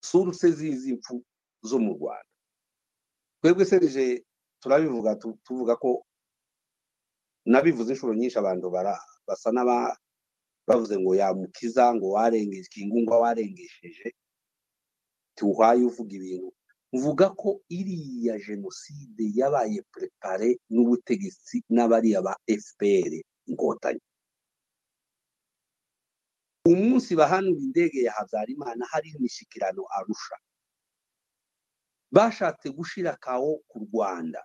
sources zizi impfu zo mu Rwanda twebwe Serge turabivuga tuvuga ko nabivuze inshuro nyinshi abantu bara basa naba bavuze ngo yamukiza ngo warengeje kingungwa warengesheje tuhaye uvuga ibintu uvuga ko iri ya genocide yabaye préparé n'ubutegetsi n'abari aba F P R inkotanyi umunsi bahanura indege ya Hazarimana hari imishikirano Arusha bashatse gushira kawo ku Rwanda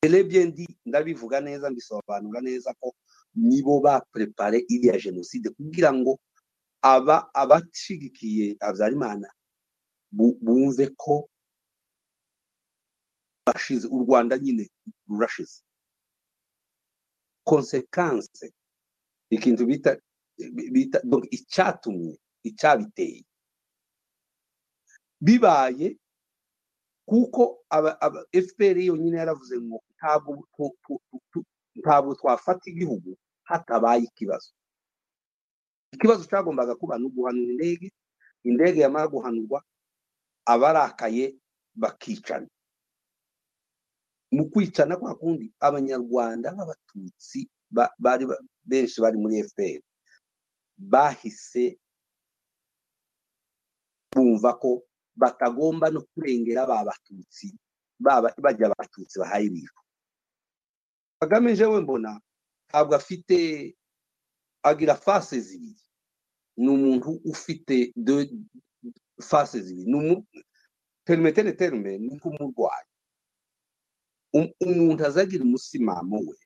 Telebyen di ndabivuga neza mbisobanura neza ko nibo ba préparé iri ya genocide kugira ngo aba abatshigikiye Hazarimana bumve ko bashize u Rwanda nyine rurashize conséquence ikintu bita bita donc icyatumye icyabiteye bibaye kuko aba F P R yonyine yaravuze ngo ntabwo ntabwo twafata igihugu hatabaye ikibazo ikibazo cyagombaga kuba no guhanura indege indege yamara guhanurwa abarakaye bakicana mu kwicana kwa kundi abanyarwanda n'abatutsi bari benshi bari muri F P R bahise bumva ko batagomba no kurengera aba batutsi baba bajya abatutsi bahayiriko Kagame jewe mbona ntabwo afite agira faces zibiri n'umuntu ufite de faces zibiri n'umu permettez le terme n'umurwayi umuntu azagira umusimamo we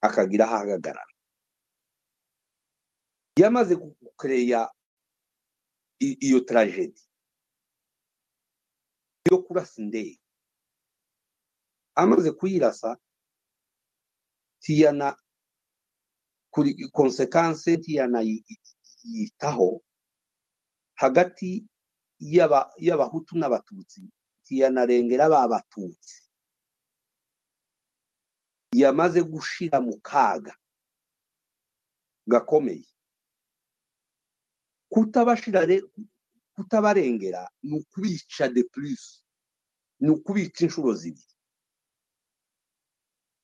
akagira ahagarara yamaze kukureya iyo tragedy yo kurasa indege amaze kuyirasa tiyana kuri konsekanse tiyana yitaho hagati yaba y'abahutu n'abatutsi tiyana rengera ababatutsi yamaze gushira mu kaga gakomeye kutabashira kutabarengera ni ukubica de plus, ni ukubica inshuro zibiri.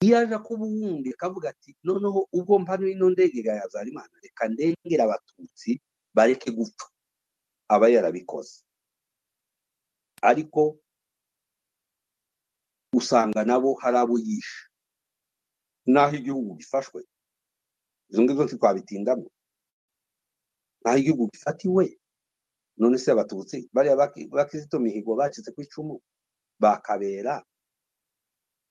Iyo aje kuba uwundi akavuga ati noneho ubwo mpano ino ndege yazari Imana reka ndengera abatutsi bareke gupfa, aba yarabikoze. Ariko usanga nabo harabo yisha naho igihugu gifashwe, izo ngizo twabitindamo, naho igihugu gifatiwe. None se abatutsi bariya bakizito mihigo bakize ku icumu bakabera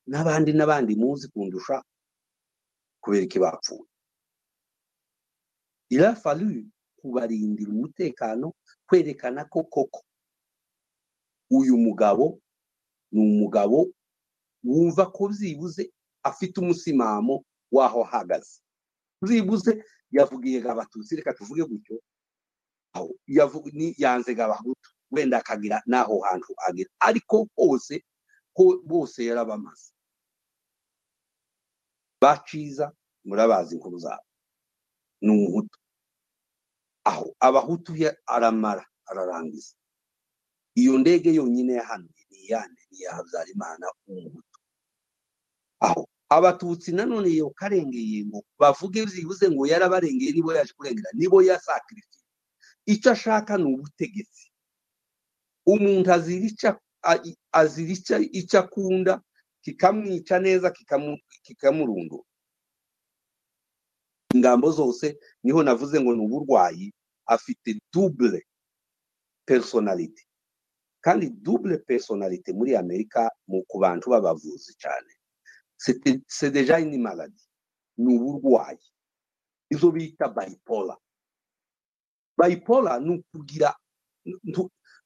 n'abandi n'abandi muzi kundusha kubera iki bapfuye. Il a fallu kubarindira umutekano, kwerekana ko koko uyu mugabo ni umugabo wumva ko byibuze afite umusimamo waho hagaze. Byibuze yavugiye abatutsi reka tuvuge gutyo, aho yavugiye yanze gabahutu wenda akagira naho hantu agira, ariko hose bose yarabamaze baciza. Murabazi inkuru zabo ni umuhutu, aho abahutu ya aramara ararangiza. Iyo ndege yonyine ya hano ni yande ni Habyarimana umuhutu. Aho abatutsi nanone yo karengeye ngo bavuge byibuze ngo yarabarengeye nibo yaje kurengera nibo yasakrifika. Icyo ashaka ni ubutegetsi. Umuntu azirica azirica icyakunda kikamwica neza kikamurundo. Ingambo zose niho navuze ngo ni uburwayi, afite double personality. Kandi double personality muri Amerika mu kubantu babavuzi cyane. C'est déjà une maladie. Ni uburwayi. Izo bita bipolar. Bipolar nukugira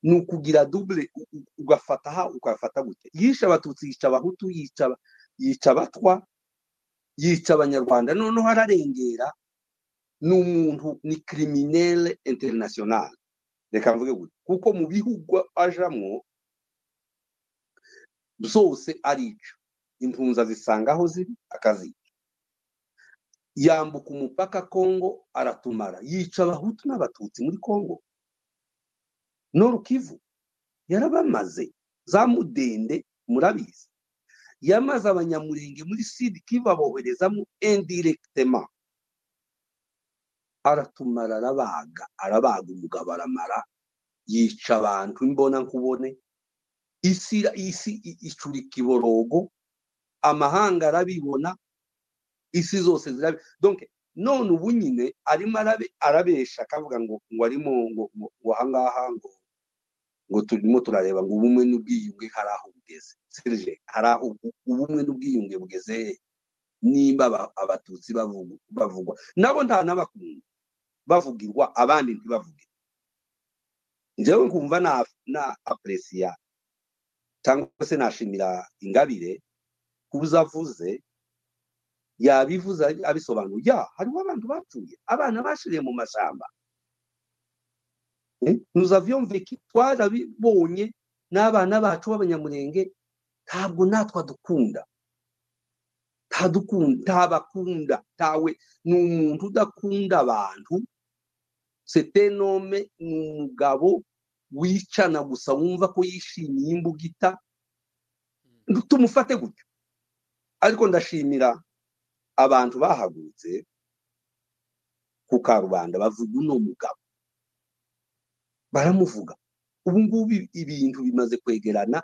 nukugira double ugafata ha ukafata gute. Yisha abatutsi, yica abahutu, yica yica abatwa, yica abanyarwanda, none hararengera n'umuntu ni criminel international. Reka mvuge gute kuko mu bihugu ajamwo zose arico impunza zisangaho ziri akazi. Yambuka umupaka Kongo aratumara, yica abahutu n'abatutsi muri Kongo. North Kivu yarabamaze, zamudende murabizi. Yamaze abanyamurenge muri Sud Kivu abohereza mu indirectement, aratumara, arabaga arabaga umugabo aramara, yica abantu imbona nkubone. Isi isi icurika iborogo, amahanga arabibona, isi zose zirabe. Donc none ubunyine arimo arabe arabesha akavuga ngo ngo arimo ngo ngo hangaha ngo ngo turimo turareba ngo ubumwe n'ubwiyunge haraho bugeze. Serge haraho ubumwe n'ubwiyunge bugeze nimba abatutsi bavuga bavugwa nabo nta nabakunda bavugirwa abandi ntibavuge. Njyewe nkumva na na aprecia cyangwa se nashimira Ingabire kubuzavuze yabivuze abisobanura. Ya hariho abantu bapfuye, abana bashiriye mu masamba. Eh nous avions vécu trois abibonye n'abana bacu b'abanyamurenge. Ntabwo natwa dukunda tadukunda tabakunda tawe n'umuntu udakunda abantu. C'était nomme umugabo wicana gusa wumva ko yishimiye imbugita, tumufate gutyo. Ariko ndashimira abantu bahagutse ku Karubanda bavuga no mugabo baramuvuga. Ubu ngubu ibintu bimaze kwegerana,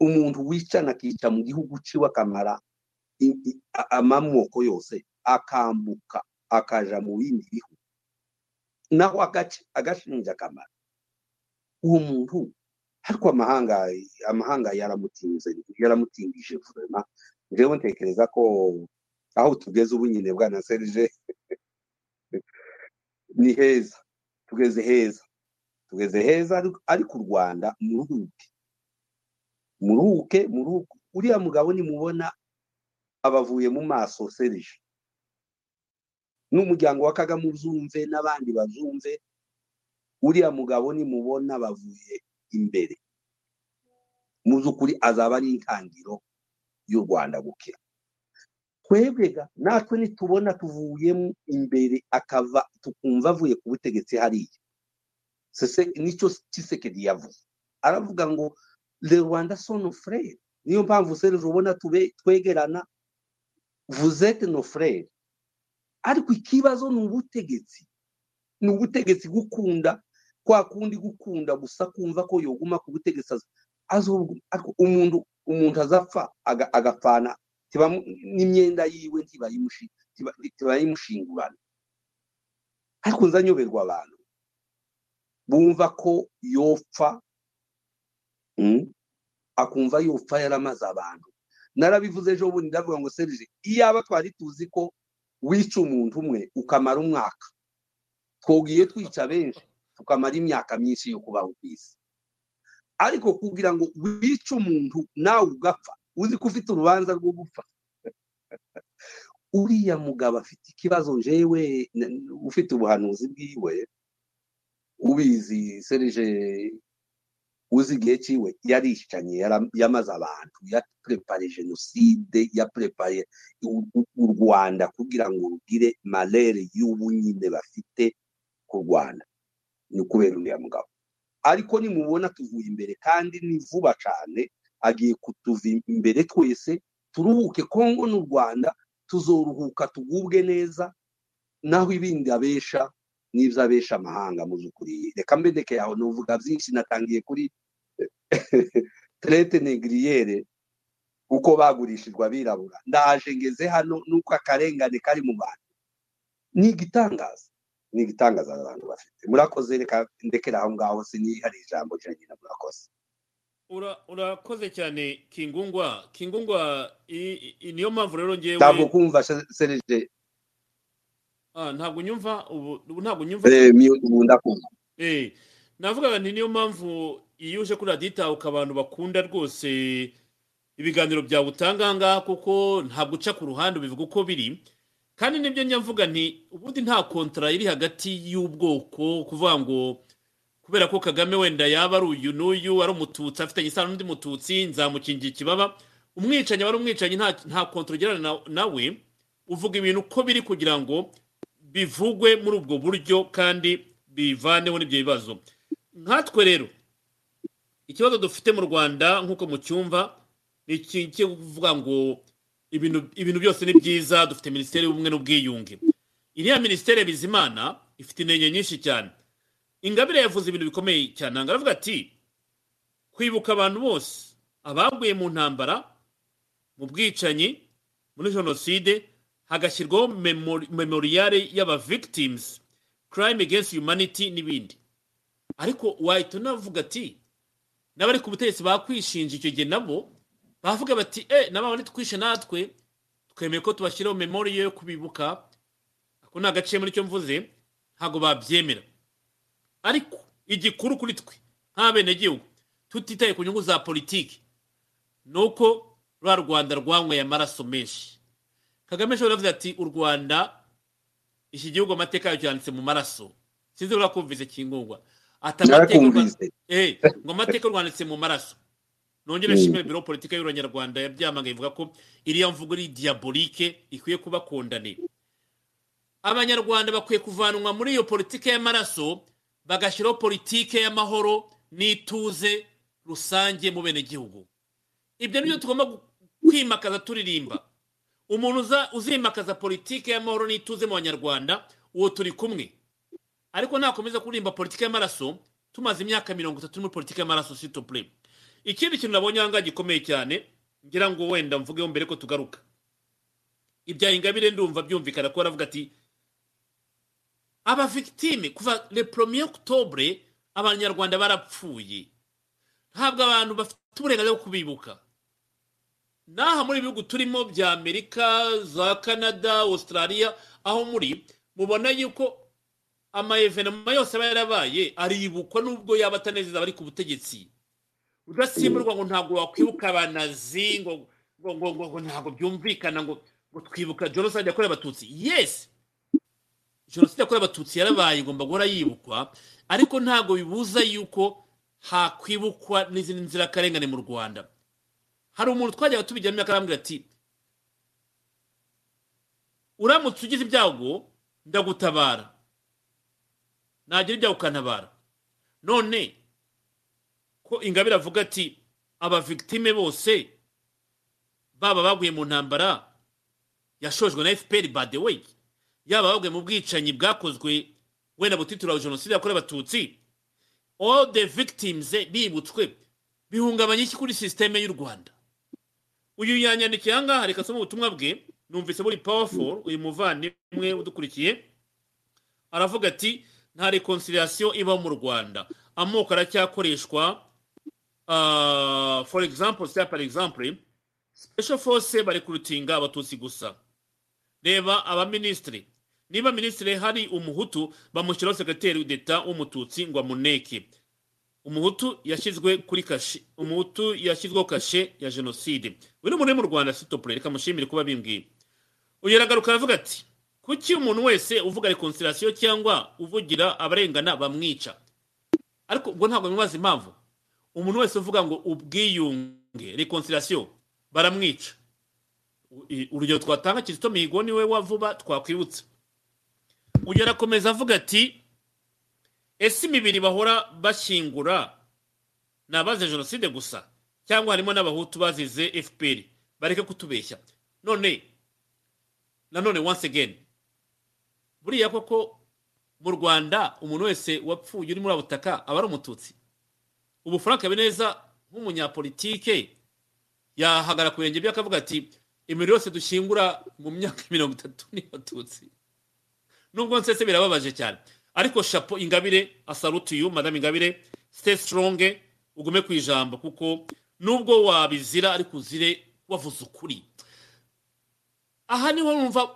umuntu wicana kica mu gihugu ciwa kamara amamoko yose akambuka akaja mu bindi bihugu naho agashinja kamara uwo muntu. Ariko amahanga amahanga yaramutinze yaramutingije vraiment. Njyewe ntekereza ko aho tugeze ubunyine bwa na Serge ni heza, tugeze heza, tugeze heza. Ariko u Rwanda muruhuke muruhuke muruhuke. Uriya mugabo ni mubona abavuye mu maso Serge n'umuryango wakaga mu zumve n'abandi bazumve, uriya mugabo ni mubona bavuye imbere muzukuri azaba ari intangiro y'u Rwanda gukira. Twebwega natwe ni tubona tuvuyemo imbere akava tukumva avuye ku butegetsi hariya nicho Tshisekedi yavu aravuga ngo le Rwanda sont nos frères niyo mpamvu se rubona tube twegerana vous êtes nos frères ariko ikibazo n'ubutegetsi n'ubutegetsi gukunda kwa kundi gukunda gusa kumva ko yoguma kubutegetsa azo umuntu umuntu azapfa agapfana tiba n'imyenda yiwe tiba yimushi tiba tiba yimushingurana ariko nzanyoberwa abantu bumva ko yopfa mm? akumva yopfa yaramaza abantu narabivuze ejo bundi ndavuga ngo Serge iyaba twari tuzi ko wica umuntu umwe ukamara umwaka twogiye twica benshi tukamara imyaka myinshi yo kubaho kwisi ariko kugira ngo wica umuntu nawe ugapfa uzi ko ufite urubanza rwo gupfa uriya mugabo afite ikibazo jewe ufite ubuhanuzi bwiwe ubizi Serge uzi gihe ciwe yarishanye yamaze abantu ya prepare genocide ya prepare u Rwanda kugira ngo rugire malere y'ubunyine bafite ku Rwanda ni kubera uriya mugabo ariko ni mubona tuvuye imbere kandi ni vuba cyane agiye kutuva imbere twese turuhuke Kongo n'u Rwanda tuzoruhuka tugubwe neza naho ibindi abesha nibza abesha amahanga muzukuri reka mbendeke yaho novuga byinshi natangiye kuri traite négrière uko bagurishijwe abirabura ndaje ngeze hano nuko akarengane kari mu bantu ni gitangaza ni gitangaza abantu bafite murakoze reka ndekera aho ngaho se ni hari jambo cyane murakoze ura urakoze cyane kingungwa kingungwa niyo mpamvu rero ngiye ntabwo kumva Serge ah ntabwo nyumva ubu ntabwo nyumva eh miyo ngunda kumva eh navuga nti niyo mpamvu iyuje kuri radita ukabantu bakunda rwose ibiganiro bya gutanganga kuko ntabwo uca ku ruhande bivuga uko biri kandi nibyo nyavuga nti ubundi nta kontra iri hagati y'ubwoko kuvuga ngo kubera ko Kagame wenda yaba ari uyu n'uyu ari umututsi afite isano n'undi mututsi nzamukingira kibaba umwicanye bari umwicanye nta nta kontra gerana nawe uvuga ibintu uko biri kugira ngo bivugwe muri ubwo buryo kandi bivaneho n'ibyo bibazo nkatwe rero ikibazo dufite mu Rwanda nkuko mu cyumva n'ikinke kuvuga ngo ibintu ibintu byose ni byiza dufite ministeri y'ubumwe n'ubwiyunge iriya ministeri Bizimana ifite inenge nyinshi cyane Ingabire yavuze ibintu bikomeye cyane ngaravuga ati kwibuka abantu bose abaguye mu ntambara mu bwicanyi muri genocide hagashyirwaho memoriale y'aba victims crime against humanity n'ibindi ariko wahita unavuga ati n'abari ku butegetsi bakwishinja icyo gihe nabo bavuga bati eh nabo ntitwishe natwe twemeye ko tubashyiraho memoriale yo kubibuka ako ni agace muri cyo mvuze ntabwo babyemera ariko igikuru kuri twe nk'abenegihugu tutitaye ku nyungu za politiki nuko rwa Rwanda rwanyweye amaraso menshi Kagame shobora kuvuga ati u Rwanda iki gihugu amateka yacu yanditse mu maraso sinzi urakumvise kingungwa atamateka eh ngo amateka rwanditse mu maraso nongere shimira biro politika y'uranyarwanda yabyamanga ivuga ko iri yamvuga iri diabolique ikwiye kuba kondane abanyarwanda bakwiye kuvanwa muri iyo politika y'amaraso bagashiro politique y'amahoro nituze rusange mu bene gihugu ibyo niyo tugomba kwimakaza turirimba umuntu uzimakaza politike ya mahoro nituze mu Banyarwanda uwo turi kumwe ariko nakomeza kurimba politike ya maraso tumaze imyaka mirongo itatu muri politike ya maraso s'il te plaît ikindi kintu nabonye anga gikomeye cyane ngira ngo wenda mvugeho mbere ko tugaruka ibya Ingabire ndumva byumvikana ko aravuga ati aba victime kuva le premier octobre abanyarwanda barapfuye ntabwo abantu bafite uburenganzira bwo kubibuka naha muri bihugu turimo bya Amerika za Canada Australia aho muri mubona yuko ama evenement yose bayarabaye aribukwa nubwo yabatanezeza bari ku butegetsi urasimburwa ngo ntabwo wakwibuka abanazi ngo ngo ngo ntabwo byumvikana ngo twibuka genocide yakorewe abatutsi yes genocide yakorewe abatutsi yarabaye igomba gora yibukwa ariko ntabwo bibuza yuko hakwibukwa n'izindi nzira karengane mu Rwanda hari umuntu twajyaga tubijyamo akarambira ati uramutse ugize ibyago ndagutabara nagira ibyago ukantabara none ko Ingabire avuga ati aba victime bose baba baguye mu ntambara yashojwe na F P R by the way yaba baguye mu bwicanyi bwakozwe wenda butitura genocide yakorewe abatutsi all the victims bibutswe bihungabanye iki kuri system y'u Rwanda. Uyu yanyandikiye hanga hari kasoma ubutumwa bwe numvise muri powerful uyu muvane mwe udukurikiye aravuga ati nta reconciliation iba mu Rwanda amoko aracyakoreshwa uh, for example say par exemple special force bari kurutinga abatutsi gusa reba aba ministry niba ministry hari umuhutu bamushyiraho secretary d'etat umututsi ngo amuneke umuhutu yashyizwe kuri kashe umuhutu yashyizwe kashe ya genocide we n'umure mu Rwanda sitopre reka mushimire kuba bimbwiye uyeragaruka avuga ati kuki umuntu wese uvuga reconciliation cyangwa uvugira abarengana bamwica ariko ubwo ntabwo mwibaza impamvu umuntu wese uvuga ngo ubwiyunge reconciliation baramwica urugero twatanga Kristo Mihigo niwe wavuba twakwibutsa uyerakomeza avuga ati ese imibiri bahora bashyingura nabaze genocide gusa cyangwa harimo n'abahutu bazize F P R bareke kutubeshya none nanone once again buriya koko mu Rwanda umuntu wese wapfuye uri muri abutaka abari umututsi ubu Frank Habineza nk'umunyapolitike yahagara kurenge byakavuga ati imibiri yose dushyingura mu myaka mirongo itatu ni batutsi nubwo nsese birababaje cyane ariko chapeau Ingabire asalute you madame Ingabire stay strong ugume kwijamba kuko nubwo wabizira ariko uzire wavuze ukuri aha niho numva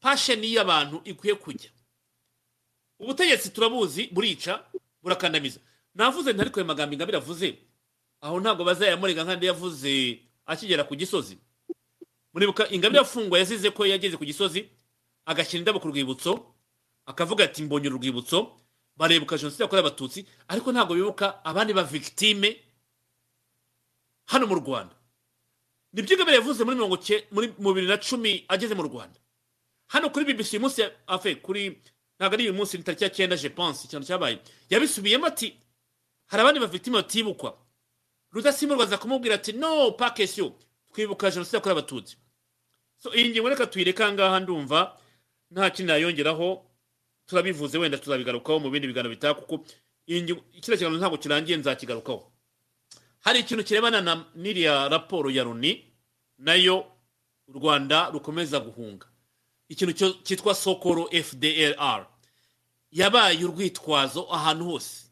passion y'abantu ikuye kujya ubutegetsi turabuzi burica burakandamiza navuze ntari ko magambo Ingabire avuze aho ntago bazayamurega nkandi yavuze akigera ku gisozi muribuka Ingabire afungwa yasize ko yageze ku gisozi agashinda bakuru rwibutso akavuga ati mbonye urugibutso barebuka genocide yakorewe abatutsi ariko ntago bibuka abandi ba victime hano mu Rwanda nibyo Ingabire yavuze muri bibiri na cumi ageze mu Rwanda hano kuri B B C munsi afa kuri ntago ari uyu munsi nitariki ya cyenda je pense cyane cyabaye yabisubiyemo ati hari abandi ba victime batibukwa Rudasimurwa aza kumubwira ati no pas question twibuka genocide yakorewe abatutsi so iyi ngingo reka tuyireka ngaha ndumva nta kintu yayongeraho turabivuze wenda tuzabigarukaho mu bindi bigano bitakuko ikira cyangwa ntabwo kirangiye nzakigarukaho hari ikintu kirebana na niriya raporo ya Loni nayo u Rwanda rukomeza guhunga ikintu cyitwa sokoro F D L R yabaye urwitwazo ahantu hose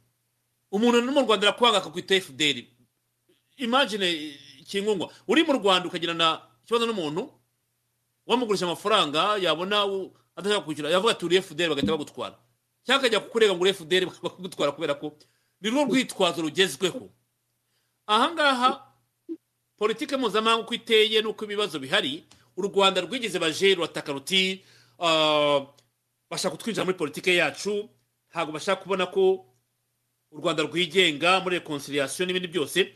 umuntu no mu Rwanda rakwanga kwita F D L R imagine kingungwa uri mu Rwanda ukagira na kibazo n'umuntu wamugurisha amafaranga yabona adashaka kwishyura yavuga turi F D L bagahita bagutwara cyangwa akajya kukurega ngo F D L bagutwara kubera ko ni rwo rwitwazo rugezweho ahangaha politike mpuzamahanga uko iteye n'uko ibibazo bihari u Rwanda rwigize bajeru atakaruti uh, bashaka kutwinjira muri politike yacu ntabwo bashaka kubona ko u Rwanda rwigenga muri reconciliation n'ibindi byose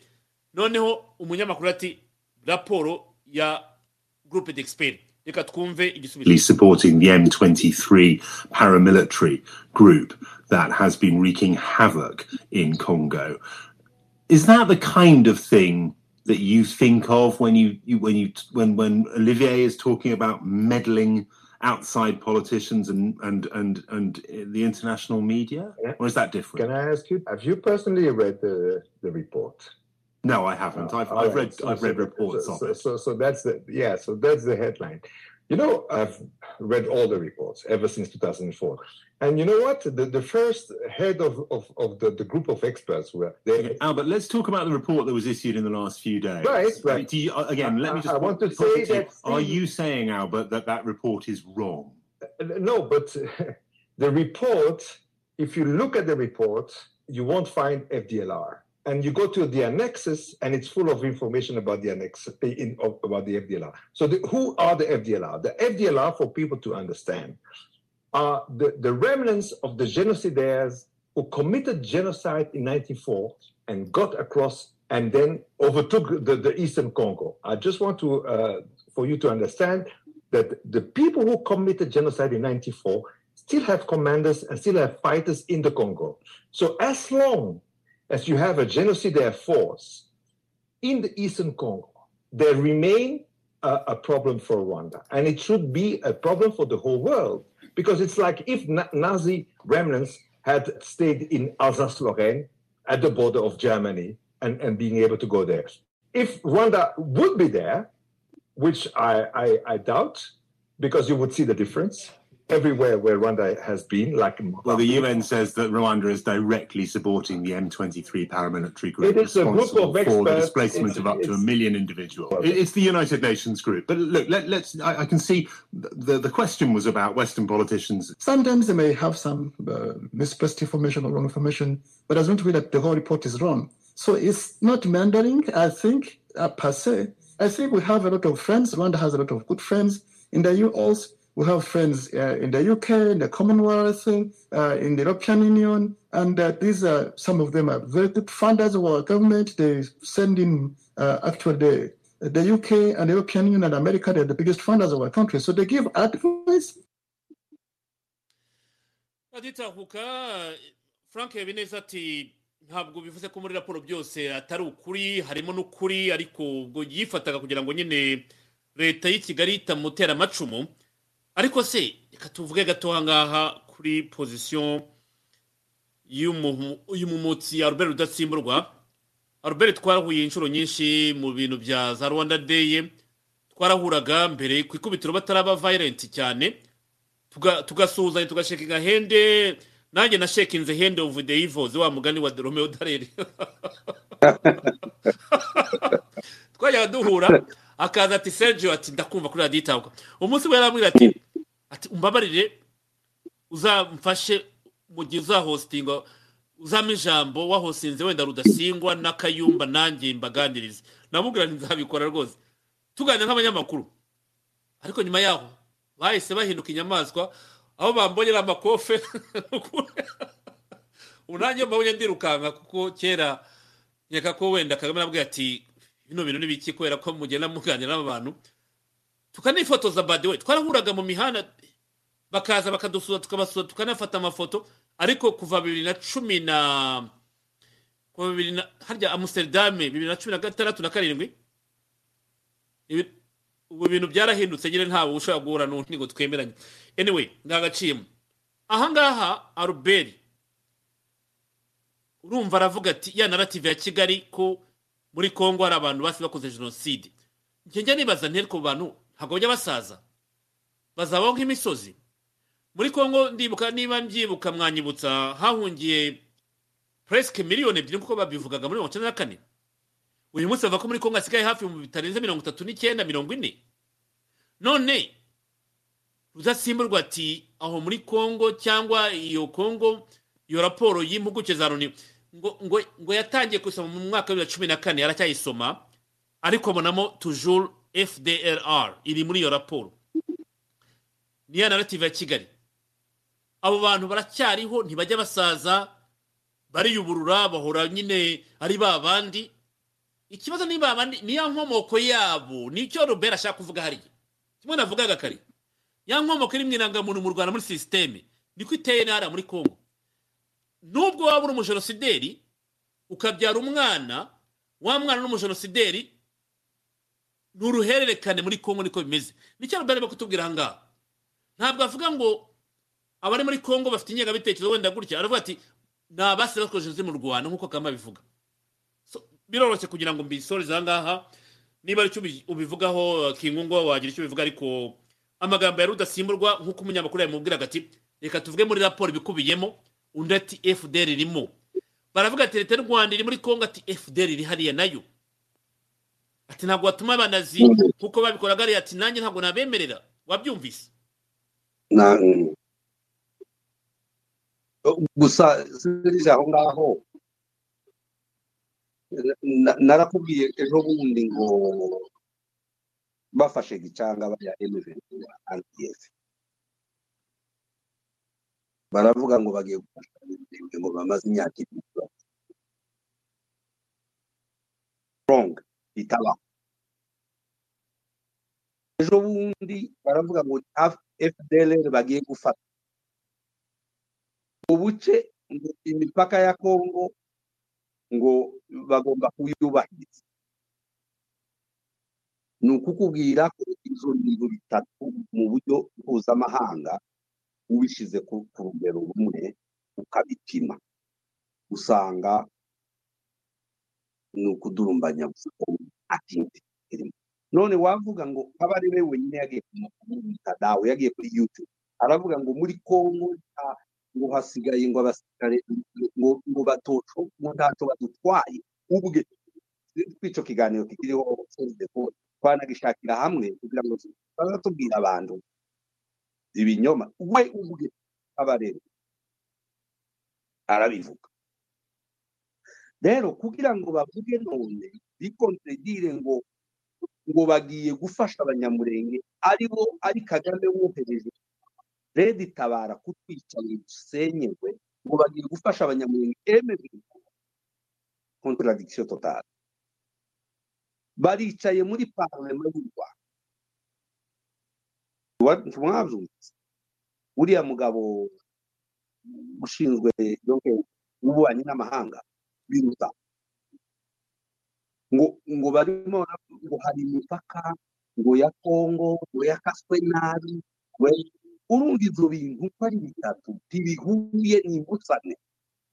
noneho umunyamakuru ati raporo ya groupe d'experts supporting the M twenty-three paramilitary group that has been wreaking havoc in Congo. Is that the kind of thing that you think of when you, you when you when when Olivier is talking about meddling outside politicians and and and and the international media? Yeah. Or is that different? Can I ask you? Have you personally read the the report? No, I haven't. I've, I've right. read so, I've so, read reports so, on so, it. So, so that's the yeah. So that's the headline. You know, I've read all the reports ever since two thousand four, and you know what? The, the first head of of, of the, the group of experts were. They... Albert, let's talk about the report that was issued in the last few days. Right, right. Do you, again, let me just. I want to say that. Are you saying, Albert, that that report is wrong? No, but the report. If you look at the report, you won't find F D L R. And you go to the annexes, and it's full of information about the annex in, about the F D L R. So, the, who are the F D L R? The F D L R, for people to understand, are the, the remnants of the genocidaires who committed genocide in ninety-four and got across and then overtook the, the Eastern Congo. I just want to uh, for you to understand that the people who committed genocide in ninety-four still have commanders and still have fighters in the Congo. So as long as you have a genocidal force in the Eastern Congo, there remain a, a problem for Rwanda. And it should be a problem for the whole world, because it's like if na Nazi remnants had stayed in Alsace-Lorraine at the border of Germany and, and being able to go there. If Rwanda would be there, which I, I, I doubt, because you would see the difference everywhere where Rwanda has been. Like well, the U N says that Rwanda is directly supporting the M twenty-three paramilitary group. It is a group of experts for the displacement of up to a million individuals. It's the United Nations group. But look, let, let's. I, I can see the the question was about Western politicians. Sometimes they may have some uh, misplaced information or wrong information, but I don't mean that the whole report is wrong. So it's not meandering, I think, uh, per se. I think we have a lot of friends. Rwanda has a lot of good friends in the U S. We have friends uh, in the U K, in the Commonwealth, uh, in the European Union, and uh, these are some of them are very good funders of our government. They send in uh, actually the, the U K and the European Union and America. They're the biggest funders of our country, so they give advice. Adita Huka, Frank Habineza ti ntabwo bivuze ko muri raporo byose atari ukuri, harimo n'ukuri ariko ubwo yifataga kugira ngo nyine leta y'Ikigali itamutera amacumu. Ariko se katuvuge gato hangaha kuri position y'umumutsi ya Robert Rudatsimburwa. Robert twarahuye inshuro nyinshi mu bintu bya za Rwanda Day, twarahuraga mbere ku ikubitiro bataraba violent cyane, tugasuzanya tugasheka gahende, nanjye nashekinze hand of the evils wa mugani wa Romeo Dallaire. Twayaga duhura akaza ati Sergio ati ndakumva kuri radita umunsi we yaramwira ati ati umbabarire uzamfashe mugiza hostingo uzamijambo wa hosinze wenda Rudasingwa nakayumba nanjye imbagandirize namubwira nzabikora rwose tugane nk'abanyamakuru. Ariko nyuma yaho bahise bahinduka inyamaswa aho bambonyera amakofe unanje mbabonye ndirukanga kuko kera nyaka ko wenda Kagame nabwiye ati bino bintu nibiki kwera ko mugena muganye n'abantu tukanifotoza bad way twarahuraga mu mihanda bakaza bakadusura tukabasura tukanafata amafoto. Ariko kuva bibiri na cumi na kuva bibiri na harya Amsterdam bibiri na cumi na gatandatu na karindwi ubu bintu byarahindutse nyine ntawo ushobora guhura n'undi ngo twemeranye. Anyway ndagacimo aha ngaha Aruberi urumva aravuga ati ya narrative ya Kigali ko muri Kongo hari abantu basi bakoze genocide. Njye nibaza ntere ko bantu ntago bya basaza bazaba nk'imisozi muri Kongo. Ndibuka niba mbyibuka mwanyibutsa hahungiye presque miliyoni ebyiri kuko babivugaga muri mirongo icyenda na kane. Uyu munsi bava ko muri Kongo asigaye hafi mu bitarenze mirongo itatu n'icyenda mirongo ine. None Rudatsimburwa ati aho muri Kongo cyangwa iyo Kongo iyo raporo y'impuguke za Loni ngo ngo ngo yatangiye kusoma mu mwaka wa bibiri na cumi na kane aracyayisoma ariko bonamo toujours F D L R iri muri iyo raporo. Niya narrative ya Kigali. Abo bantu baracyariho ntibajya basaza bari yuburura bahora nyine ari babandi. Ikibazo ni babandi niya nkomoko yabo nicyo Robert ashaka kuvuga hari. Kimwe navugaga kare. Ya nkomoko iri mwiranga mu Rwanda muri systeme niko iteye nara muri Kongo. Nubwo waba uri umujenosideri ukabyara umwana wa mwana n'umujenosideri n'uruhererekane muri Kongo niko bimeze. Nicyo Robert bari bakutubwira ngaha. Ntabwo avuga ngo abari muri Kongo bafite inyenga bitekerezo wenda gutya, aravuga ati na base bakoze genocide mu Rwanda nkuko Kagame bivuga. So biroroshye kugira ngo mbisoreza ngaha niba icyo ubivugaho Kingungo wagira icyo bivuga ariko amagambo ya Rudatsimburwa nkuko umunyamakuru yamubwiraga ati reka tuvuge muri raporo bikubiyemo. Undati F D L irimo baravuga ati leta y'u Rwanda iri muri Kongo ati F D L iri hariya nayo ati ntabwo watuma abanazi kuko babikoraga ari ati nanjye ntabwo nabemerera wabyumvise na gusa siriza ho ngaho narakubwiye ejo bundi ngo bafashe gicanga bya M twenty-three R D F baravuga ngo bagiye gufasha ngo bamaze imyaka itatu wrong bitaba ejo bundi baravuga ngo F D L R bagiye gufata ubuce imipaka ya Kongo ngo bagomba kuyubahiriza. Nukukubwira ko izo ngingo bitatu mu buryo mpuzamahanga ubishize ku rugero rumwe ukabipima usanga nukudurumbanya atinde. None wavuga ngo Kabarebe wenyine yagiye kumutadawe yagiye kuri YouTube aravuga ngo muri Kongo ngo hasigaye ngo abasirikare ngo ngo batoto ngo ntato badutwaye ubwe kwico kiganiro kiriho twanagishakira hamwe kugira ngo bazatubwira abantu ibinyoma we ubwe Kabarebe arabivuga. Rero kugira ngo bavuge none bikontredire ngo ngo bagiye gufasha abanyamurenge aribo ari Kagame wohereje Redi Tabara kutwica ngisenyewe ngo bagiye gufasha abanyamurenge M B contradiction totale. Baricaye muri parlement y'u Rwanda twabazunze uriya mugabo ushinzwe donke ububanyi n'amahanga biruta ngo ngo barimo ngo hari imipaka ngo ya Kongo ngo yakaswe nabi we urumva izo bintu ari bitatu tibihuye n'imbutsane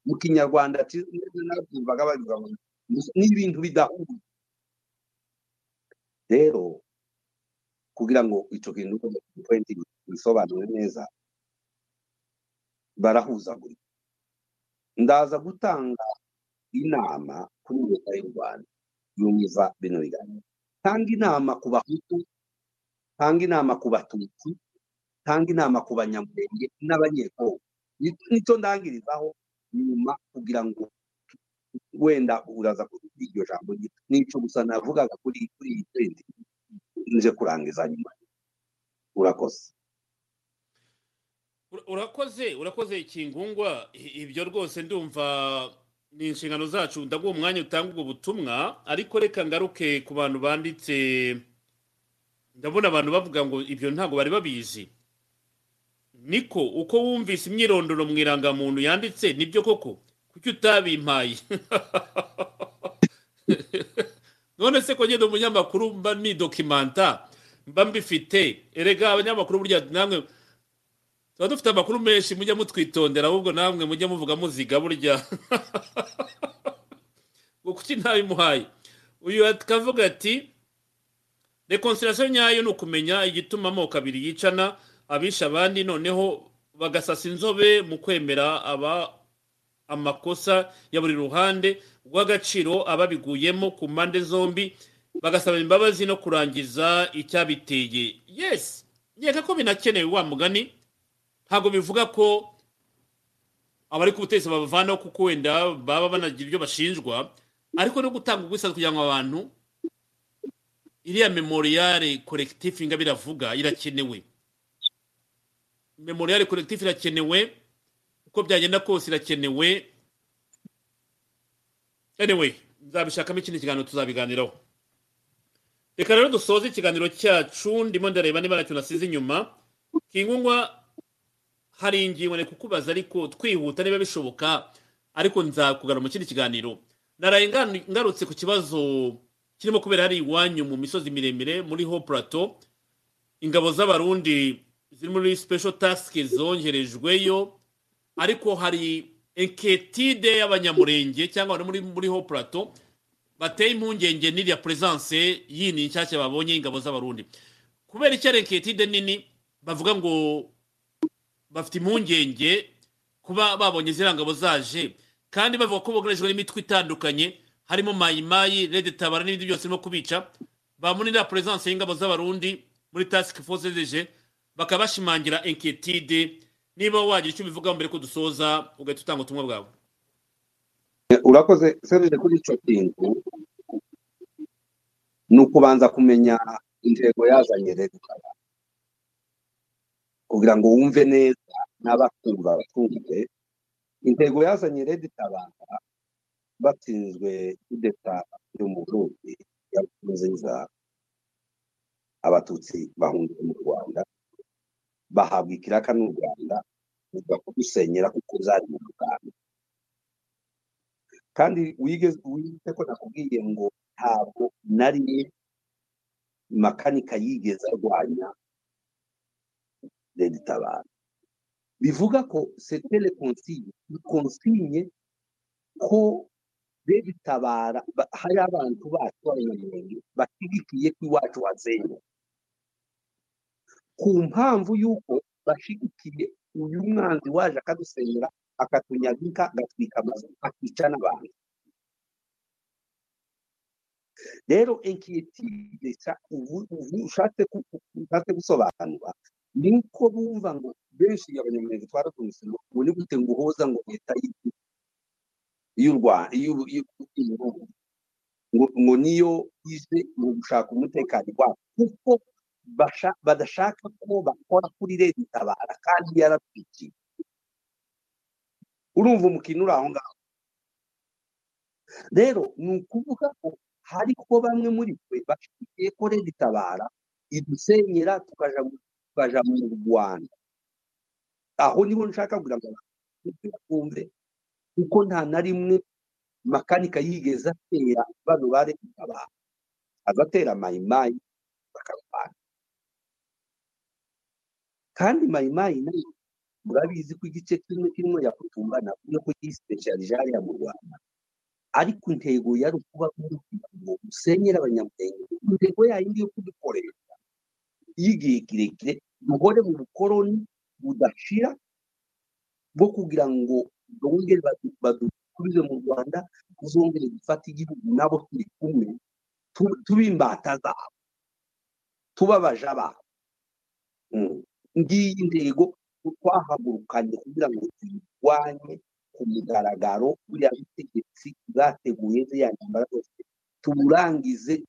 mu Kinyarwanda n'abavuga bavuga n'ibintu bidahuye. Rero kugira ngo ico kintu twenty bisobanure neza barahuza guri ndaza gutanga inama kuri leta y'u Rwanda yumva bino biganiro tanga inama ku Bahutu tanga inama ku Batutsi tanga inama ku Banyamurenge n'Abanyekongo nico ndangirizaho nyuma kugira ngo wenda uraza ku iryo jambo nico gusa navugaga kuri kuri twenty nje kurangiza nyuma. Urakoze urakoze urakoze ikingungwa ibyo rwose ndumva ni inshingano zacu ndaguha umwanya utanga ubwo butumwa ariko reka ngaruke ku bantu banditse ndabona abantu bavuga ngo ibyo ntago bari babizi niko uko wumvise imyirondoro mu irangamuntu yanditse nibyo koko kuki utabimpaye none se ko ngedo munyamakuru mba ni documenta mba mbifite erega abanyamakuru burya namwe twaba dufite amakuru menshi mujya mutwitondera ahubwo namwe mujya muvuga muziga burya gukuti ntabimuhaye. Uyu atkavuga ati reconciliation nyayo no kumenya igituma amoko abiri yicana abisha abandi noneho bagasasa inzobe mu kwemera aba amakosa ya buri ruhande rw'agaciro ababiguyemo ku mande zombi bagasaba imbabazi no kurangiza icyabiteye. Yes yeka ko binakenewe wa mugani ntago bivuga ko abari ku butesi babavana kuko wenda baba banagira ibyo bashinjwa ariko no gutanga ubwisanzwe kugira ngo abantu iriya memoriale collectif Ingabire avuga irakenewe. Memoriale collectif irakenewe uko byagenda kose irakenewe. Anyway nzabishakamo ikindi kiganiro tuzabiganiraho. Reka rero dusoze ikiganiro cyacu ndimo ndareba niba nacyo nasize inyuma kingungwa hari ingingo ne kukubaza ariko twihuta niba bishoboka ariko nzakugara mu kindi kiganiro. Narayengana ngarutse ku kibazo kirimo kubera hari iwanyu mu misozi miremire muri Ho Plateau ingabo z'abarundi ziri muri special task zongerejweyo ariko hari enquête y'abanyamurenge cyangwa muri muri Ho Plateau bateye impungenge n'iri ya presence yini cyacye babonye ingabo z'abarundi kubera icyere enquête nini bavuga ngo bafite impungenge kuba babonye zirangabo zaje kandi bavuga ko bogerejwe n'imitwe itandukanye harimo mayimayi Red Tabara n'ibindi byose no kubica bamunira presence y'ingabo z'abarundi muri task force D G bakabashimangira inquiétude. Niba wagira icyo bivuga mbere ko dusoza ugahita utanga ubutumwa bwawe. Urakoze Serge kuri ico kintu nukubanza kumenya intego yazanye Red Tabara kugira ngo wumve neza n'abakumva batumve intego yazanye Red Tabara batsinzwe kudeta yo mu Burundi yakunziza abatutsi bahungiye mu Rwanda bahabwa ikiraka n'u Rwanda kugusenyera kuko uzari mu Uganda kandi wigeze wite ko nakubwiye ngo ntabwo nari makanika yigeze arwanya deditabana bivuga ko c'était le consigne consigne ko deditabara hari abantu batwaye n'ibindi bakigikiye kwiwacu wazenye ku mpamvu yuko bashigikiye uyu mwanzi waje akadusenyera akatunyagika gatwika amazi akica n'abantu rero inquiétude ça ushatse ushatse gusobanura niko bumva ngo benshi y'abanyamwitwara tumisino muri gute nguhoza ngo leta y'u Rwanda ngo niyo ije mu gushaka umutekano wacu kuko badashaka ko bakora kuri leta bara kandi yarapfikiye urumva umukino uraho ngaho rero nukuvuga ko hari ko bamwe muri twe bashikiye ko leta bara idusenyera tukaja tukaja mu Rwanda aho niho nshaka kugira ngo tukumve uko nta narimwe makanika yigeza tera bano bare baba agatera mayimayi bakarwana kandi mayimayi nayo murabizi ko igice kimwe kimwe yakutumbana no ku specialization ya mu Rwanda ariko intego yari kuba mu gusenyera abanyamwenge intego yayindi yo kudukoresha yigiye kirekire muhore mu bukoroni budashira bwo kugira ngo bongere badukubize mu Rwanda kuzongera gufata igihugu nabo turi kumwe tubimbata zabo tubabaja ba ngiyi intego twahagurukanye kugira ngo twirwanye ku migaragaro buriya bitegetsi zateguye ziyanyambara zose tuburangize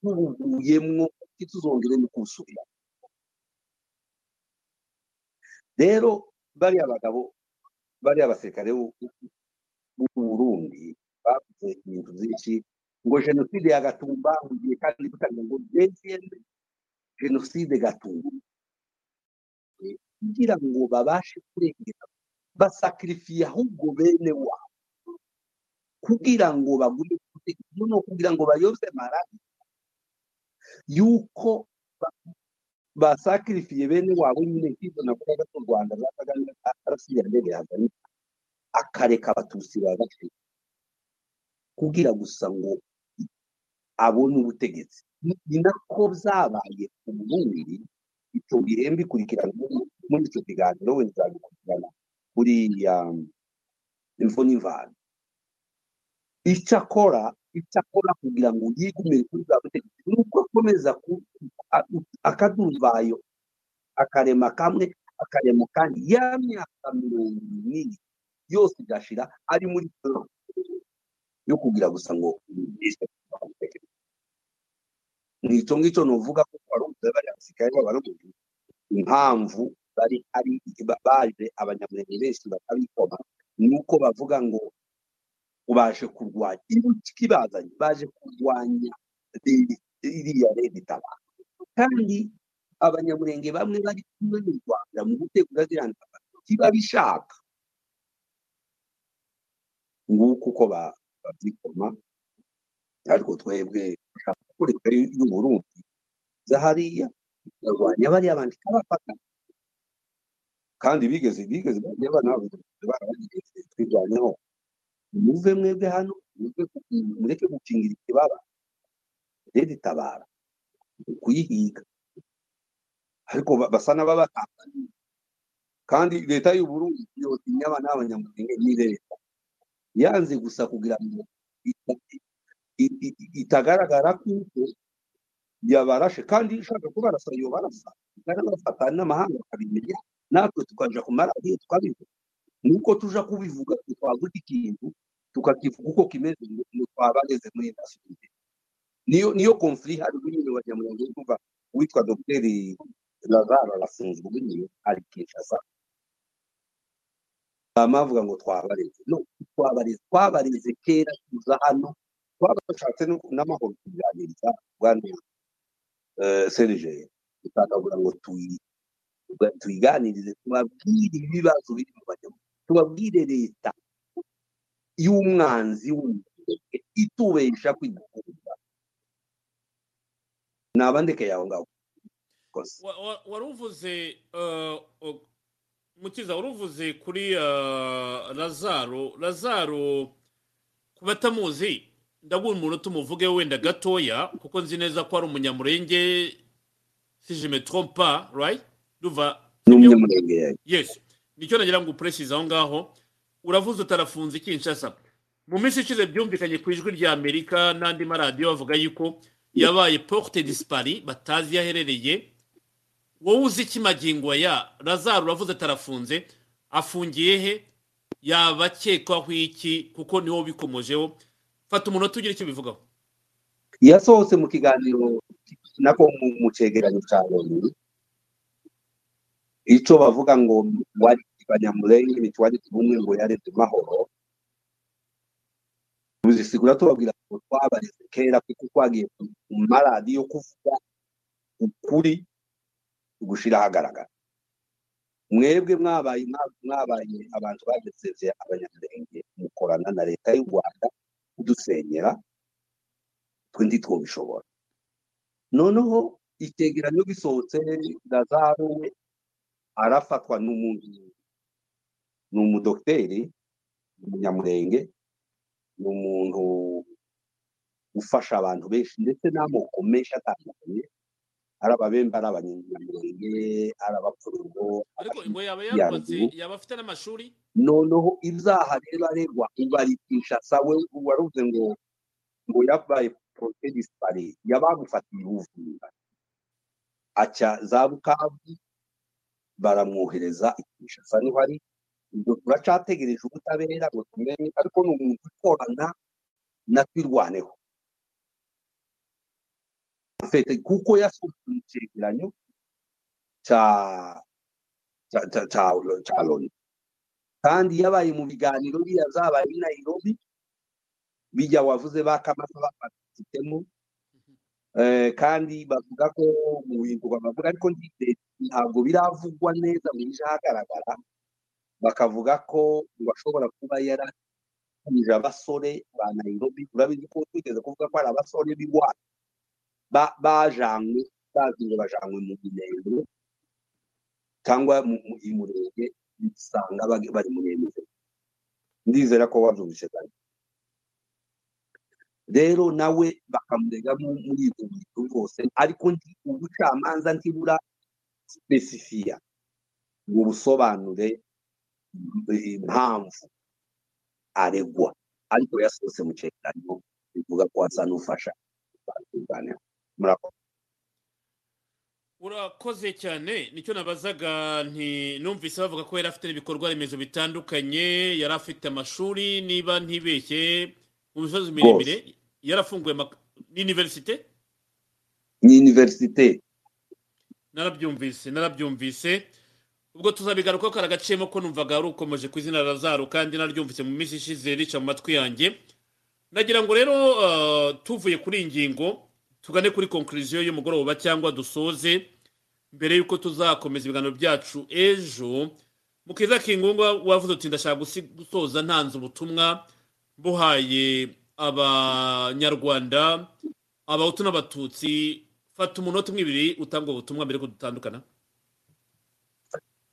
tubuvuyemwo kituzongere mu kusubira rero bari abagabo bari abasirikare b'u Burundi bavuze ibintu byinshi ngo jenoside ya Gatumba ngiye kandi gutanga ngo D C M jenoside Gatumba kugira ngo babashe kurengera basacrifice ahubwo bene wa kugira ngo bagume kutegeka no kugira ngo bayobye marari yuko basacrifice bene wabo nyine kizo nakoraga mu Rwanda bataganda arasiya ndege yazanye akareka abatusi bagati kugira gusa ngo abone ubutegetsi ninako byabaye umubiri ito bihembi kurikirana muri cyo kiganiro wenzabikugana kuri ya imfonival icyakora icyakora kugira ngo yigume kuri zabutegetsi nuko komeza ku akadumvayo akarema kamwe akarema kandi yamyaka mirongo ine yose igashira ari muri yo kugira gusa ngo nito ngito novuga ko barumva bari abasirikare babarumva impamvu bari ari baje abanyamwenge bakabikoma nuko bavuga ngo ubashe kurwanya ibikibazanye baje kurwanya iriya reditaba kandi abanyamwenge bamwe bari kumwe mu Rwanda mu gutegura ziranda kibabishaka nguko ko babikoma ariko twebwe kuri kuri y'u Burundi zahariya barwanya bari abandi kabafata kandi bigeze bigeze n'abana b'abanyarwanda twiganaho muve mwebwe hano muve mureke gukingira ikibaba rede tabara kuyihiga ariko basana baba kandi leta y'u Burundi yo inyabana abanyamurenge ni leta yanze gusa kugira ngo itagaragara kuko yabarashe kandi ishaka kubarasa yo barasa kandi bafatana n'amahanga kabimenya natwe tukanja kumara igihe twabivuga nuko tuja kubivuga twavuga ikintu tukakivuga uko kimeze mu twabageze muri nationality niyo niyo conflict hari n'ibyo bajyamurenge kuva witwa Docteur Lazaro Lafunzwe bwinyo arikisha sa amavuga ngo twabareze no twabareze twabareze kera tuza hano twabashatse n'amahoro kuganiriza Rwanda eh Serge itaka kugira ngo tuyi tuiganirize tubabwire ibibazo biri mu banyamuryango, tubabwire leta y'umwanzi itubesha kwigukunda nabandeke yawo ngaho waruvuze Mukiza waruvuze kuri Lazaro Lazaro kubatamuzi ndabwo umuntu tumuvuge wenda gatoya kuko nzi neza ko ari umunyamurenge si je me trompe pas right duva yes nicyo nagira ngo precise aho ngaho uravuze utarafunze Kinshasa mu minsi ishize byumvikanye ku ijwi rya Amerika n'andi ma radio avuga yuko yabaye porte disparie batazi yaherereye wowe uzi kimagingwa ya Lazaro uravuze atarafunze afungiye he yabakekwa kwiki kuko niho bikomojeho fata umuntu tugira icyo bivugaho yasohotse mu kiganiro nako mu cegeranyo cyane icyo bavuga ngo wari banyamurenge bitwari kumwe ngo yarete mahoro uzisigura to babwira ko twabareze kera kuko kwagiye mu maradi yo kuvuga ukuri ugushira hagaragara mwebwe mwabaye mwabaye abantu bagezeze abanyamurenge mukorana na leta y'u Rwanda kudusenyera twindi twobishobora noneho itegeranyo gisohotse Lazaro arafatwa n'umuntu numu dokteri umunyamurenge n'umuntu ufasha abantu benshi ndetse n'amoko menshi atandukanye arababemba arabanyamurenge arabapfurugo ariko ngo yaba yabatse yabafite n'amashuri noneho ibyaha rero aregwa ibari Kinshasa we waruze ngo ngo yabaye porte disparie yabagufatiye ubuvunga acha zabukavu baramwohereza Kinshasa niho ari ngo turacategereje ubutabera ngo tumenye ariko n'umuntu ukorana na twirwaneho afite kuko yasubukiranye cha cha cha cha chaloni kandi yabaye mu biganiro byazabaye i Nairobi bijya wavuze bakamasa bafatitemo eh kandi bavuga ko mu bintu bavuga ariko ntabwo biravugwa neza mu byagaragara bakavuga ko bashobora kuba yara nija basore ba Nairobi urabizi ko twigeze kuvuga ko ari abasore bigwa ba bajangwe bazinge bajangwe mu bintu cyangwa mu imurenge bisanga bari mu nemeze ndizera ko wabyumvise cyane rero nawe bakamurega muri ibyo bintu byose ariko ndi ubucamanza ntibura specifia ngo busobanure impamvu aregwa ariko yasose mu cyegeranyo bivuga ko asanufasha urakoze cyane nicyo nabazaga nti numvise bavuga ko yari afite ibikorwa remezo bitandukanye yari afite amashuri niba ntibeke mu misozi miremire yarafunguye universite ni universite narabyumvise narabyumvise ubwo tuzabigaruka karagacemo ko numvaga ari ukomeje kwizina Lazaro kandi naryumvise mu minsi ishize rica mu matwi yanjye nagira ngo rero uh, tuvuye kuri ingingo tugane kuri conclusion y'umugoroba cyangwa dusoze mbere yuko tuzakomeza ibiganiro byacu ejo mukiza kingungu wavuze uti ndashaka gusoza ntanze ubutumwa buhaye abanyarwanda abahutu n'abatutsi fata umunota mwibiri utanga ubutumwa mbere ko dutandukana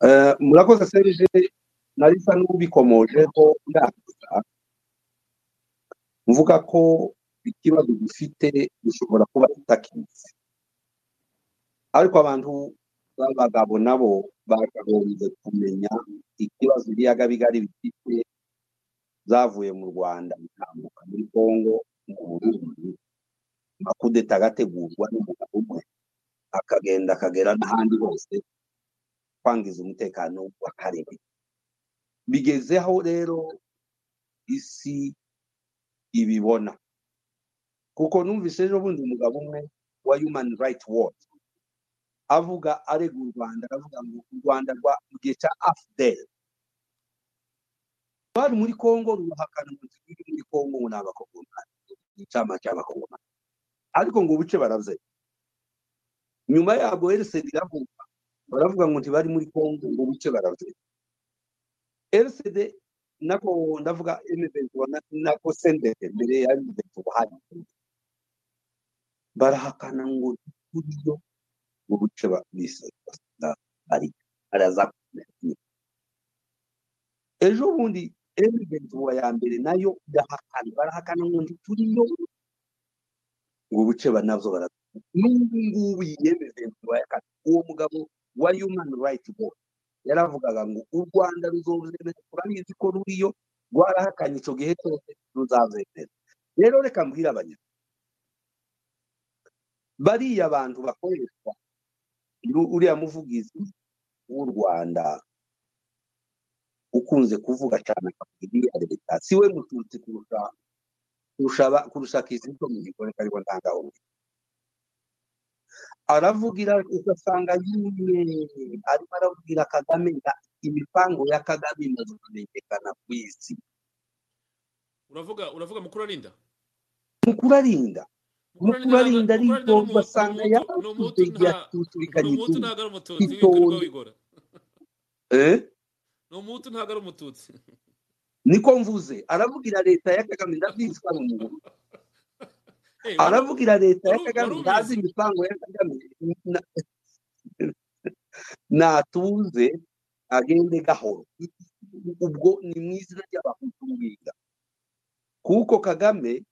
Uh, murakoze Serge narisa n'ubikomoje ko ndakuza mvuga ko ikibazo gifite bishobora kuba itakinze ariko abantu babagabo nabo bakagombye kumenya ikibazo biyaga bigari bifite zavuye mu Rwanda bitambuka muri Kongo mu Burundi makudeta gategurwa n'umugabo umwe akagenda akagera n'ahandi hose kwangiza umutekano wa Kabarebe bigezeho rero isi ibibona kuko numvise ejo bundi umugabo umwe wa Human Rights Watch avuga arega u Rwanda avuga ngo u Rwanda rwa gica F D L R bari muri Kongo ruhakana mu gihugu muri Kongo n'abakongomana n'icama cy'abakongomana ariko ngo ubuce baravye nyuma yabo erse biravuga baravuga ngo ntibari muri Kongo ngo bice baravuga L C D nako ndavuga M twenty-three nako sendete mbere ya M twenty-three barahakana ngo kuburyo ngo bice babise ari araza ejo bundi M twenty-three ya mbere nayo yahakana barahakana ngo turiyo ngo bice banazo baraza n'ubungubu yemezwe yakati uwo mugabo wa Human Rights Board yaravugaga ngo u Rwanda ruzobuzemeza kurabizi ko ruriyo rwarahakanye cyo gihe cyose ruzazetera rero reka mbwira abanya bari abantu bakoreshwa uri yamuvugizi w'u Rwanda ukunze kuvuga cyane kabiri ya leta siwe mututsi kurusha kurushaba kurushakiza cyo mu gikoreka ariko ntangaho aravugira usanga yimwe ari maravugira Kagame imipango ya Kagame n'azumenyekana kwisi uravuga uravuga mukurarinda mukurarinda mukurarinda ariko basanga ya n'umuntu ntagara umututsi w'ikirwa wigora eh n'umuntu ntagara umututsi niko mvuze aravugira leta ya Kagame ndabyiswa n'umuntu aravugira leta yakagamba ndazi imipango yakagamba na tunze agende gahoro ubwo ni mwizira y'abahutungira kuko Kagame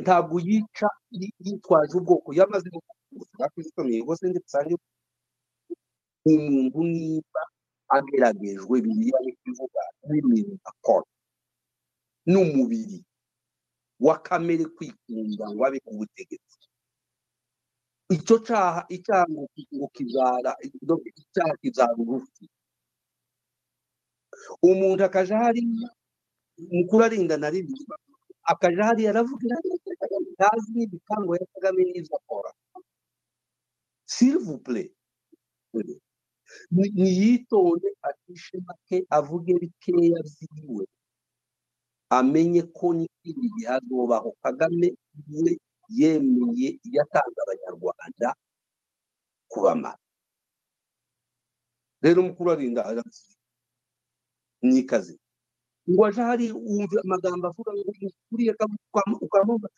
ntabwo yica yitwaje ubwoko yamaze gukusanya gose nditsange umuntu niba ageragejwe bibiliya bivuga n'ibintu akora n'umubiri wakamere kwikunda wabe kubutegetsi icyo cyaha icyango ngo kizara icyaha kizara urufi umuntu akajari mukurarinda narindi akajari yaravugira ndazi bikango yakagame niza kora s'il vous plaît ni yitonde atishe make avuge bikeya byiwe amenye ko n'ikindi hazobaho Kagame we yemeye yatanze abanyarwanda kubama rero mukuru arinda n'ikazi ngo aje hari umve amagambo avuga ngo kuriye ukamumva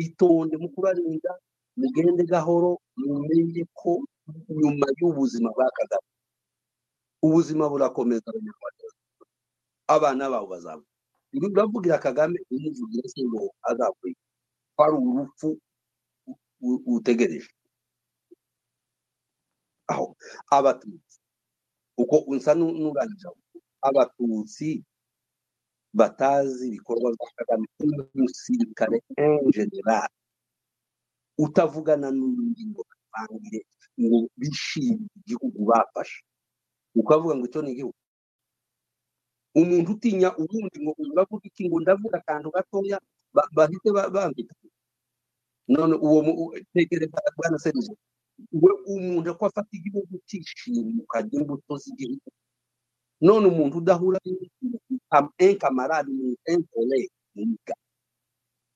itonde mukuru arinda mugende gahoro mumenye ko nyuma y'ubuzima bwa Kagame ubuzima burakomeza abanyarwanda abana babo bazaba ndavugira Kagame umuvugira singo azakwiye kwari urupfu utegereje aho abatutsi uko unsa n'urangije abatutsi batazi bikorwa bya Kagame umusirikare en general utavugana n'undi ngo bangire ngo bishimye igihugu bafashe ukavuga ngo cyo ni igihugu umuntu utinya ubundi ngo uravuga iki ngo ndavuga akantu gatoya bahite bambita none uwo tekereza bwana Serge we umuntu ko afata igihugu cyishimuka imbuto z'igihugu none umuntu udahura n'ikamaradi mu entole n'ika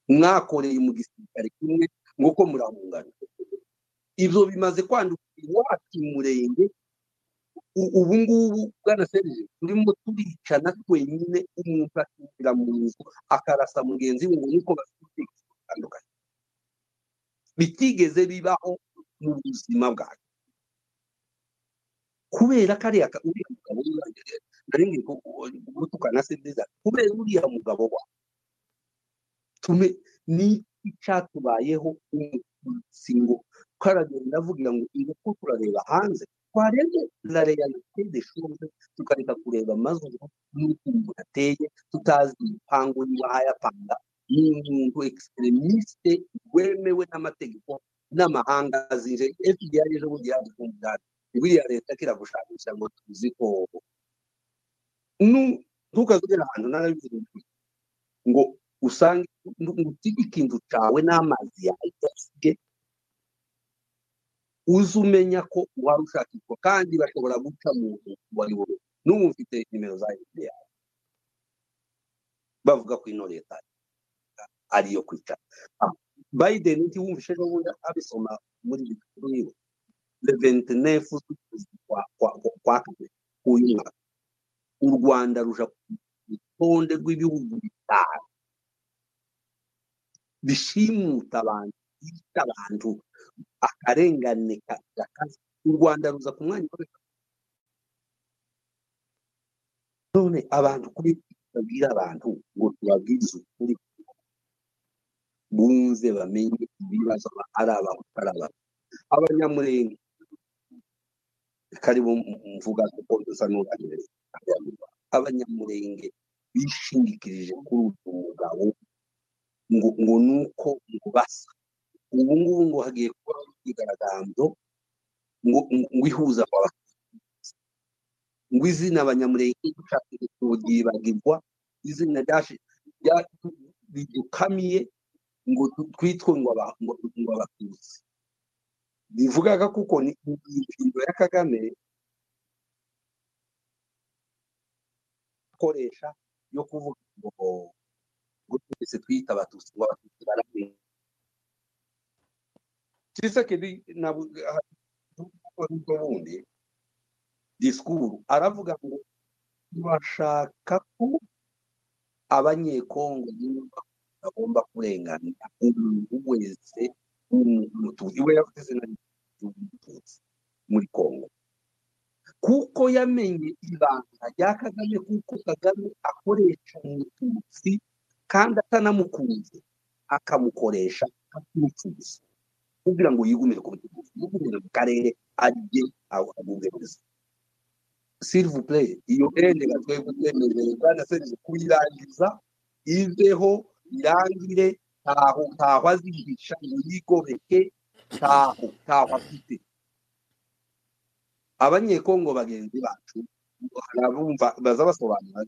mwakoreye mu gisirikare kimwe ngo ko murahungana ibyo bimaze kwandukirwa ati murenge ubu ngubu bwana Serge turimo turicana twenyine umuntu akira mu nzu akarasa mugenzi we niko basubiza atandukanye bitigeze bibaho mu buzima bwacu kubera kare aka uri mugabo urangiye naringi ko gutukana se neza kubera uri ya mugabo wa tume ni icyatubayeho umusingo karagenda avugira ngo ingufu turareba hanze kwarenze la realite des choses tukareka kureba mazuru n'umuntu ateye tutazi impango y'aya panda n'umuntu extremiste wemewe n'amategeko n'amahanga azije F D L R ejo bundi yadukumvira bibiriya leta kiragushakisha ngo tuzi ko nu tukazugera ahantu narabivuze ngo usange ngutiki kintu cyawe n'amazi yawe yasige uzumenya ko warushakirwa kandi bashobora guca mu wari wowe n'umufite nimero za idea bavuga ko ino leta ari yo kwita Biden nti wumvishe n'ubundi abisoma muri bikuru yiwe le vingt-neuf kwa kwa kwa kuinga u Rwanda ruja rutonde rw'ibihugu bitanu bishimuta abantu abantu akarengane kazi u Rwanda ruza ku mwanya none abantu kuri babira abantu ngo tubabwize ukuri bunze bamenye ibibazo araba araba abanyamurenge karibu mvuga ko dusanura abanyamurenge bishingikirije kuri umugabo ngo ngo nuko ngo basa ubu ngubu ngo hagiye kuba igaragambyo ngo ngwihuza kwa ngwizina abanyamurenge gushaka kugibagirwa izina dashi ya bidukamiye ngo twitwe ngo abakuzi bivugaga kuko ni ingingo ya Kagame koresha yo kuvuga ngo gutse twita abatutsi abatutsi barame Tshisekedi na bundi discours aravuga ngo bashaka ko abanyekongo agomba kurengana ubwese umutuzi iwe yavuze na muri Kongo kuko yamenye ibanga rya Kagame kuko Kagame akoresha umututsi kandi atanamukunze akamukoresha umututsi kugira ngo yigumire ku mututsi yigumire mu karere ajye aho agubweze s'il vous plaît iyo ende gatwe gutemerera bwana Serge kuyirangiza iveho irangire taho taho azigisha yigobeke taho taho afite abanyekongo bagenzi bacu barabumva bazabasobanura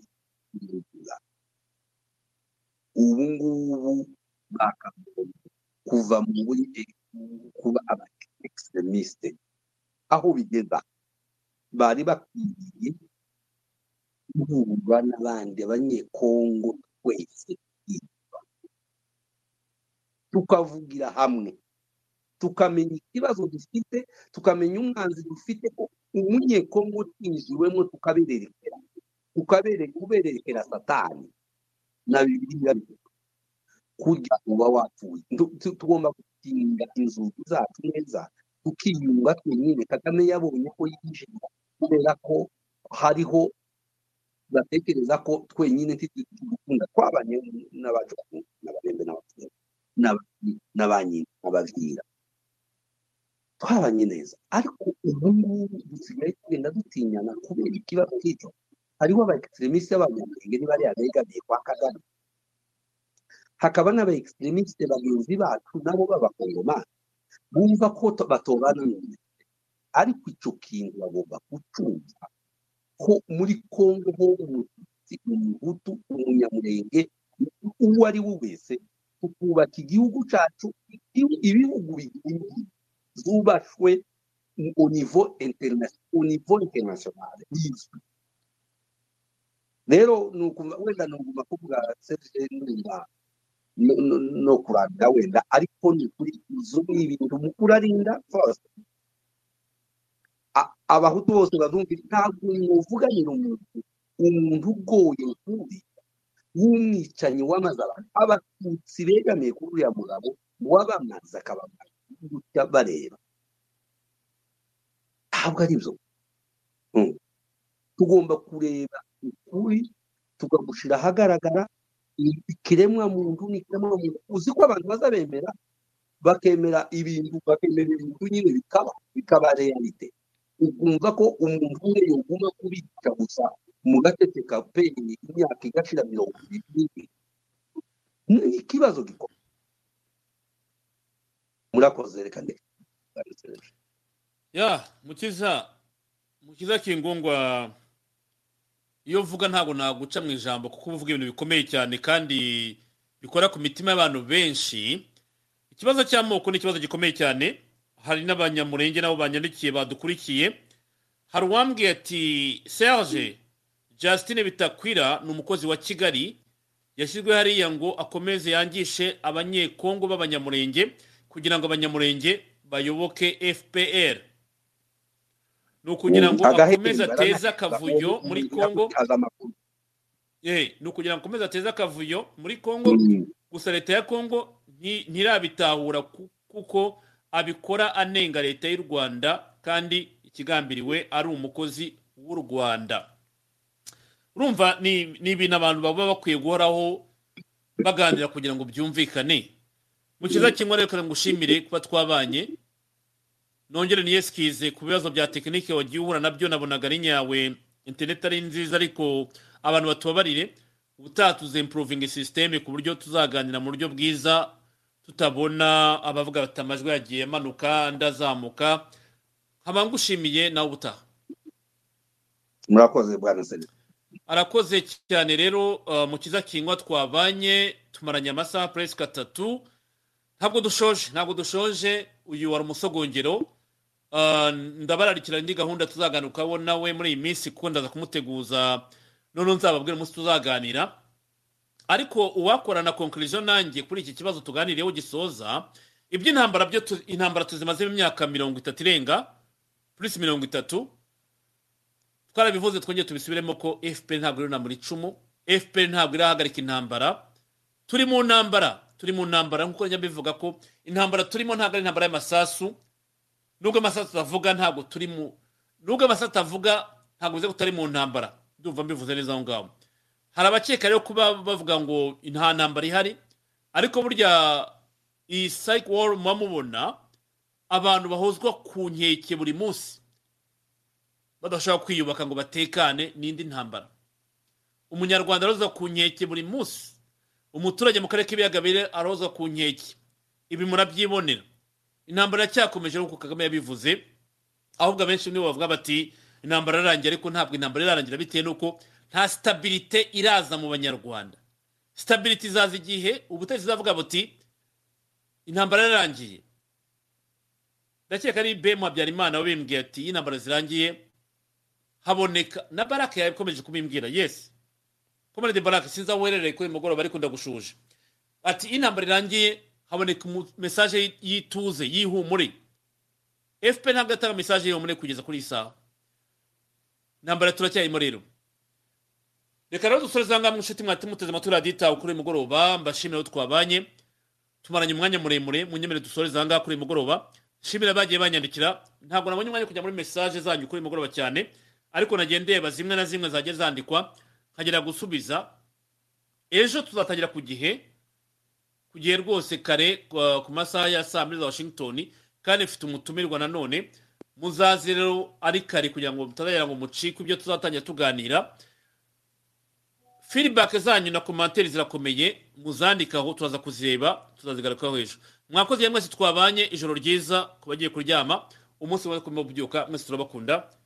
ubu ngubu kuva mu buri kuba abextremiste aho bigeza bari bakwiriye guhura n'abandi abanyekongo wese tukavugira hamwe tukamenya ikibazo dufite tukamenya umwanzi dufite ko umunyekongo tinjirwemo tukabererekera ukabere kubererekera satani na bibiliya kujya uba wapfuye tugomba gutinda inzugi zacu neza tukiyunga twenyine Kagame yabonye ko yinjira kubera ko hariho batekereza ko twenyine titugukunda kwabanye n'abacu n'ababembe n'abatwere n'abanye abavira twabanye neza ariko ubu ngubu dusigaye tugenda dutinyana kubera ikibazo cy'icyo hariho abaextremiste b'abanyamurenge bari abegabiye kwa Kagame hakaba n'abaextremiste bagenzi bacu nabo b'abakongomani bumva ko batobana nyine ariko icyo kintu bagomba gucunga ko muri Kongo ho umututsi umuhutu umunyamurenge uwo ari we wese kubaka igihugu cyacu ibihugu bigiye zubashwe au niveau international au niveau international rero nuko wenda nuguma kuvuga Serge Tchibangu no kuranda wenda ariko ni kuri zuri ibintu mukurarinda first abahutu bose badumvira ntabwo muvuganira umuntu umuntu ugoye kuri umwicanyi w'amazabana abatutsi begamiye kuri ya mugabo wabamaza akabamaza bareba ntabwo ari byo tugomba kureba ukuri tukagushira hagaragara ikiremwa muntu n'ikiremwa muntu uzi ko abantu bazabemera bakemera ibintu bakemera ibintu nyine bikaba bikaba realite ukumva ko umuntu yoguma kubika gusa mugatete kapeni imyaka igashira mirongo ibiri ikibazo gikora murakoze reka ndeke ya mukiza mukiza kingongwa iyo uvuga ntago naguca mu ijambo kuko uvuga ibintu bikomeye cyane kandi bikora ku mitima y'abantu benshi ikibazo cy'amoko ni ikibazo gikomeye cyane hari n'abanyamurenge nabo banyandikiye badukurikiye hari uwambwiye ati Serge Justine Bitakwira numukozi wa Kigali yashyizwe hariya ngo akomeze yangishe abanyekongo b'abanyamurenge kugira ngo abanyamurenge bayoboke F P R nukugira ngo akomeza teza kavuyo muri Kongo eh nukugira ngo akomeza teza kavuyo muri Kongo gusa leta ya Kongo ntirabitahura kuko abikora anenga leta y'u Rwanda kandi ikigambiriwe ari umukozi w'u Rwanda. Urumva ni ni ibintu abantu baba bakwiye guhoraho baganira kugira ngo byumvikane. Mukiza kimwe rero kandi ngushimire kuba twabanye. Nongere ni yeskize ku bibazo bya tekinike wagihura nabyo nabonaga ari nyawe internet ari nziza ariko abantu batubabarire ubutatuze improving system ku buryo tuzaganira mu buryo bwiza tutabona abavuga batamajwe yagiye manuka ndazamuka habangushimiye nawe buta murakoze bwana Sele arakoze cyane rero uh, mukiza kingwa twabanye tumaranya amasaha press gatatu ntabwo dushoje ntabwo dushoje uyu wari umusogongero. Uh, ndabararikira ndi gahunda tuzaganuka bo nawe muri iyi minsi kuko ndaza kumuteguza none nzababwira umunsi tuzaganira ariko uwakorana conclusion nanjye kuri iki kibazo tuganireho gisoza iby'intambara byo intambara tuzimaze imyaka mirongo itatu irenga plus mirongo itatu twarabivuze twongeye tubisubiremo ko F P R ntabwo runa muri icumu F P R ntabwo irahagarika intambara turi mu ntambara turi mu ntambara nkuko njya bivuga ko intambara turimo ntabwo ari intambara y'amasasu nubwo amasasu tavuga ntabwo turi mu nubwo amasasu tavuga ntabwo bize kutari mu ntambara ndumva mbivuze neza aho ngaho hari abakeka rero kuba bavuga ngo inta ntambara ihari ariko burya iyi psych war mamubona abantu bahozwa ku nkeke buri munsi badashaka kwiyubaka ngo batekane n'indi ntambara umunyarwanda roza ku nkeke buri munsi umuturage mu karere k'ibiyaga bire aroza ku nkeke ibi murabyibonera intambara cyakomeje uko Kagame yabivuze ahubwo benshi niwe bavuga bati intambara yarangiye ariko ntabwo intambara yarangira bitewe nuko nta stabilité iraza mu banyarwanda stability zaza igihe ubutezi zavuga bati intambara yarangiye ndakeka ari Bemba Habyarimana wabimbwiye ati intambara zirangiye haboneka na Baraka yakomeje kubimbwira yes komane de Baraka sinza werereye ko imugoroba ariko ndagushuje ati intambara irangiye haboneka message yituze yihumure F P ntabwo atanga message yihumure kugeza kuri isaha intambara turacyayimo rero reka rero dusoreza ngamwe inshuti mwatimuteze matura dita ukuri mugoroba mbashimira twabanye tumaranye umwanya muremure munyemere dusoreza ngaha kuri mugoroba shimira bagiye banyandikira ntabwo nabonye umwanya kujya muri message zanyu kuri mugoroba cyane ariko nagendeye bazimwe na zimwe zageze zandikwa kagera gusubiza ejo tuzatangira ku gihe kugiye rwose kare uh, ku masaha ya saa mbiri za Washington kandi ifite umutumirwa nanone muzazi rero ari kare kugira ngo mutazagera ngo mucike ibyo tuzatangira tuganira feedback zanyu na commentaire zirakomeye muzandikaho tuzaza kuzireba tuzazigarukaho ejo mwakoze yemwe twabanye ijoro ryiza kubagiye kuryama umunsi wa kubyuka mwese turabakunda.